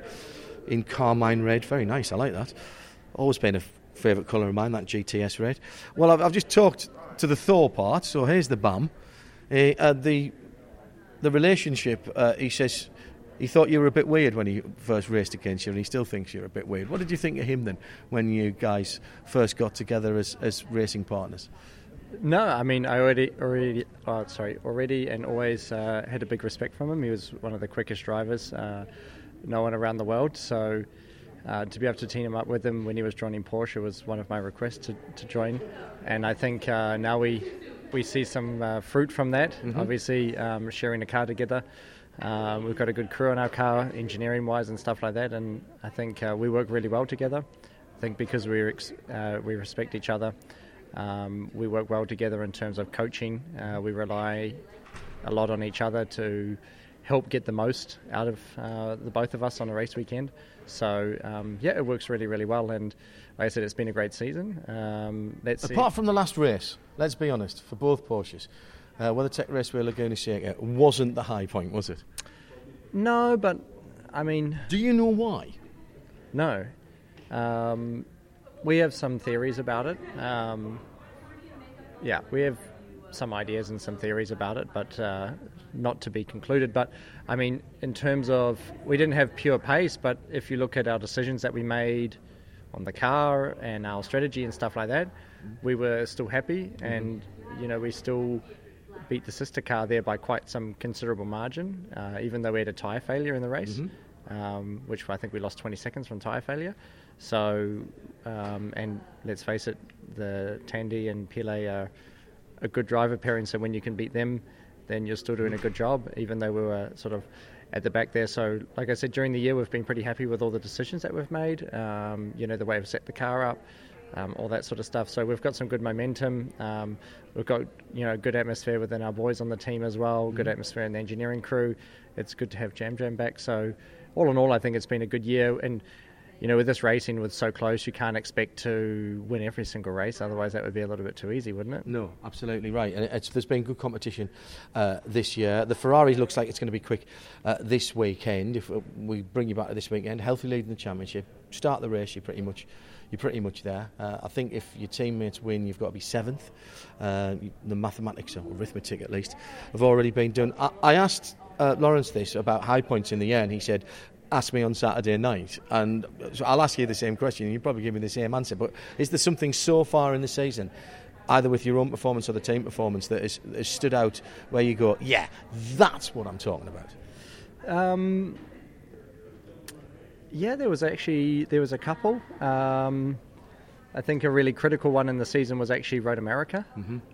in carmine red. Very nice. I like that. Always been a favourite colour of mine, that GTS red. Well, I've just talked to the Thor part. So here's the Bam. The relationship. He says he thought you were a bit weird when he first raced against you, and he still thinks you're a bit weird. What did you think of him then when you guys first got together as racing partners? No, I mean, I already and always had a big respect from him. He was one of the quickest drivers, no one around the world. So to be able to team up with him when he was joining Porsche was one of my requests to join. And I think now we see some fruit from that. Mm-hmm. Obviously, sharing a car together. We've got a good crew on our car, engineering-wise and stuff like that. And I think we work really well together. I think because we respect each other. We work well together in terms of coaching. We rely a lot on each other to help get the most out of the both of us on a race weekend. So it works really, really well. And like I said, it's been a great season. Apart from the last race, let's be honest, for both Porsches, WeatherTech Raceway Laguna Seca wasn't the high point, was it? No, but I mean, do you know why? No. We have some theories about it. We have some ideas and some theories about it, but not to be concluded. But, I mean, in terms of, we didn't have pure pace, but if you look at our decisions that we made on the car and our strategy and stuff like that, we were still happy. And, you know, we still beat the sister car there by quite some considerable margin, even though we had a tyre failure in the race, which I think we lost 20 seconds from tyre failure. So, and let's face it, the Tandy and Pele are a good driver pairing, so when you can beat them, then you're still doing a good job, even though we were sort of at the back there. So, like I said, during the year, we've been pretty happy with all the decisions that we've made, you know, the way we've set the car up, all that sort of stuff. So we've got some good momentum. We've got, you know, good atmosphere within our boys on the team as well, good atmosphere in the engineering crew. It's good to have Jam back. So, all in all, I think it's been a good year. And you know, with this racing, with so close, you can't expect to win every single race. Otherwise, that would be a little bit too easy, wouldn't it? No, absolutely right. And there's been good competition this year. The Ferrari looks like it's going to be quick this weekend. If we bring you back to this weekend, healthy lead in the championship. Start the race, you're pretty much there. I think if your teammates win, you've got to be seventh. The mathematics, or arithmetic at least, have already been done. I asked Lawrence this about high points in the year, and he said, ask me on Saturday night, and so I'll ask you the same question and you'll probably give me the same answer, but is there something so far in the season, either with your own performance or the team performance, that has stood out where you go, yeah, that's what I'm talking about? There was a couple. I think a really critical one in the season was actually Road America,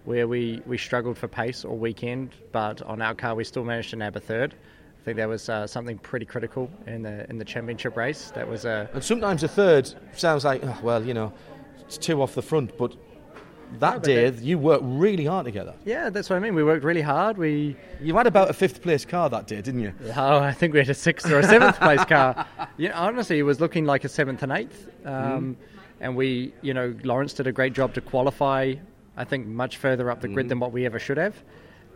where we struggled for pace all weekend, but on our car we still managed to nab a third. I think that was something pretty critical in the championship race. That was a and sometimes a third sounds like, oh, well, you know, it's two off the front, but that day you worked really hard together. Yeah, that's what I mean. We worked really hard. You had about a fifth place car that day, didn't you? Oh, I think we had a sixth or a seventh place car. Yeah, honestly, it was looking like a seventh and eighth. And we, you know, Lawrence did a great job to qualify, I think, much further up the grid than what we ever should have.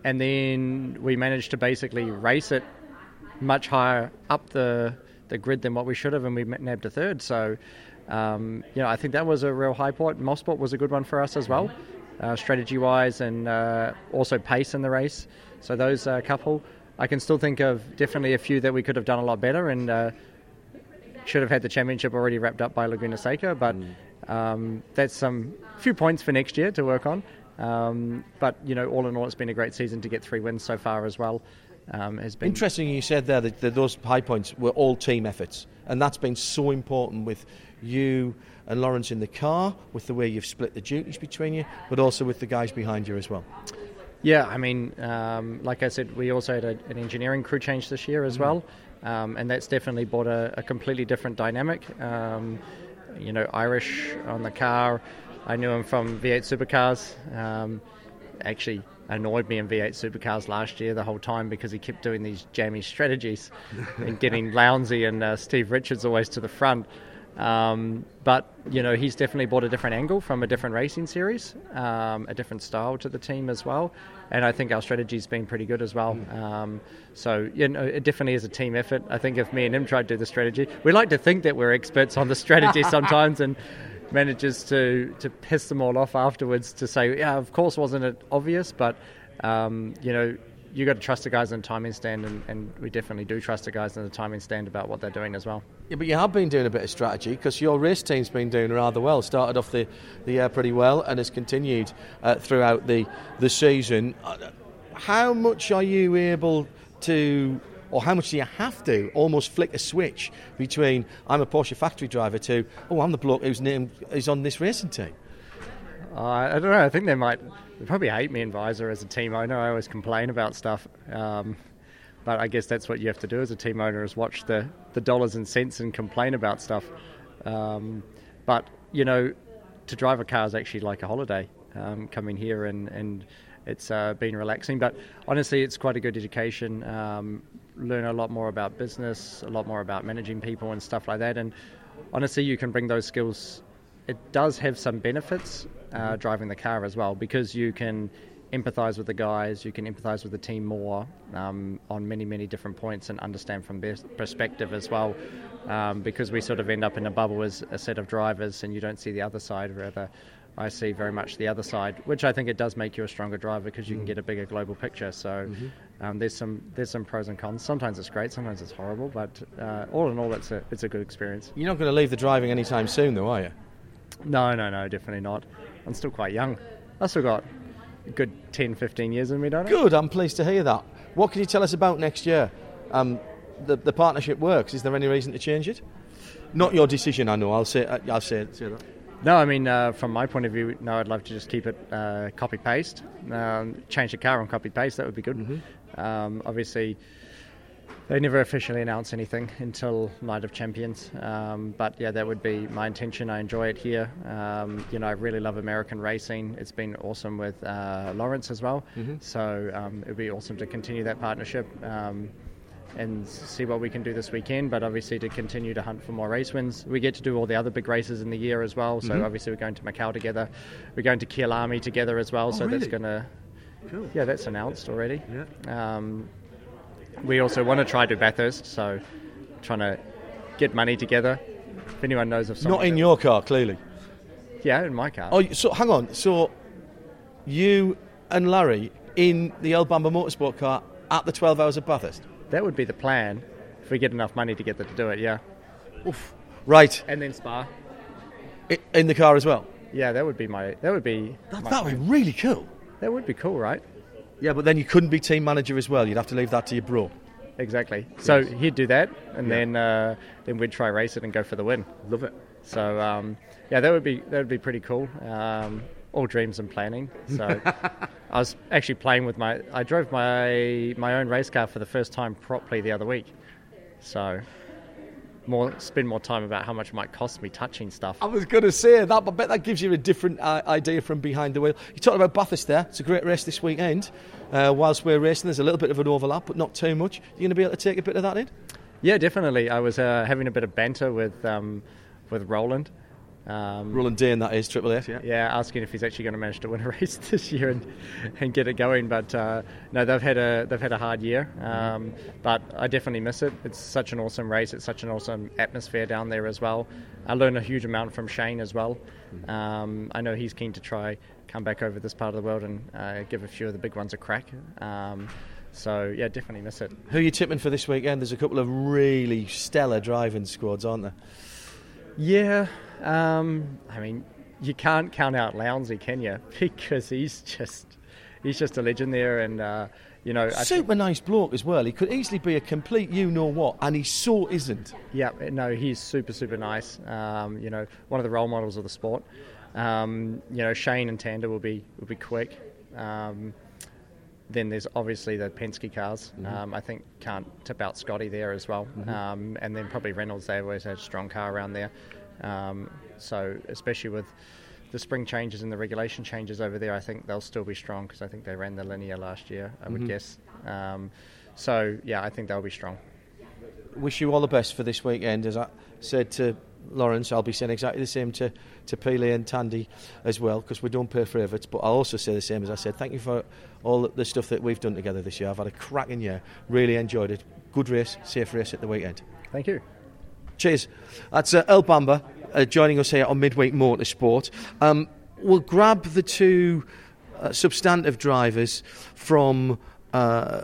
And then we managed to basically race it much higher up the grid than what we should have, and we nabbed a third. So, you know, I think that was a real high point. Mosport was a good one for us as well, strategy-wise, and also pace in the race. So those couple. I can still think of definitely a few that we could have done a lot better, and should have had the championship already wrapped up by Laguna Seca, but that's some few points for next year to work on. But, you know, all in all, it's been a great season to get 3 wins so far as well. Has been interesting. You said there that those high points were all team efforts, and that's been so important with you and Lawrence in the car, with the way you've split the duties between you, but also with the guys behind you as well. Yeah, I mean, like I said, we also had an engineering crew change this year as well, and that's definitely brought a completely different dynamic. You know, Irish on the car, I knew him from V8 Supercars, actually annoyed me in V8 Supercars last year the whole time because he kept doing these jammy strategies and getting Lounsey and Steve Richards always to the front. But, you know, he's definitely brought a different angle from a different racing series, a different style to the team as well. And I think our strategy's been pretty good as well. So, you know, it definitely is a team effort. I think if me and him tried to do the strategy, we like to think that we're experts on the strategy sometimes, and manages to piss them all off afterwards to say, yeah, of course, wasn't it obvious? But, you know, you got to trust the guys in the timing stand, and we definitely do trust the guys in the timing stand about what they're doing as well. Yeah, but you have been doing a bit of strategy because your race team's been doing rather well. Started off the year pretty well and has continued throughout the season. How much are you able to, or how much do you have to almost flick a switch between I'm a Porsche factory driver to, oh, I'm the bloke whose name is on this racing team? I don't know. I think they probably hate me in Visor as a team owner. I always complain about stuff. But I guess that's what you have to do as a team owner, is watch the dollars and cents and complain about stuff. But, you know, to drive a car is actually like a holiday, coming here, and it's been relaxing. But honestly, it's quite a good education. Learn a lot more about business, a lot more about managing people and stuff like that. And honestly, you can bring those skills. It does have some benefits driving the car as well, because you can empathize with the guys, you can empathize with the team more on many, many different points, and understand from their perspective as well, because we sort of end up in a bubble as a set of drivers, and you don't see the other side. Rather, I see very much the other side, which I think it does make you a stronger driver, because you can get a bigger global picture. So there's some pros and cons. Sometimes it's great, sometimes it's horrible, but all in all, it's a good experience. You're not going to leave the driving anytime soon, though, are you? No, definitely not. I'm still quite young. I've still got a good 10, 15 years in me, don't I? Good, I'm pleased to hear that. What can you tell us about next year? The partnership works. Is there any reason to change it? Not your decision, I know. I'll say that. No, I mean, from my point of view, no, I'd love to just keep it copy-paste. Change the car on copy-paste, that would be good. Obviously, they never officially announce anything until Night of Champions. But yeah, that would be my intention. I enjoy it here. You know, I really love American racing. It's been awesome with Lawrence as well. So it'd be awesome to continue that partnership and see what we can do this weekend. But obviously, to continue to hunt for more race wins. We get to do all the other big races in the year as well. So obviously, we're going to Macau together. We're going to Kyalami together as well. Oh, so really? That's going to... Cool. Yeah, that's announced already. Yeah. We also want to try to Bathurst, so trying to get money together. If anyone knows of something. Not in your car, clearly. Yeah, in my car. Oh, so hang on. So you and Larry in the El Bamba Motorsport car at the 12 hours of Bathurst? That would be the plan if we get enough money together to do it, yeah. Oof. Right. And then Spa. In the car as well? Yeah, that would be my... That would be really cool. That would be cool, right? Yeah, but then you couldn't be team manager as well. You'd have to leave that to your bro. Exactly. Yes. So he'd do that, and then we'd try race it and go for the win. Love it. So yeah, that would be pretty cool. All dreams and planning. So I was actually playing with I drove my own race car for the first time properly the other week. So spend more time about how much it might cost me touching stuff. I was going to say that, but I bet that gives you a different idea from behind the wheel. You talked about Bathurst there. It's a great race this weekend. Whilst we're racing, there's a little bit of an overlap, but not too much. You're going to be able to take a bit of that in? Yeah, definitely. I was having a bit of banter with Roland. Roland Dane, that is, Triple Eight, yeah. Yeah, asking if he's actually going to manage to win a race this year and get it going. But no, they've had a hard year. But I definitely miss it. It's such an awesome race. It's such an awesome atmosphere down there as well. I learned a huge amount from Shane as well. I know he's keen to come back over this part of the world and give a few of the big ones a crack. So, yeah, definitely miss it. Who are you tipping for this weekend? There's a couple of really stellar driving squads, aren't there? Yeah, I mean, you can't count out Lounsey, can you? Because he's just a legend there, and you know, super nice bloke as well. He could easily be a complete you know what, and he so isn't. Yeah, no, he's super nice. You know, one of the role models of the sport. You know, Shane and Tander will be quick. Then there's obviously the Penske cars. Mm-hmm. I think can't tip out Scotty there as well. Mm-hmm. And then probably Reynolds. They always had a strong car around there. So especially with the spring changes and the regulation changes over there, I think they'll still be strong because I think they ran the linear last year, I would guess. So, yeah, I think they'll be strong. Wish you all the best for this weekend. As I said to Lawrence, I'll be saying exactly the same to Pele and Tandy as well, because we don't pay favourites, but I'll also say the same as I said. Thank you for all the stuff that we've done together this year. I've had a cracking year, really enjoyed it. Good race, safe race at the weekend. Thank you. Cheers. That's El Bamba joining us here on Midweek Motorsport. We'll grab the two substantive drivers from the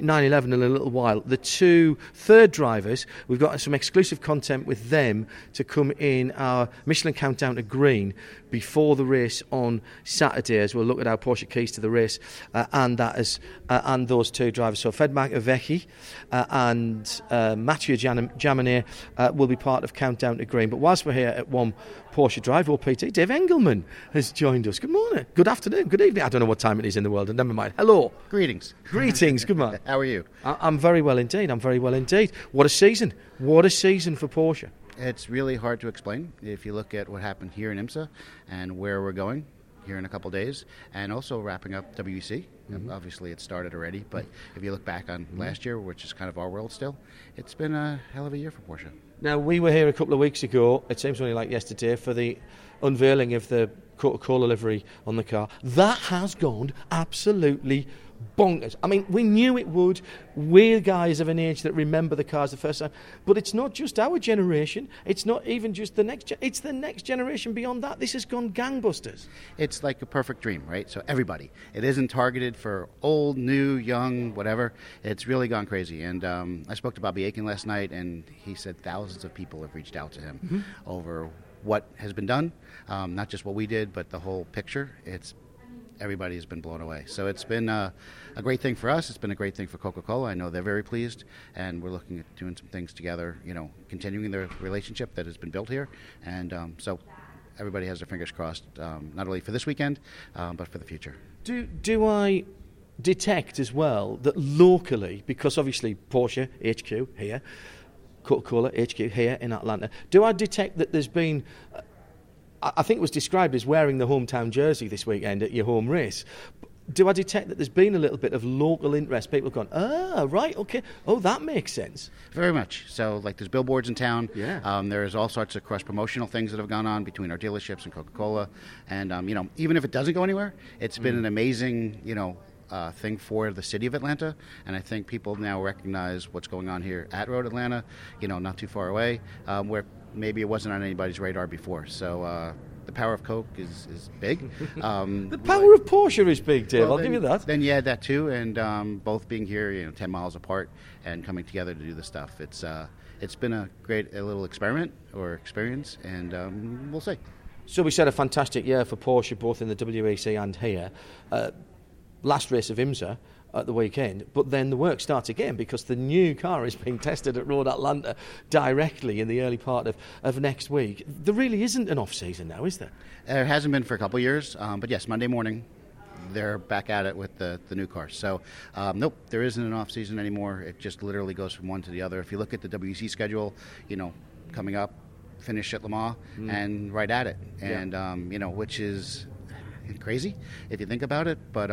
911 in a little while. The two third drivers, we've got some exclusive content with them to come in our Michelin Countdown to Green before the race on Saturday, as we'll look at our Porsche keys to the race and those two drivers. So Fed McAvecchi and Mathieu Jaminet will be part of Countdown to Green. But whilst we're here at one Porsche Drive, OPT, Dave Engelman has joined us. Good morning, good afternoon, good evening. I don't know what time it is in the world, and never mind. Hello. Greetings, good morning. How are you? I'm very well indeed, What a season. What a season for Porsche. It's really hard to explain if you look at what happened here in IMSA and where we're going here in a couple of days, and also wrapping up WEC. Mm-hmm. Obviously, it started already, but if you look back on last year, which is kind of our world still, it's been a hell of a year for Porsche. Now, we were here a couple of weeks ago, it seems only like yesterday, for the unveiling of the Coca-Cola livery on the car. That has gone absolutely bonkers. I mean, we knew it would. We're guys of an age that remember the cars the first time. But it's not just our generation. It's not even just the next it's the next generation beyond that. This has gone gangbusters. It's like a perfect dream, right? So everybody. It isn't targeted for old, new, young, whatever. It's really gone crazy. And I spoke to Bobby Aiken last night, and he said thousands of people have reached out to him over what has been done. Not just what we did, but the whole picture. Everybody has been blown away. So it's been a great thing for us. It's been a great thing for Coca-Cola. I know they're very pleased, and we're looking at doing some things together, you know, continuing the relationship that has been built here. And so everybody has their fingers crossed, not only for this weekend, but for the future. Do I detect as well that locally, because obviously Porsche HQ here, Coca-Cola HQ here in Atlanta, do I detect that there's been... I think it was described as wearing the hometown jersey this weekend at your home race. Do I detect that there's been a little bit of local interest? People have gone, right, okay. Oh, that makes sense. Very much. So, like, there's billboards in town. Yeah. There's all sorts of cross-promotional things that have gone on between our dealerships and Coca-Cola. And, you know, even if it doesn't go anywhere, it's been an amazing, you know, thing for the city of Atlanta, and I think people now recognize what's going on here at Road Atlanta, you know, not too far away, where maybe it wasn't on anybody's radar before. So the power of Coke is big. The power of Porsche is big, Dave. Well, I'll give you that. Then you add that too, and both being here, you know, 10 miles apart and coming together to do this stuff. It's been a great little experiment or experience, and we'll see. So we said a fantastic year for Porsche, both in the WEC and here. Last race of IMSA, at the weekend, but then the work starts again because the new car is being tested at Road Atlanta directly in the early part of next week. There really isn't an off-season now, is there? There hasn't been for a couple of years, but yes, Monday morning they're back at it with the new cars. So, nope, there isn't an off-season anymore. It just literally goes from one to the other. If you look at the WEC schedule, you know, coming up, finish at Le Mans, and right at it. And, you know, which is crazy if you think about it, but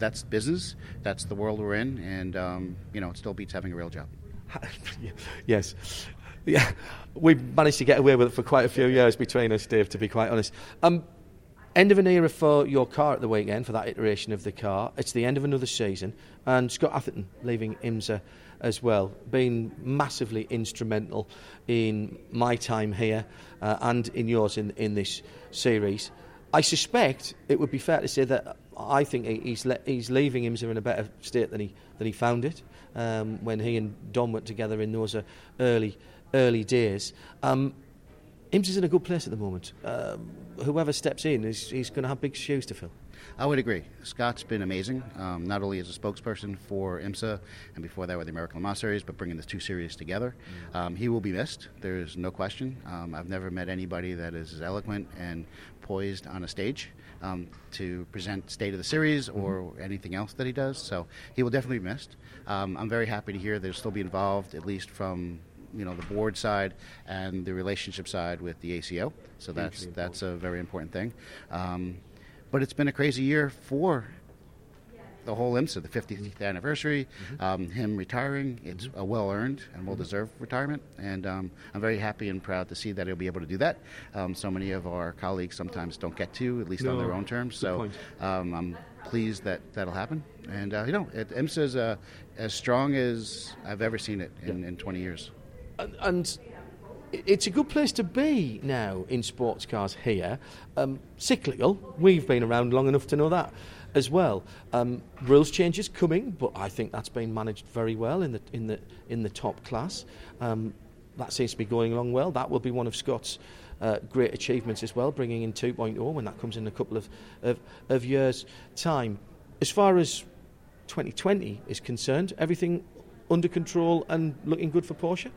that's business. That's the world we're in, and, you know, it still beats having a real job. Yes. Yeah, we've managed to get away with it for quite a few years between us, Dave, to be quite honest. End of an era for your car at the weekend, for that iteration of the car. It's the end of another season, and Scott Atherton leaving IMSA as well, been massively instrumental in my time here and in yours in this series. I suspect it would be fair to say that I think he's leaving IMSA in a better state than he found it when he and Don went together in those early days. IMSA's in a good place at the moment. Whoever steps in, he's going to have big shoes to fill. I would agree. Scott's been amazing, not only as a spokesperson for IMSA, and before that with the American Le Mans Series, but bringing the two series together. He will be missed. There is no question. I've never met anybody that is as eloquent and poised on a stage to present State of the Series or anything else that he does. So he will definitely be missed. I'm very happy to hear that he'll still be involved, at least from the board side and the relationship side with the ACO. So that's a very important thing. But it's been a crazy year for the whole IMSA, the 50th anniversary, him retiring. It's a well-earned and well-deserved retirement. And I'm very happy and proud to see that he'll be able to do that. So many of our colleagues sometimes don't get to, at least on their own terms. So I'm pleased that that'll happen. And, you know, IMSA is as strong as I've ever seen it in 20 years. And it's a good place to be now in sports cars here. Cyclical, we've been around long enough to know that as well. Rules changes coming, but I think that's been managed very well in the top class. That seems to be going along well. That will be one of Scott's great achievements as well, bringing in 2.0 when that comes in a couple of years' time. As far as 2020 is concerned, everything under control and looking good for Porsche?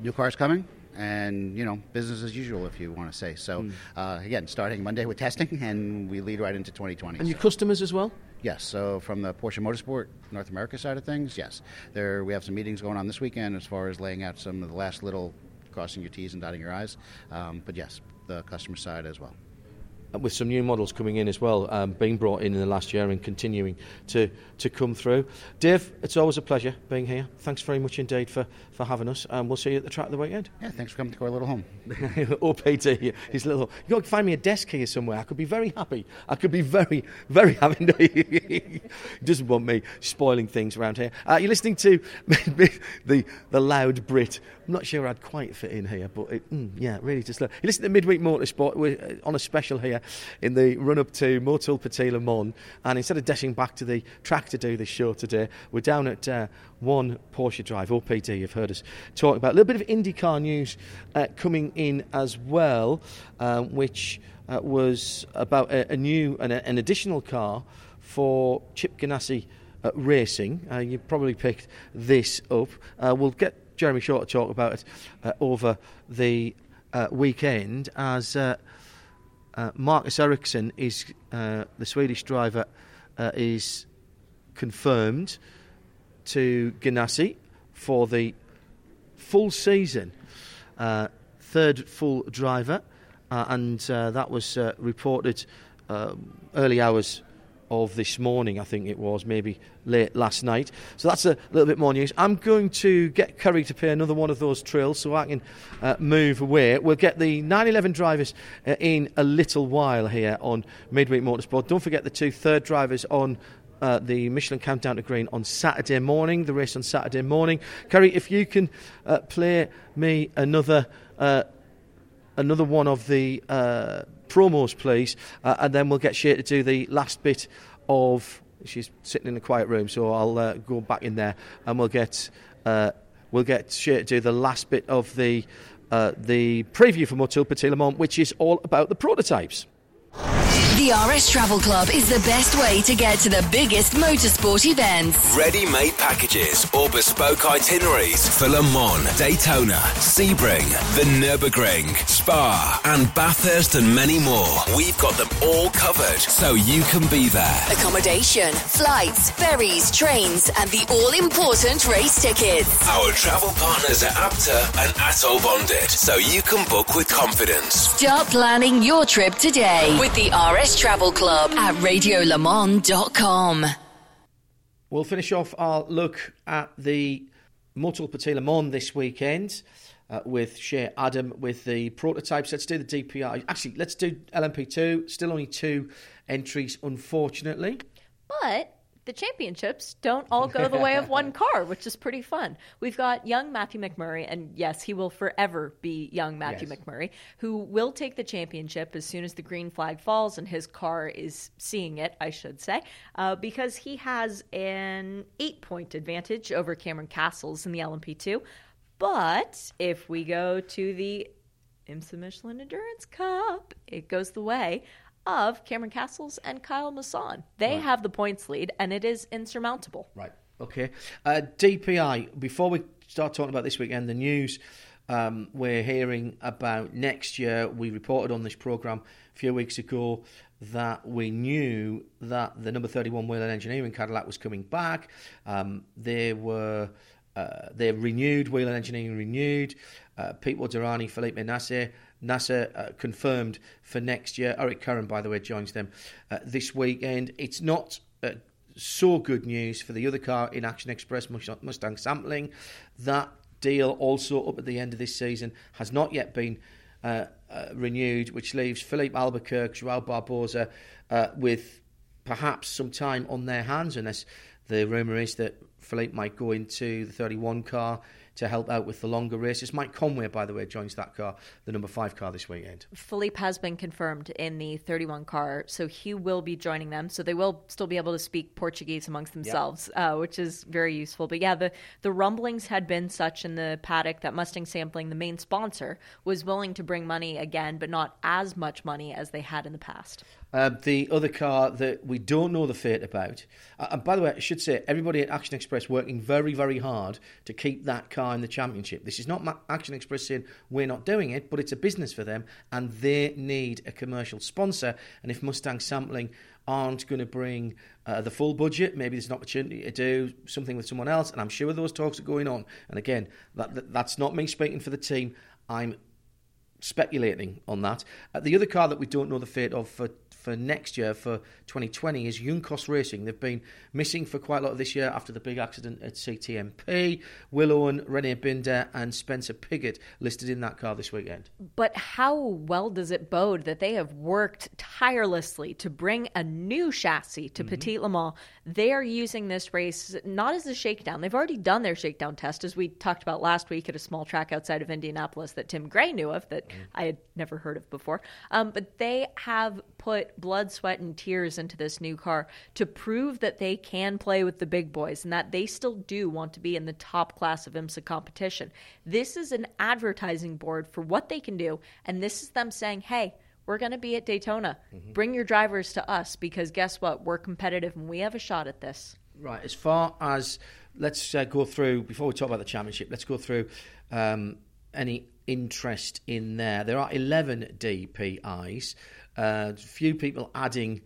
New cars coming, and, you know, business as usual, if you want to say. So, again, starting Monday with testing, and we lead right into 2020. And your customers as well? Yes. So from the Porsche Motorsport North America side of things, yes. We have some meetings going on this weekend as far as laying out some of the last little crossing your T's and dotting your I's. But, yes, the customer side as well. With some new models coming in as well, being brought in the last year and continuing to come through. Dave, it's always a pleasure being here. Thanks very much indeed for having us, and we'll see you at the track at the weekend. Yeah, thanks for coming to our little home. Oh, Peter, his little home. You've got to find me a desk here somewhere. I could be very happy. I could be very, very happy. He doesn't want me spoiling things around here. You're listening to the loud Brit. I'm not sure I'd quite fit in here, but it really just loud. You listen to Midweek Motorsport. We're on a special here in the run-up to Motul Petit Le Mans, and instead of dashing back to the track to do this show today, we're down at One Porsche Drive, or PT, you've heard us talk about. A little bit of IndyCar news coming in as well, which was about an additional car for Chip Ganassi Racing. You probably picked this up. We'll get Jeremy Shaw to talk about it over the weekend as Marcus Ericsson, is the Swedish driver, is confirmed to Ganassi for the full season, third full driver, and that was reported early hours of this morning, I think it was, maybe late last night. So that's a little bit more news. I'm going to get Kerry to play another one of those trills so I can move away. We'll get the 911 drivers in a little while here on Midweek Motorsport. Don't forget the two third drivers on the Michelin Countdown to Green on Saturday morning, the race on Saturday morning. Kerry, if you can play me another one of the promos, please, and then we'll get Shea to do the last bit of... She's sitting in a quiet room, so I'll go back in there, and we'll get Shea to do the last bit of the preview for Motul Petit Le Mans, which is all about the prototypes. The RS Travel Club is the best way to get to the biggest motorsport events. Ready-made packages or bespoke itineraries for Le Mans, Daytona, Sebring, the Nürburgring, Spa and Bathurst and many more. We've got them all covered so you can be there. Accommodation, flights, ferries, trains and the all-important race tickets. Our travel partners are APTA and ATOL bonded so you can book with confidence. Start planning your trip today with the RS Travel Club at radiolemans.com. We'll finish off our look at the Motul Petit Le Mans this weekend with Shea Adam with the prototypes. Let's do the DPI. Actually, let's do LMP2. Still only two entries, unfortunately. But the championships don't all go the way of one car, which is pretty fun. We've got young Matthew McMurray, and yes, he will forever be young Matthew McMurray, who will take the championship as soon as the green flag falls and his car is seeing it, I should say, because he has an 8-point advantage over Cameron Cassels in the LMP2. But if we go to the IMSA Michelin Endurance Cup, it goes the way of Cameron Cassels and Kyle Masson. They have the points lead, and it is insurmountable. Right, okay. DPI, before we start talking about this weekend, the news we're hearing about next year, we reported on this programme a few weeks ago that we knew that the number 31 Whalen Engineering Cadillac was coming back. They renewed, Wheel and Engineering renewed. Pete Wadarani, Philippe Nasser confirmed for next year. Eric Curran, by the way, joins them this weekend. It's not so good news for the other car in Action Express, Mustang Sampling. That deal also up at the end of this season has not yet been renewed, which leaves Philippe Albuquerque, João Barbosa with perhaps some time on their hands, unless the rumour is that Philippe might go into the 31 car to help out with the longer races. Mike Conway, by the way, joins that car, the number 5 car this weekend. Philippe has been confirmed in the 31 car, so he will be joining them. So they will still be able to speak Portuguese amongst themselves, which is very useful. But yeah, the rumblings had been such in the paddock that Mustang Sampling, the main sponsor, was willing to bring money again, but not as much money as they had in the past. The other car that we don't know the fate about, and by the way, I should say, everybody at Action Express working very, very hard to keep that car in the championship. This is not Action Express saying we're not doing it, but it's a business for them and they need a commercial sponsor. And if Mustang Sampling aren't going to bring the full budget, maybe there's an opportunity to do something with someone else, and I'm sure those talks are going on. And again, that's not me speaking for the team, I'm speculating on that. The other car that we don't know the fate of for next year, for 2020, is Juncos Racing. They've been missing for quite a lot of this year after the big accident at CTMP. Will Owen, Rene Binder and Spencer Piggott listed in that car this weekend. But how well does it bode that they have worked tirelessly to bring a new chassis to Petit Le Mans? They are using this race not as a shakedown. They've already done their shakedown test, as we talked about last week at a small track outside of Indianapolis that Tim Gray knew of, that I had never heard of before. But they have put blood, sweat, and tears into this new car to prove that they can play with the big boys and that they still do want to be in the top class of IMSA competition. This is an advertising board for what they can do, and this is them saying, hey, we're going to be at Daytona. Bring your drivers to us because guess what? We're competitive and we have a shot at this. Right, as far as, let's go through, before we talk about the championship, let's go through any interest in there. There are 11 DPIs. Few people adding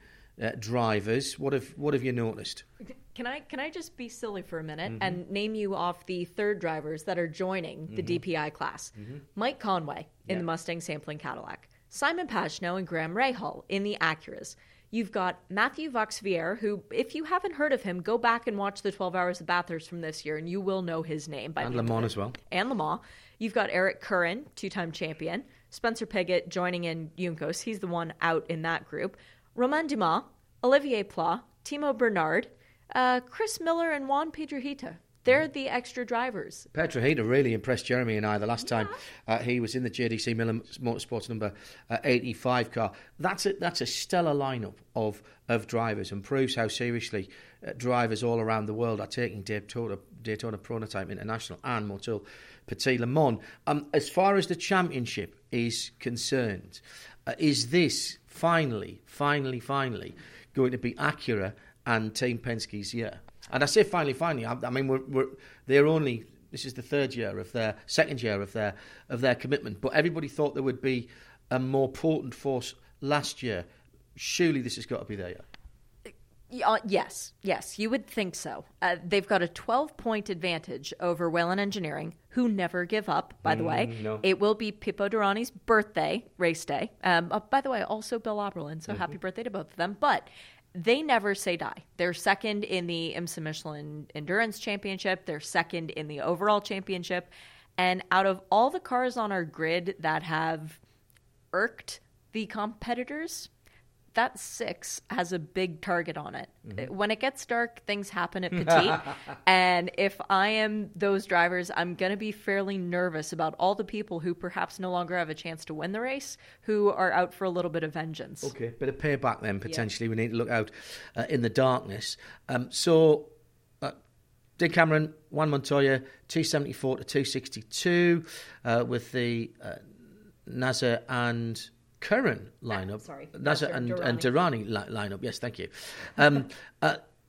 drivers. What have you noticed? Can I just be silly for a minute and name you off the third drivers that are joining the DPI class? Mike Conway in the Mustang Sampling Cadillac, Simon Pagenaud and Graham Rahal in the Acuras. You've got Matthew Voxvier, who, if you haven't heard of him, go back and watch the 12 Hours of Bathurst from this year, and you will know his name. By and Le Mans as well. And Le Mans. You've got Eric Curran, two-time champion. Spencer Piggott joining in Juncos. He's the one out in that group. Romain Dumas, Olivier Pla, Timo Bernard, Chris Miller, and Juan Pedrahita. They're the extra drivers. Pedrahita really impressed Jeremy and I the last time he was in the JDC Miller Motorsports number 85 car. That's a stellar lineup of drivers and proves how seriously drivers all around the world are taking Daytona Prototype International and Motul Petit Le Mans. As far as the championship is concerned, is this finally, going to be Acura and Team Penske's year. And I say finally, I mean, they're only... This is the second year of their commitment. But everybody thought there would be a more potent force last year. Surely this has got to be their year. Yes, you would think so. They've got a 12-point advantage over Whelen Engineering, who never give up, by the way. No. It will be Pippo Durrani's birthday, race day. By the way, also Bill Oberlin, so happy birthday to both of them. But... they never say die. They're second in the IMSA Michelin Endurance Championship. They're second in the overall championship. And out of all the cars on our grid that have irked the competitors, that 6 has a big target on it. Mm-hmm. When it gets dark, things happen at Petit. And if I am those drivers, I'm going to be fairly nervous about all the people who perhaps no longer have a chance to win the race, who are out for a little bit of vengeance. Okay, bit of payback then, potentially. Yeah. We need to look out in the darkness. Dick Cameron, Juan Montoya, 274 to 262 with the Nasser and... Curran lineup, Nasser and Durrani lineup. Yes, thank you.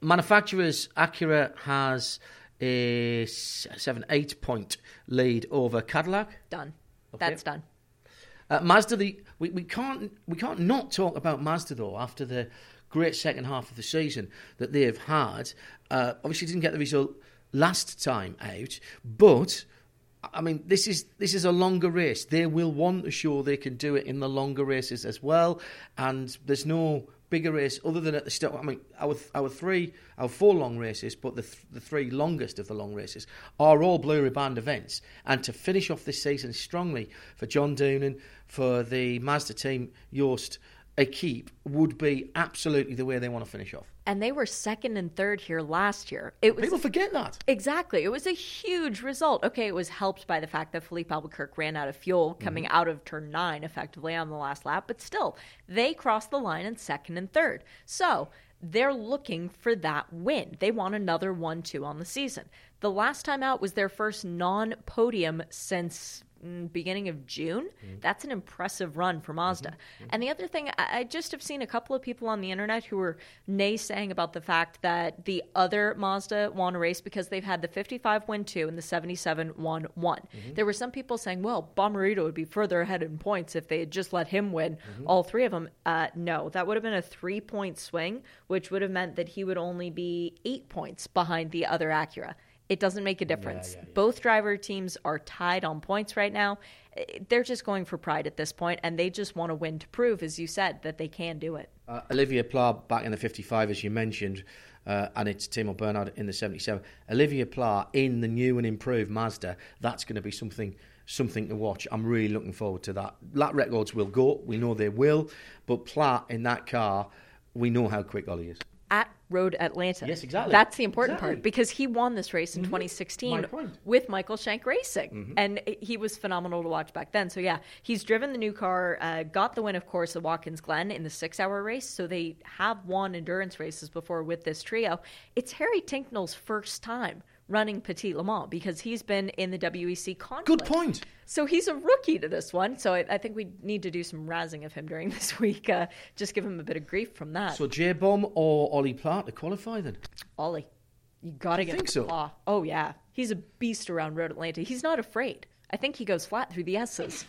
Manufacturers, Acura has a 7-8 point lead over Cadillac. Done. Okay. That's done. Mazda, we can't not talk about Mazda though after the great second half of the season that they have had. Obviously, didn't get the result last time out, but. I mean, this is a longer race. They will want to show they can do it in the longer races as well. And there's no bigger race other than at the start. I mean, our four long races, but the three longest of the long races are all blue riband events. And to finish off this season strongly for John Doonan, for the Mazda team, Joost Equipe, would be absolutely the way they want to finish off. And they were second and third here last year. People forget that. Exactly. It was a huge result. Okay, it was helped by the fact that Philippe Albuquerque ran out of fuel coming out of turn 9 effectively on the last lap. But still, they crossed the line in second and third. So they're looking for that win. They want another 1-2 on the season. The last time out was their first non-podium since... beginning of June. That's an impressive run for Mazda. And the other thing, I just have seen a couple of people on the internet who were naysaying about the fact that the other Mazda won a race because they've had the 55 win 2 and the 77 won 1. There were some people saying, well, Bomarito would be further ahead in points if they had just let him win all three of them. No, that would have been a 3-point swing, which would have meant that he would only be 8 points behind the other Acura. It doesn't make a difference. Yeah. Both driver teams are tied on points right now. They're just going for pride at this point, and they just want to win to prove, as you said, that they can do it. Olivier Pla back in the 55, as you mentioned, and it's Timo Bernhard in the 77. Olivier Pla in the new and improved Mazda, that's going to be something to watch. I'm really looking forward to that. Lap records will go. We know they will. But Pla in that car, we know how quick Ollie is. At Road Atlanta. Yes, exactly. That's the important part, because he won this race in 2016 with Michael Shank Racing, and he was phenomenal to watch back then. So yeah, he's driven the new car, got the win, of course, at Watkins Glen in the 6-hour race, so they have won endurance races before with this trio. It's Harry Tinknell's first time running Petit Le Mans, because he's been in the WEC conflict. Good point. So he's a rookie to this one. So I think we need to do some razzing of him during this week. Just give him a bit of grief from that. So J-Bomb or Ollie Platt to qualify then? Ollie. You got to get him. So. Oh, yeah. He's a beast around Road Atlanta. He's not afraid. I think he goes flat through the S's.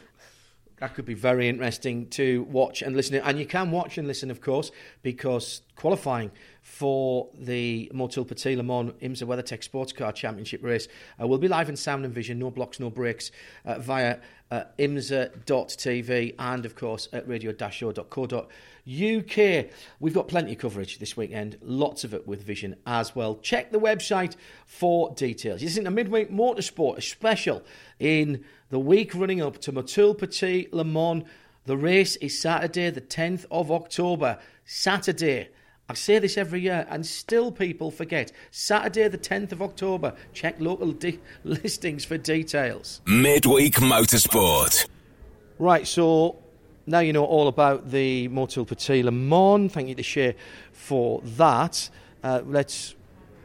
That could be very interesting to watch and listen to. And you can watch and listen, of course, because qualifying for the Motul Petit Le Mans IMSA WeatherTech Sports Car Championship race will be live in sound and vision, no blocks, no breaks, via IMSA.tv and, of course, at radio-show.co.uk. We've got plenty of coverage this weekend, lots of it with vision as well. Check the website for details. This isn't a midweek motorsport, a special in the week running up to Motul Petit Le Mans. The race is Saturday, the 10th of October. Saturday. I say this every year, and still people forget. Saturday, the 10th of October. Check local listings for details. Midweek Motorsport. Right, so now you know all about the Motul Petit Le Mans. Thank you to Shea for that. Let's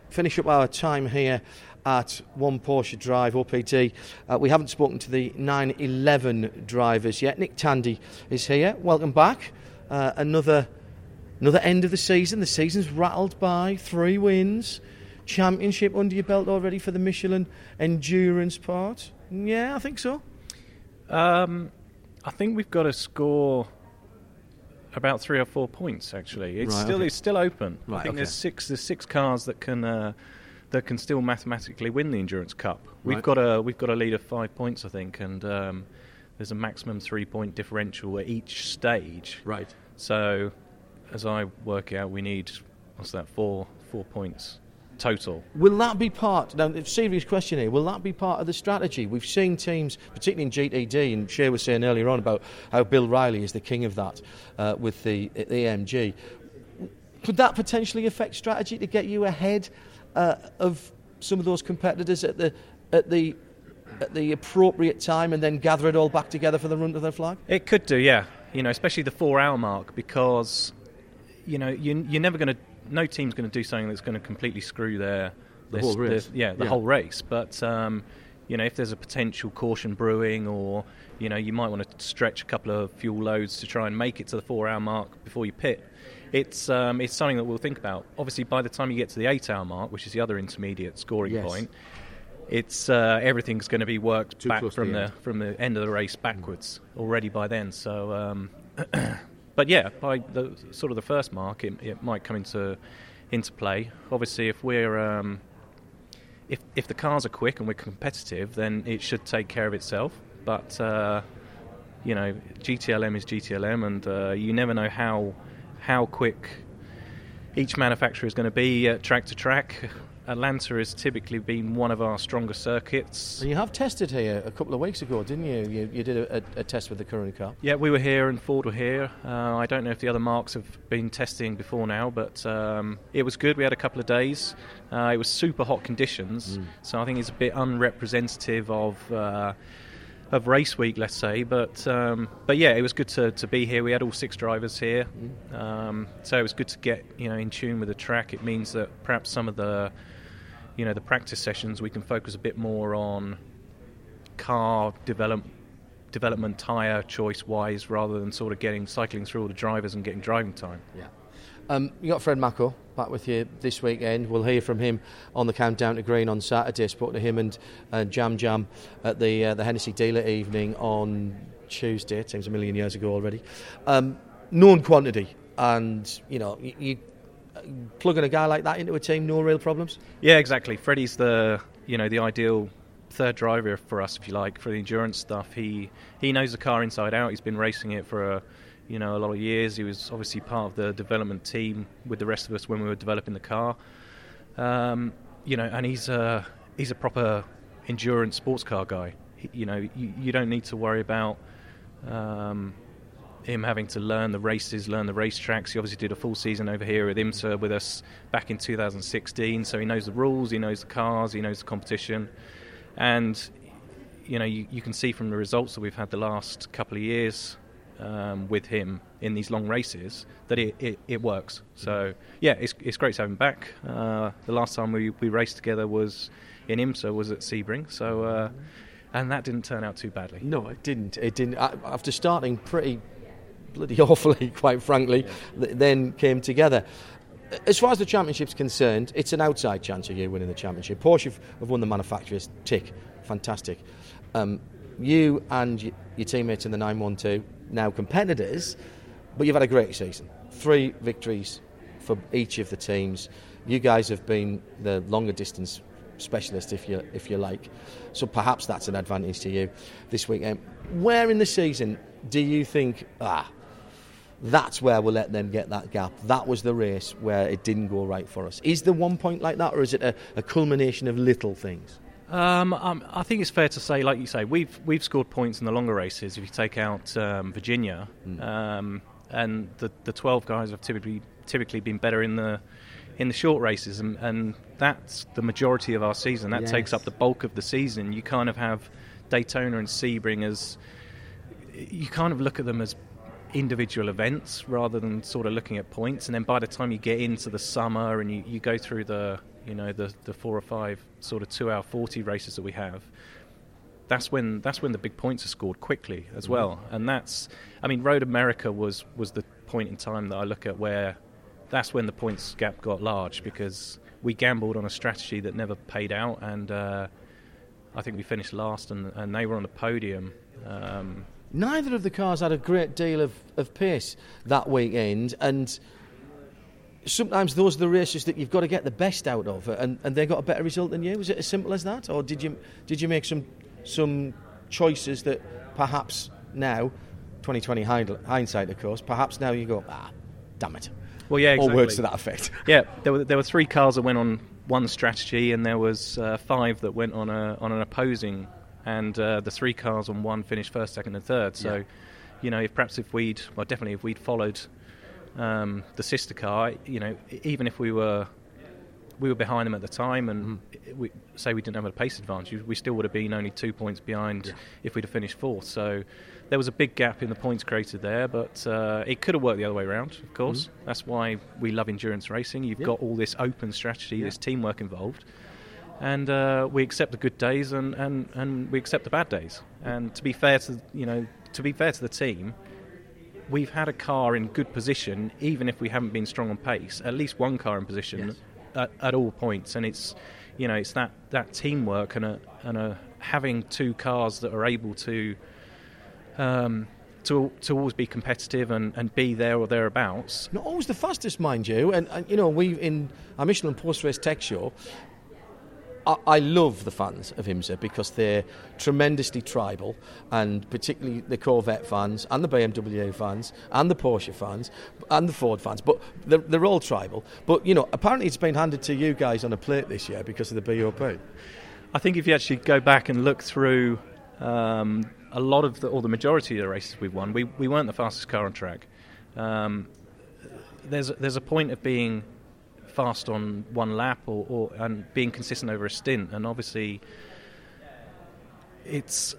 finish up our time here at One Porsche Drive, OPD. We haven't spoken to the 911 drivers yet. Nick Tandy is here. Welcome back. Another end of the season. The season's rattled by 3 wins, championship under your belt already for the Michelin endurance part. Yeah, I think so. I think we've got to score about 3 or 4 points. Actually, it's still open. Right, I think there's six cars that can still mathematically win the Endurance Cup. We've got a lead of 5 points, I think, and there's a maximum 3-point differential at each stage. Right. So, as I work it out, we need 4 points total. Will that be part? Now, serious question here. Will that be part of the strategy? We've seen teams, particularly in GTD, and Shea was saying earlier on about how Bill Riley is the king of that with the AMG. Could that potentially affect strategy to get you ahead of some of those competitors at the appropriate time, and then gather it all back together for the run to the flag? It could do, yeah. You know, especially the 4-hour mark, because you know you're never going to. No team's going to do something that's going to completely screw the whole race. But you know, if there's a potential caution brewing, or you know, you might want to stretch a couple of fuel loads to try and make it to the 4-hour mark before you pit. It's something that we'll think about. Obviously, by the time you get to the 8-hour mark, which is the other intermediate scoring point, it's everything's going to be worked back from the end of the race backwards already by then. So. But yeah, by the sort of the first mark, it might come into play. Obviously, if we're if the cars are quick and we're competitive, then it should take care of itself. But you know, GTLM is GTLM, and you never know how quick each manufacturer is going to be track to track. Atlanta has typically been one of our stronger circuits. And you have tested here a couple of weeks ago, didn't you? You did a test with the current car. Yeah, we were here and Ford were here. I don't know if the other marks have been testing before now, but it was good. We had a couple of days. It was super hot conditions, so I think it's a bit unrepresentative of race week, let's say. But yeah, it was good to be here. We had all 6 drivers here, so it was good to get in tune with the track. It means that perhaps some of the the practice sessions, we can focus a bit more on car development, tyre choice-wise, rather than sort of cycling through all the drivers and getting driving time. Yeah. You got Fred Macko back with you this weekend. We'll hear from him on the Countdown to Green on Saturday. Spoke to him and Jam at the Hennessy dealer evening on Tuesday. It seems a million years ago already. Known quantity, and you plugging a guy like that into a team, no real problems. Yeah, exactly. Freddie's the ideal third driver for us, if you like, for the endurance stuff. He knows the car inside out. He's been racing it for a lot of years. He was obviously part of the development team with the rest of us when we were developing the car. And he's a proper endurance sports car guy. You don't need to worry about him having to learn the races, learn the racetracks. He obviously did a full season over here at IMSA with us back in 2016, so he knows the rules, he knows the cars, he knows the competition. And, you can see from the results that we've had the last couple of years with him in these long races that it works. So, yeah, it's great to have him back. The last time we raced together was in IMSA, was at Sebring, so... and that didn't turn out too badly. No, it didn't. It didn't. After starting pretty... bloody awfully, quite frankly, then came together. As far as the championship's concerned, it's an outside chance of you winning the championship. Porsche have won the manufacturers, tick, fantastic. You and your teammates in the 912, now competitors, but you've had a great season. 3 victories for each of the teams. You guys have been the longer distance specialist, if you like, so perhaps that's an advantage to you this weekend. Where in the season do you think, that's where we'll let them get that gap? That was the race where it didn't go right for us. Is there one point like that, or is it a culmination of little things? I think it's fair to say, like you say, we've scored points in the longer races. If you take out Virginia, and the 12 guys have typically been better in the short races, and that's the majority of our season. That takes up the bulk of the season. You kind of have Daytona and Sebring as... you kind of look at them as individual events rather than sort of looking at points. And then by the time you get into the summer and you go through the 4 or 5 sort of 2-hour 40 races that we have, that's when the big points are scored quickly as well. And that's, I mean, Road America was the point in time that I look at where that's when the points gap got large, because we gambled on a strategy that never paid out, and I think we finished last, and they were on the podium. Neither of the cars had a great deal of pace that weekend, and sometimes those are the races that you've got to get the best out of, and they got a better result than you. Was it as simple as that, or did you make some choices that perhaps now, 2020 hindsight, of course, perhaps now you go, damn it. Well, yeah, exactly. Or words to that effect. Yeah, there were 3 cars that went on one strategy, and there was 5 that went on an opposing, and the 3 cars on one finished first, second, and third. So, yeah. You know, if we'd followed the sister car, you know, even if we were behind them at the time, and we didn't have a pace advantage, we still would have been only 2 points behind if we'd have finished 4th. So there was a big gap in the points created there, but it could have worked the other way around, of course. Mm-hmm. That's why we love endurance racing. You've got all this open strategy, this teamwork involved, and we accept the good days and we accept the bad days. And to be fair to the team, we've had a car in good position, even if we haven't been strong on pace, at least one car in position at all points. And it's, you know, it's that teamwork and having 2 cars that are able to always be competitive and be there or thereabouts. Not always the fastest, mind you. And you know, we in our Michelin post-race tech show, I love the fans of IMSA because they're tremendously tribal, and particularly the Corvette fans and the BMW fans and the Porsche fans and the Ford fans, but they're all tribal. But, you know, apparently it's been handed to you guys on a plate this year because of the BOP. I think if you actually go back and look through a lot of the majority of the races we've won, we weren't the fastest car on track. There's a point of being fast on one lap or and being consistent over a stint, and obviously it's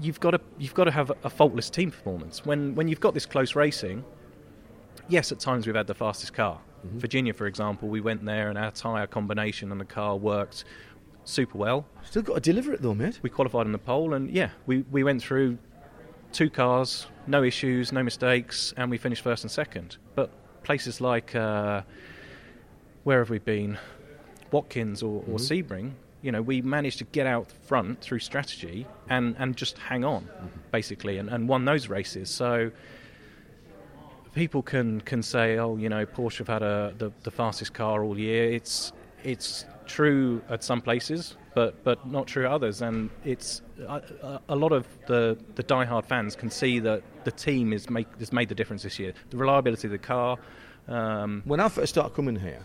you've got to have a faultless team performance when you've got this close racing. Yes, at times we've had the fastest car. Mm-hmm. Virginia, for example, we went there and our tyre combination and the car worked super well. Still got to deliver it though, mate. We qualified on the pole, and we went through 2 cars, no issues, no mistakes, and we finished first and second. But places like where have we been, Watkins or Sebring, you know, we managed to get out front through strategy and just hang on, basically, and won those races. So people can say, oh, you know, Porsche have had the fastest car all year. It's true at some places, but not true at others. And it's a lot of the diehard fans can see that the team has made the difference this year. The reliability of the car. When I first started coming here,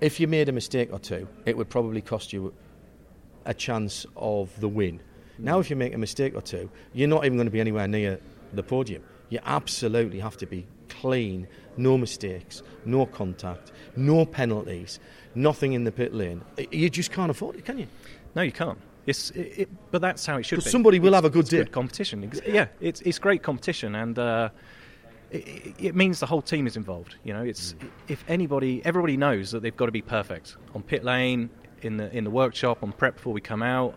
if you made a mistake or two, it would probably cost you a chance of the win. Now, if you make a mistake or two, you're not even going to be anywhere near the podium. You absolutely have to be clean, no mistakes, no contact, no penalties, nothing in the pit lane. You just can't afford it, can you? No, you can't. But that's how it should be. Because somebody will have a good day. Good competition. Yeah, it's great competition, and it means the whole team is involved. You know, it's if everybody knows that they've got to be perfect on pit lane, in the workshop, on prep before we come out,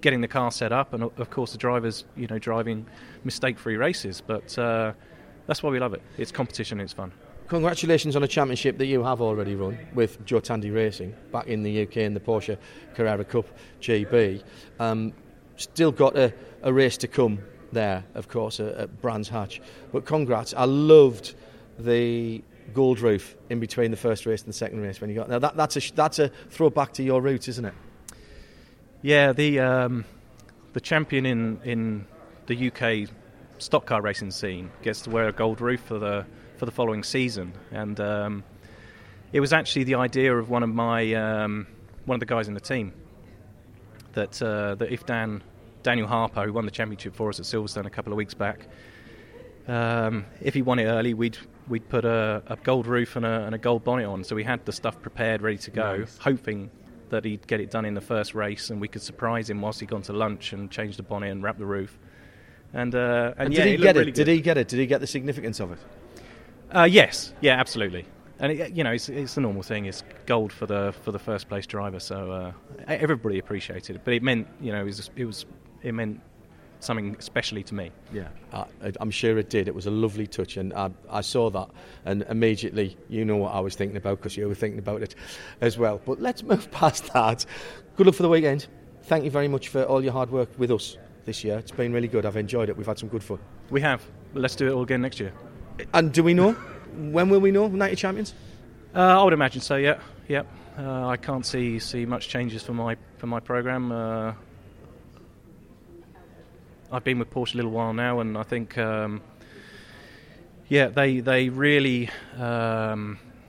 getting the car set up, and of course the drivers, you know, driving mistake-free races. But that's why we love it. It's competition, it's fun. Congratulations on a championship that you have already run with Joe Tandy Racing back in the UK in the Porsche Carrera Cup GB. Still got a race to come there, of course, at Brands Hatch. But congrats. I loved the gold roof in between the first race and the second race when you got now. That's a throwback to your roots, isn't it? Yeah, the champion in the UK stock car racing scene gets to wear a gold roof for the following season, and it was actually the idea of one of the guys in the team that if Daniel Harper, who won the championship for us at Silverstone a couple of weeks back, if he won it early, we'd put a gold roof and a gold bonnet on. So we had the stuff prepared, ready to go, nice. Hoping that he'd get it done in the first race, and we could surprise him whilst he'd gone to lunch and change the bonnet and wrap the roof. And yeah, did he get it? Did he get the significance of it? Yes, yeah, absolutely. And it, you know, it's the normal thing. It's gold for the first place driver, so everybody appreciated it. But it meant, you know, it meant something especially to me. Yeah, I'm sure it did. It was a lovely touch, and I saw that, and immediately, you know what I was thinking about, because you were thinking about it as well. But let's move past that. Good luck for the weekend. Thank you very much for all your hard work with us this year. It's been really good. I've enjoyed it. We've had some good fun. We have. Let's do it all again next year. And do we know? When will we know? Night of Champions? I would imagine so, yeah. Yeah. I can't see much changes for my programme. I've been with Porsche a little while now, and I think, they really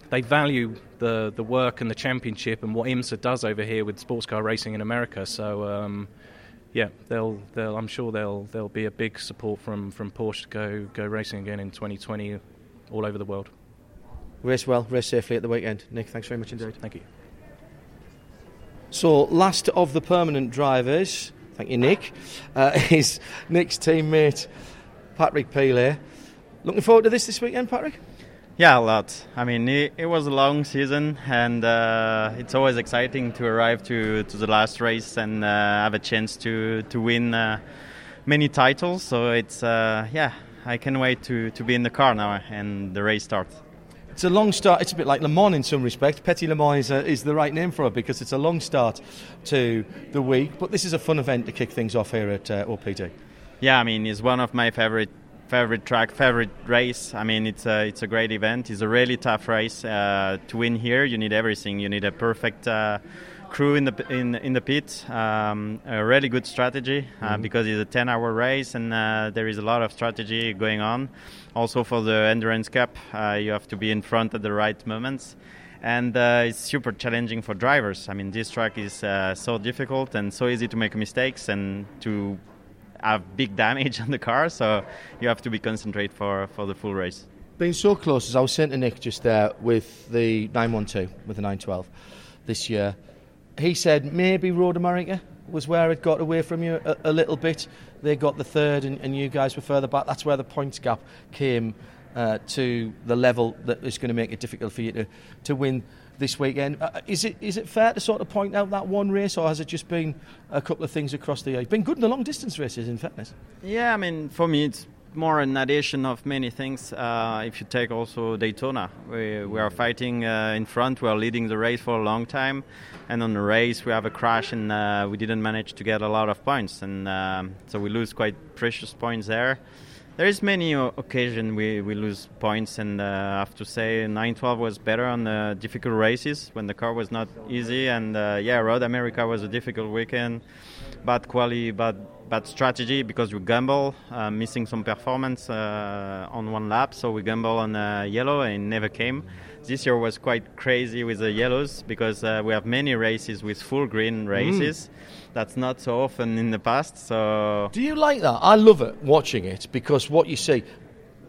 they value the work and the championship and what IMSA does over here with sports car racing in America. So, I'm sure they'll be a big support from Porsche to go racing again in 2020 all over the world. Race well, race safely at the weekend. Nick, thanks very much indeed. Thank you. So, last of the permanent drivers, thank you, Nick, is Nick's teammate, Patrick Pillay. Looking forward to this weekend, Patrick? Yeah, a lot. I mean, it was a long season, and it's always exciting to arrive to the last race and have a chance to win many titles. So, it's, I can't wait to be in the car now and the race starts. It's a long start. It's a bit like Le Mans in some respects. Petit Le Mans is the right name for it, because it's a long start to the week. But this is a fun event to kick things off here at OPT. Yeah, I mean, it's one of my favorite track, favorite race. I mean, it's a great event. It's a really tough race to win here. You need everything. You need a perfect crew in the pit, a really good strategy because it's a 10-hour race, and there is a lot of strategy going on. Also for the Endurance Cup, you have to be in front at the right moments, and it's super challenging for drivers. I mean, this track is so difficult and so easy to make mistakes and to have big damage on the car, so you have to be concentrated for the full race. Being so close, as I was saying to Nick just there with the 912, with the 912 this year, he said maybe Road America was where it got away from you a little bit. They got the third, and you guys were further back. That's where the points gap came to the level that is going to make it difficult for you to win this weekend. Is it fair to sort of point out that one race, or has it just been a couple of things across the year? You've been good in the long-distance races, in fairness. Yeah, I mean, for me, it's more an addition of many things. If you take also Daytona, we are fighting in front, we are leading the race for a long time, and on the race we have a crash, and we didn't manage to get a lot of points, and so we lose quite precious points there. There is many occasion we lose points, and I have to say 912 was better on the difficult races when the car was not easy, and Road America was a difficult weekend. Bad quality, bad strategy, because you gamble, missing some performance on one lap. So we gamble on yellow and it never came. This year was quite crazy with the yellows, because we have many races with full green races. That's not so often in the past. So do you like that? I love it, watching it, because what you see,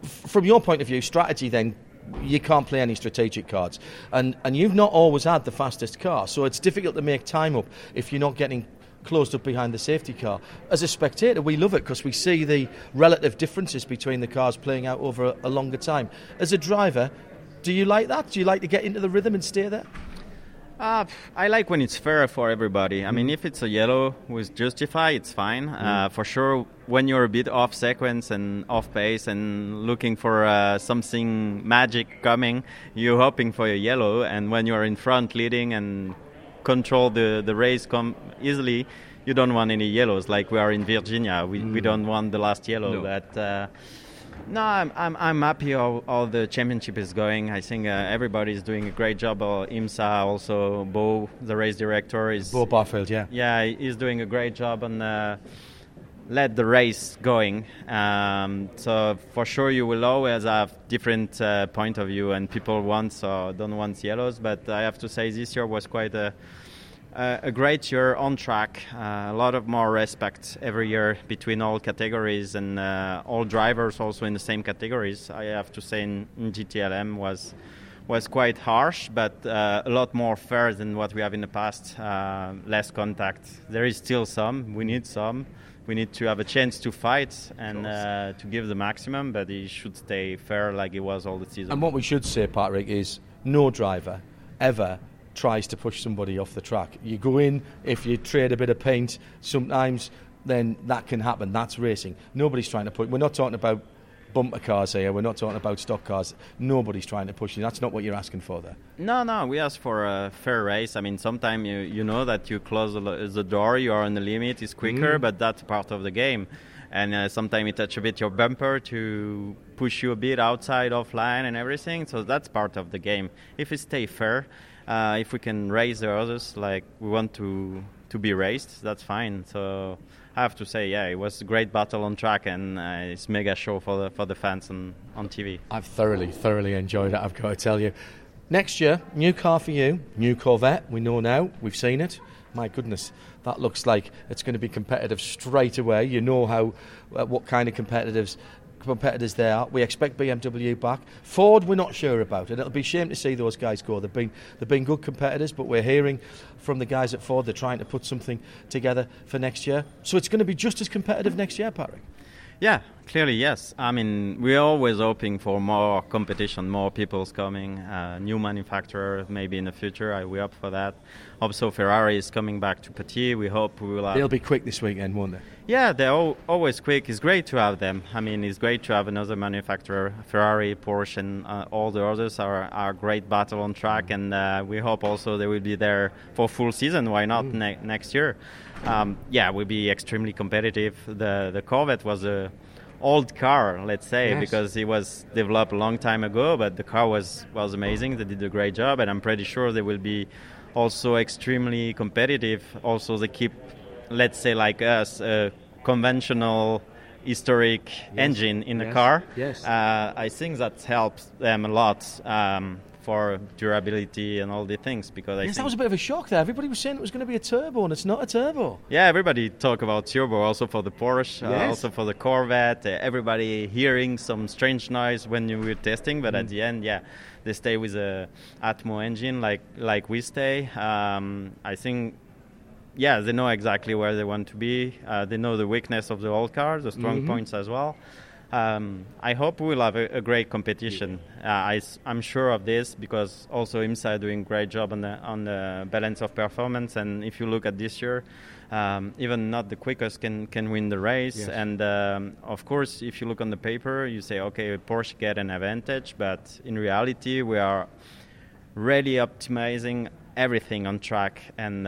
from your point of view, strategy then, you can't play any strategic cards, and you've not always had the fastest car, so it's difficult to make time up if you're not getting closed up behind the safety car. As a spectator, we love it because we see the relative differences between the cars playing out over a longer time. As a driver, do you like that? Do you like to get into the rhythm and stay there? I like when it's fair for everybody. I mean, if it's a yellow with justify, it's fine. For sure, when you're a bit off sequence and off pace and looking for something magic coming, you're hoping for a yellow, and when you're in front leading and control the race easily, you don't want any yellows. Like we are in Virginia, we don't want the last yellow. No. But I'm happy how the championship is going. I think everybody is doing a great job. IMSA also, Bo, the race director, is Bo Barfield. Yeah, he's doing a great job on let the race going. So for sure you will always have different point of view, and people want or don't want yellows, but I have to say this year was quite a great year on track. A lot of more respect every year between all categories, and all drivers also in the same categories. I have to say in GTLM was quite harsh, but a lot more fair than what we have in the past. Less contact. There is still some. We need some. We need to have a chance to fight and to give the maximum, but it should stay fair like it was all the season. And what we should say, Patrick, is no driver ever tries to push somebody off the track. You go in, if you trade a bit of paint, sometimes then that can happen. That's racing. Nobody's trying to put... We're not talking about bumper cars here. We're not talking about stock cars. Nobody's trying to push you. That's not what you're asking for there. No. We ask for a fair race. I mean, sometimes you know that you close the door, you are on the limit, it's quicker, but that's part of the game. And sometimes it touches a bit your bumper to push you a bit outside of line and everything. So that's part of the game. If it stays fair, if we can race the others like we want to be raced, that's fine. So I have to say, it was a great battle on track, and it's mega show for the fans on TV. I've thoroughly enjoyed it, I've got to tell you. Next year, new car for you, new Corvette. We know now, we've seen it. My goodness, that looks like it's going to be competitive straight away. You know how what kind of competitors they are. We expect BMW back. Ford, we're not sure about it. It'll be a shame to see those guys go. They've been good competitors, but we're hearing from the guys at Ford they're trying to put something together for next year. So it's going to be just as competitive next year, Patrick. Yeah, clearly, yes. I mean, we're always hoping for more competition, more people's coming, new manufacturer maybe in the future. We hope for that. Also, Ferrari is coming back to Petit. We hope we will have... They'll be quick this weekend, won't they? Yeah, they're always quick. It's great to have them. I mean, it's great to have another manufacturer. Ferrari, Porsche, and all the others are great battle on track, and we hope also they will be there for full season. Why not next year? We'll be extremely competitive. The Corvette was a old car, let's say, because it was developed a long time ago, but the car was amazing. They did a great job, and I'm pretty sure they will be also extremely competitive. Also, they keep, let's say, like us, a conventional historic engine in the car. Yes. I think that helps them a lot for durability and all the things, because I think that was a bit of a shock there. Everybody was saying it was going to be a turbo, and it's not a turbo. Yeah, everybody talk about turbo, also for the Porsche, also for the Corvette. Everybody hearing some strange noise when you were testing, but at the end, they stay with a Atmo engine like we stay. I think, they know exactly where they want to be. They know the weakness of the old car, the strong points as well. I hope we'll have a great competition. I'm sure of this, because also IMSA doing great job on the balance of performance. And if you look at this year, even not the quickest can win the race. Yes. And of course, if you look on the paper, you say, okay, Porsche get an advantage. But in reality, we are really optimizing everything on track and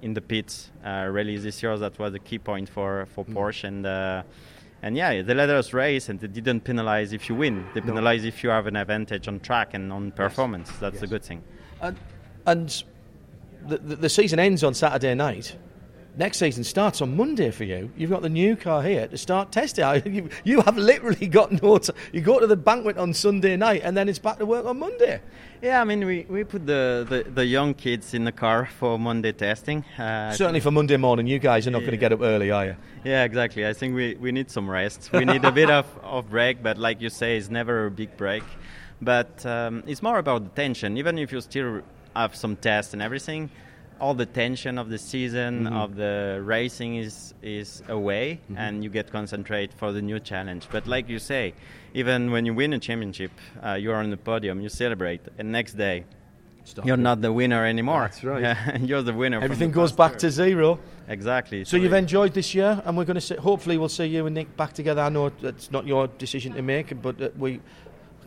in the pits. Really this year, that was a key point for Porsche. And they let us race, and they didn't penalize if you win. They penalize if you have an advantage on track and on performance. That's a good thing. And the season ends on Saturday night. Next season starts on Monday for you. You've got the new car here to start testing. You have literally got no time. You go to the banquet on Sunday night, and then it's back to work on Monday. Yeah, I mean, we put the young kids in the car for Monday testing. Certainly for Monday morning, you guys are not going to get up early, are you? Yeah, exactly. I think we need some rest. We need a bit of break, but like you say, it's never a big break. But it's more about the tension. Even if you still have some tests and everything, all the tension of the season, of the racing is away, and you get concentrate for the new challenge. But like you say, even when you win a championship, you are on the podium, you celebrate, and next day you're not the winner anymore. That's right. You're the winner. Everything goes back to zero. Exactly. So you've enjoyed this year, and we're going to hopefully we'll see you and Nick back together. I know it's not your decision to make, but we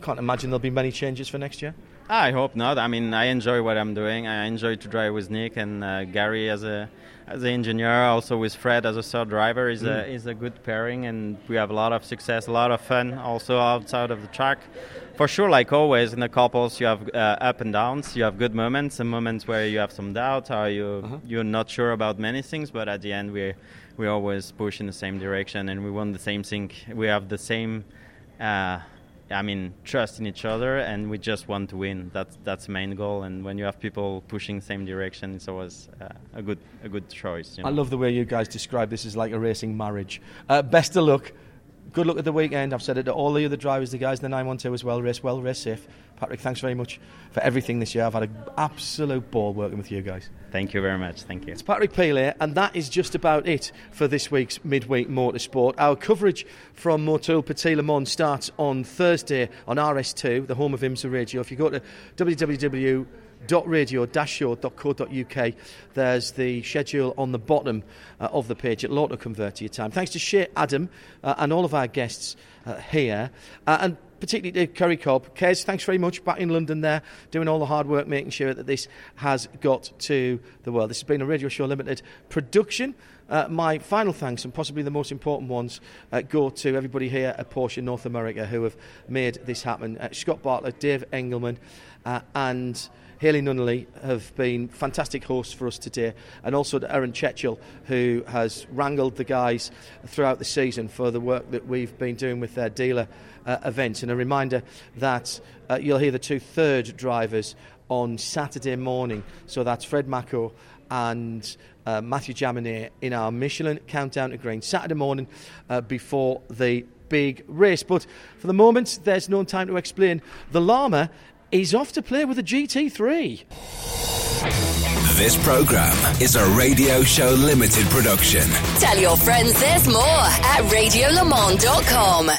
can't imagine there'll be many changes for next year. I hope not. I mean, I enjoy what I'm doing. I enjoy to drive with Nick and Gary as an engineer, also with Fred as a third driver. Is a good pairing, and we have a lot of success, a lot of fun, also outside of the track. For sure, like always, in the couples, you have up and downs. You have good moments and moments where you have some doubts, or you're not sure about many things, but at the end, we always push in the same direction, and we want the same thing. We have the same... trust in each other, and we just want to win. That's the main goal. And when you have people pushing the same direction, it's always a good choice. You know? I love the way you guys describe this as like a racing marriage. Best of luck. Good luck at the weekend. I've said it to all the other drivers, the guys in the 912 as well. Race well, race safe. Patrick, thanks very much for everything this year. I've had an absolute ball working with you guys. Thank you very much. Thank you. It's Patrick Pele, and that is just about it for this week's Midweek Motorsport. Our coverage from Motul Petit Le Mans starts on Thursday on RS2, the home of IMSA Radio. If you go to www.motul.com radio-short.co.uk. There's the schedule on the bottom of the page. It'll auto-convert to your time. Thanks to Shea Adam and all of our guests here. And particularly to Kerry Cobb. Kez, thanks very much. Back in London there, doing all the hard work, making sure that this has got to the world. This has been a Radio Show Limited production. My final thanks, and possibly the most important ones, go to everybody here at Porsche North America who have made this happen. Scott Bartlett, Dave Engelman, and Hayley Nunnally have been fantastic hosts for us today, and also to Erin Chechel, who has wrangled the guys throughout the season for the work that we've been doing with their dealer events. And a reminder that you'll hear the two third drivers on Saturday morning. So that's Fred Macko and Matthew Jaminet in our Michelin Countdown to Green Saturday morning before the big race. But for the moment, there's no time to explain. The llama is off to play with a GT3. This programme is a Radio Show Limited production. Tell your friends there's more at radiolemans.com.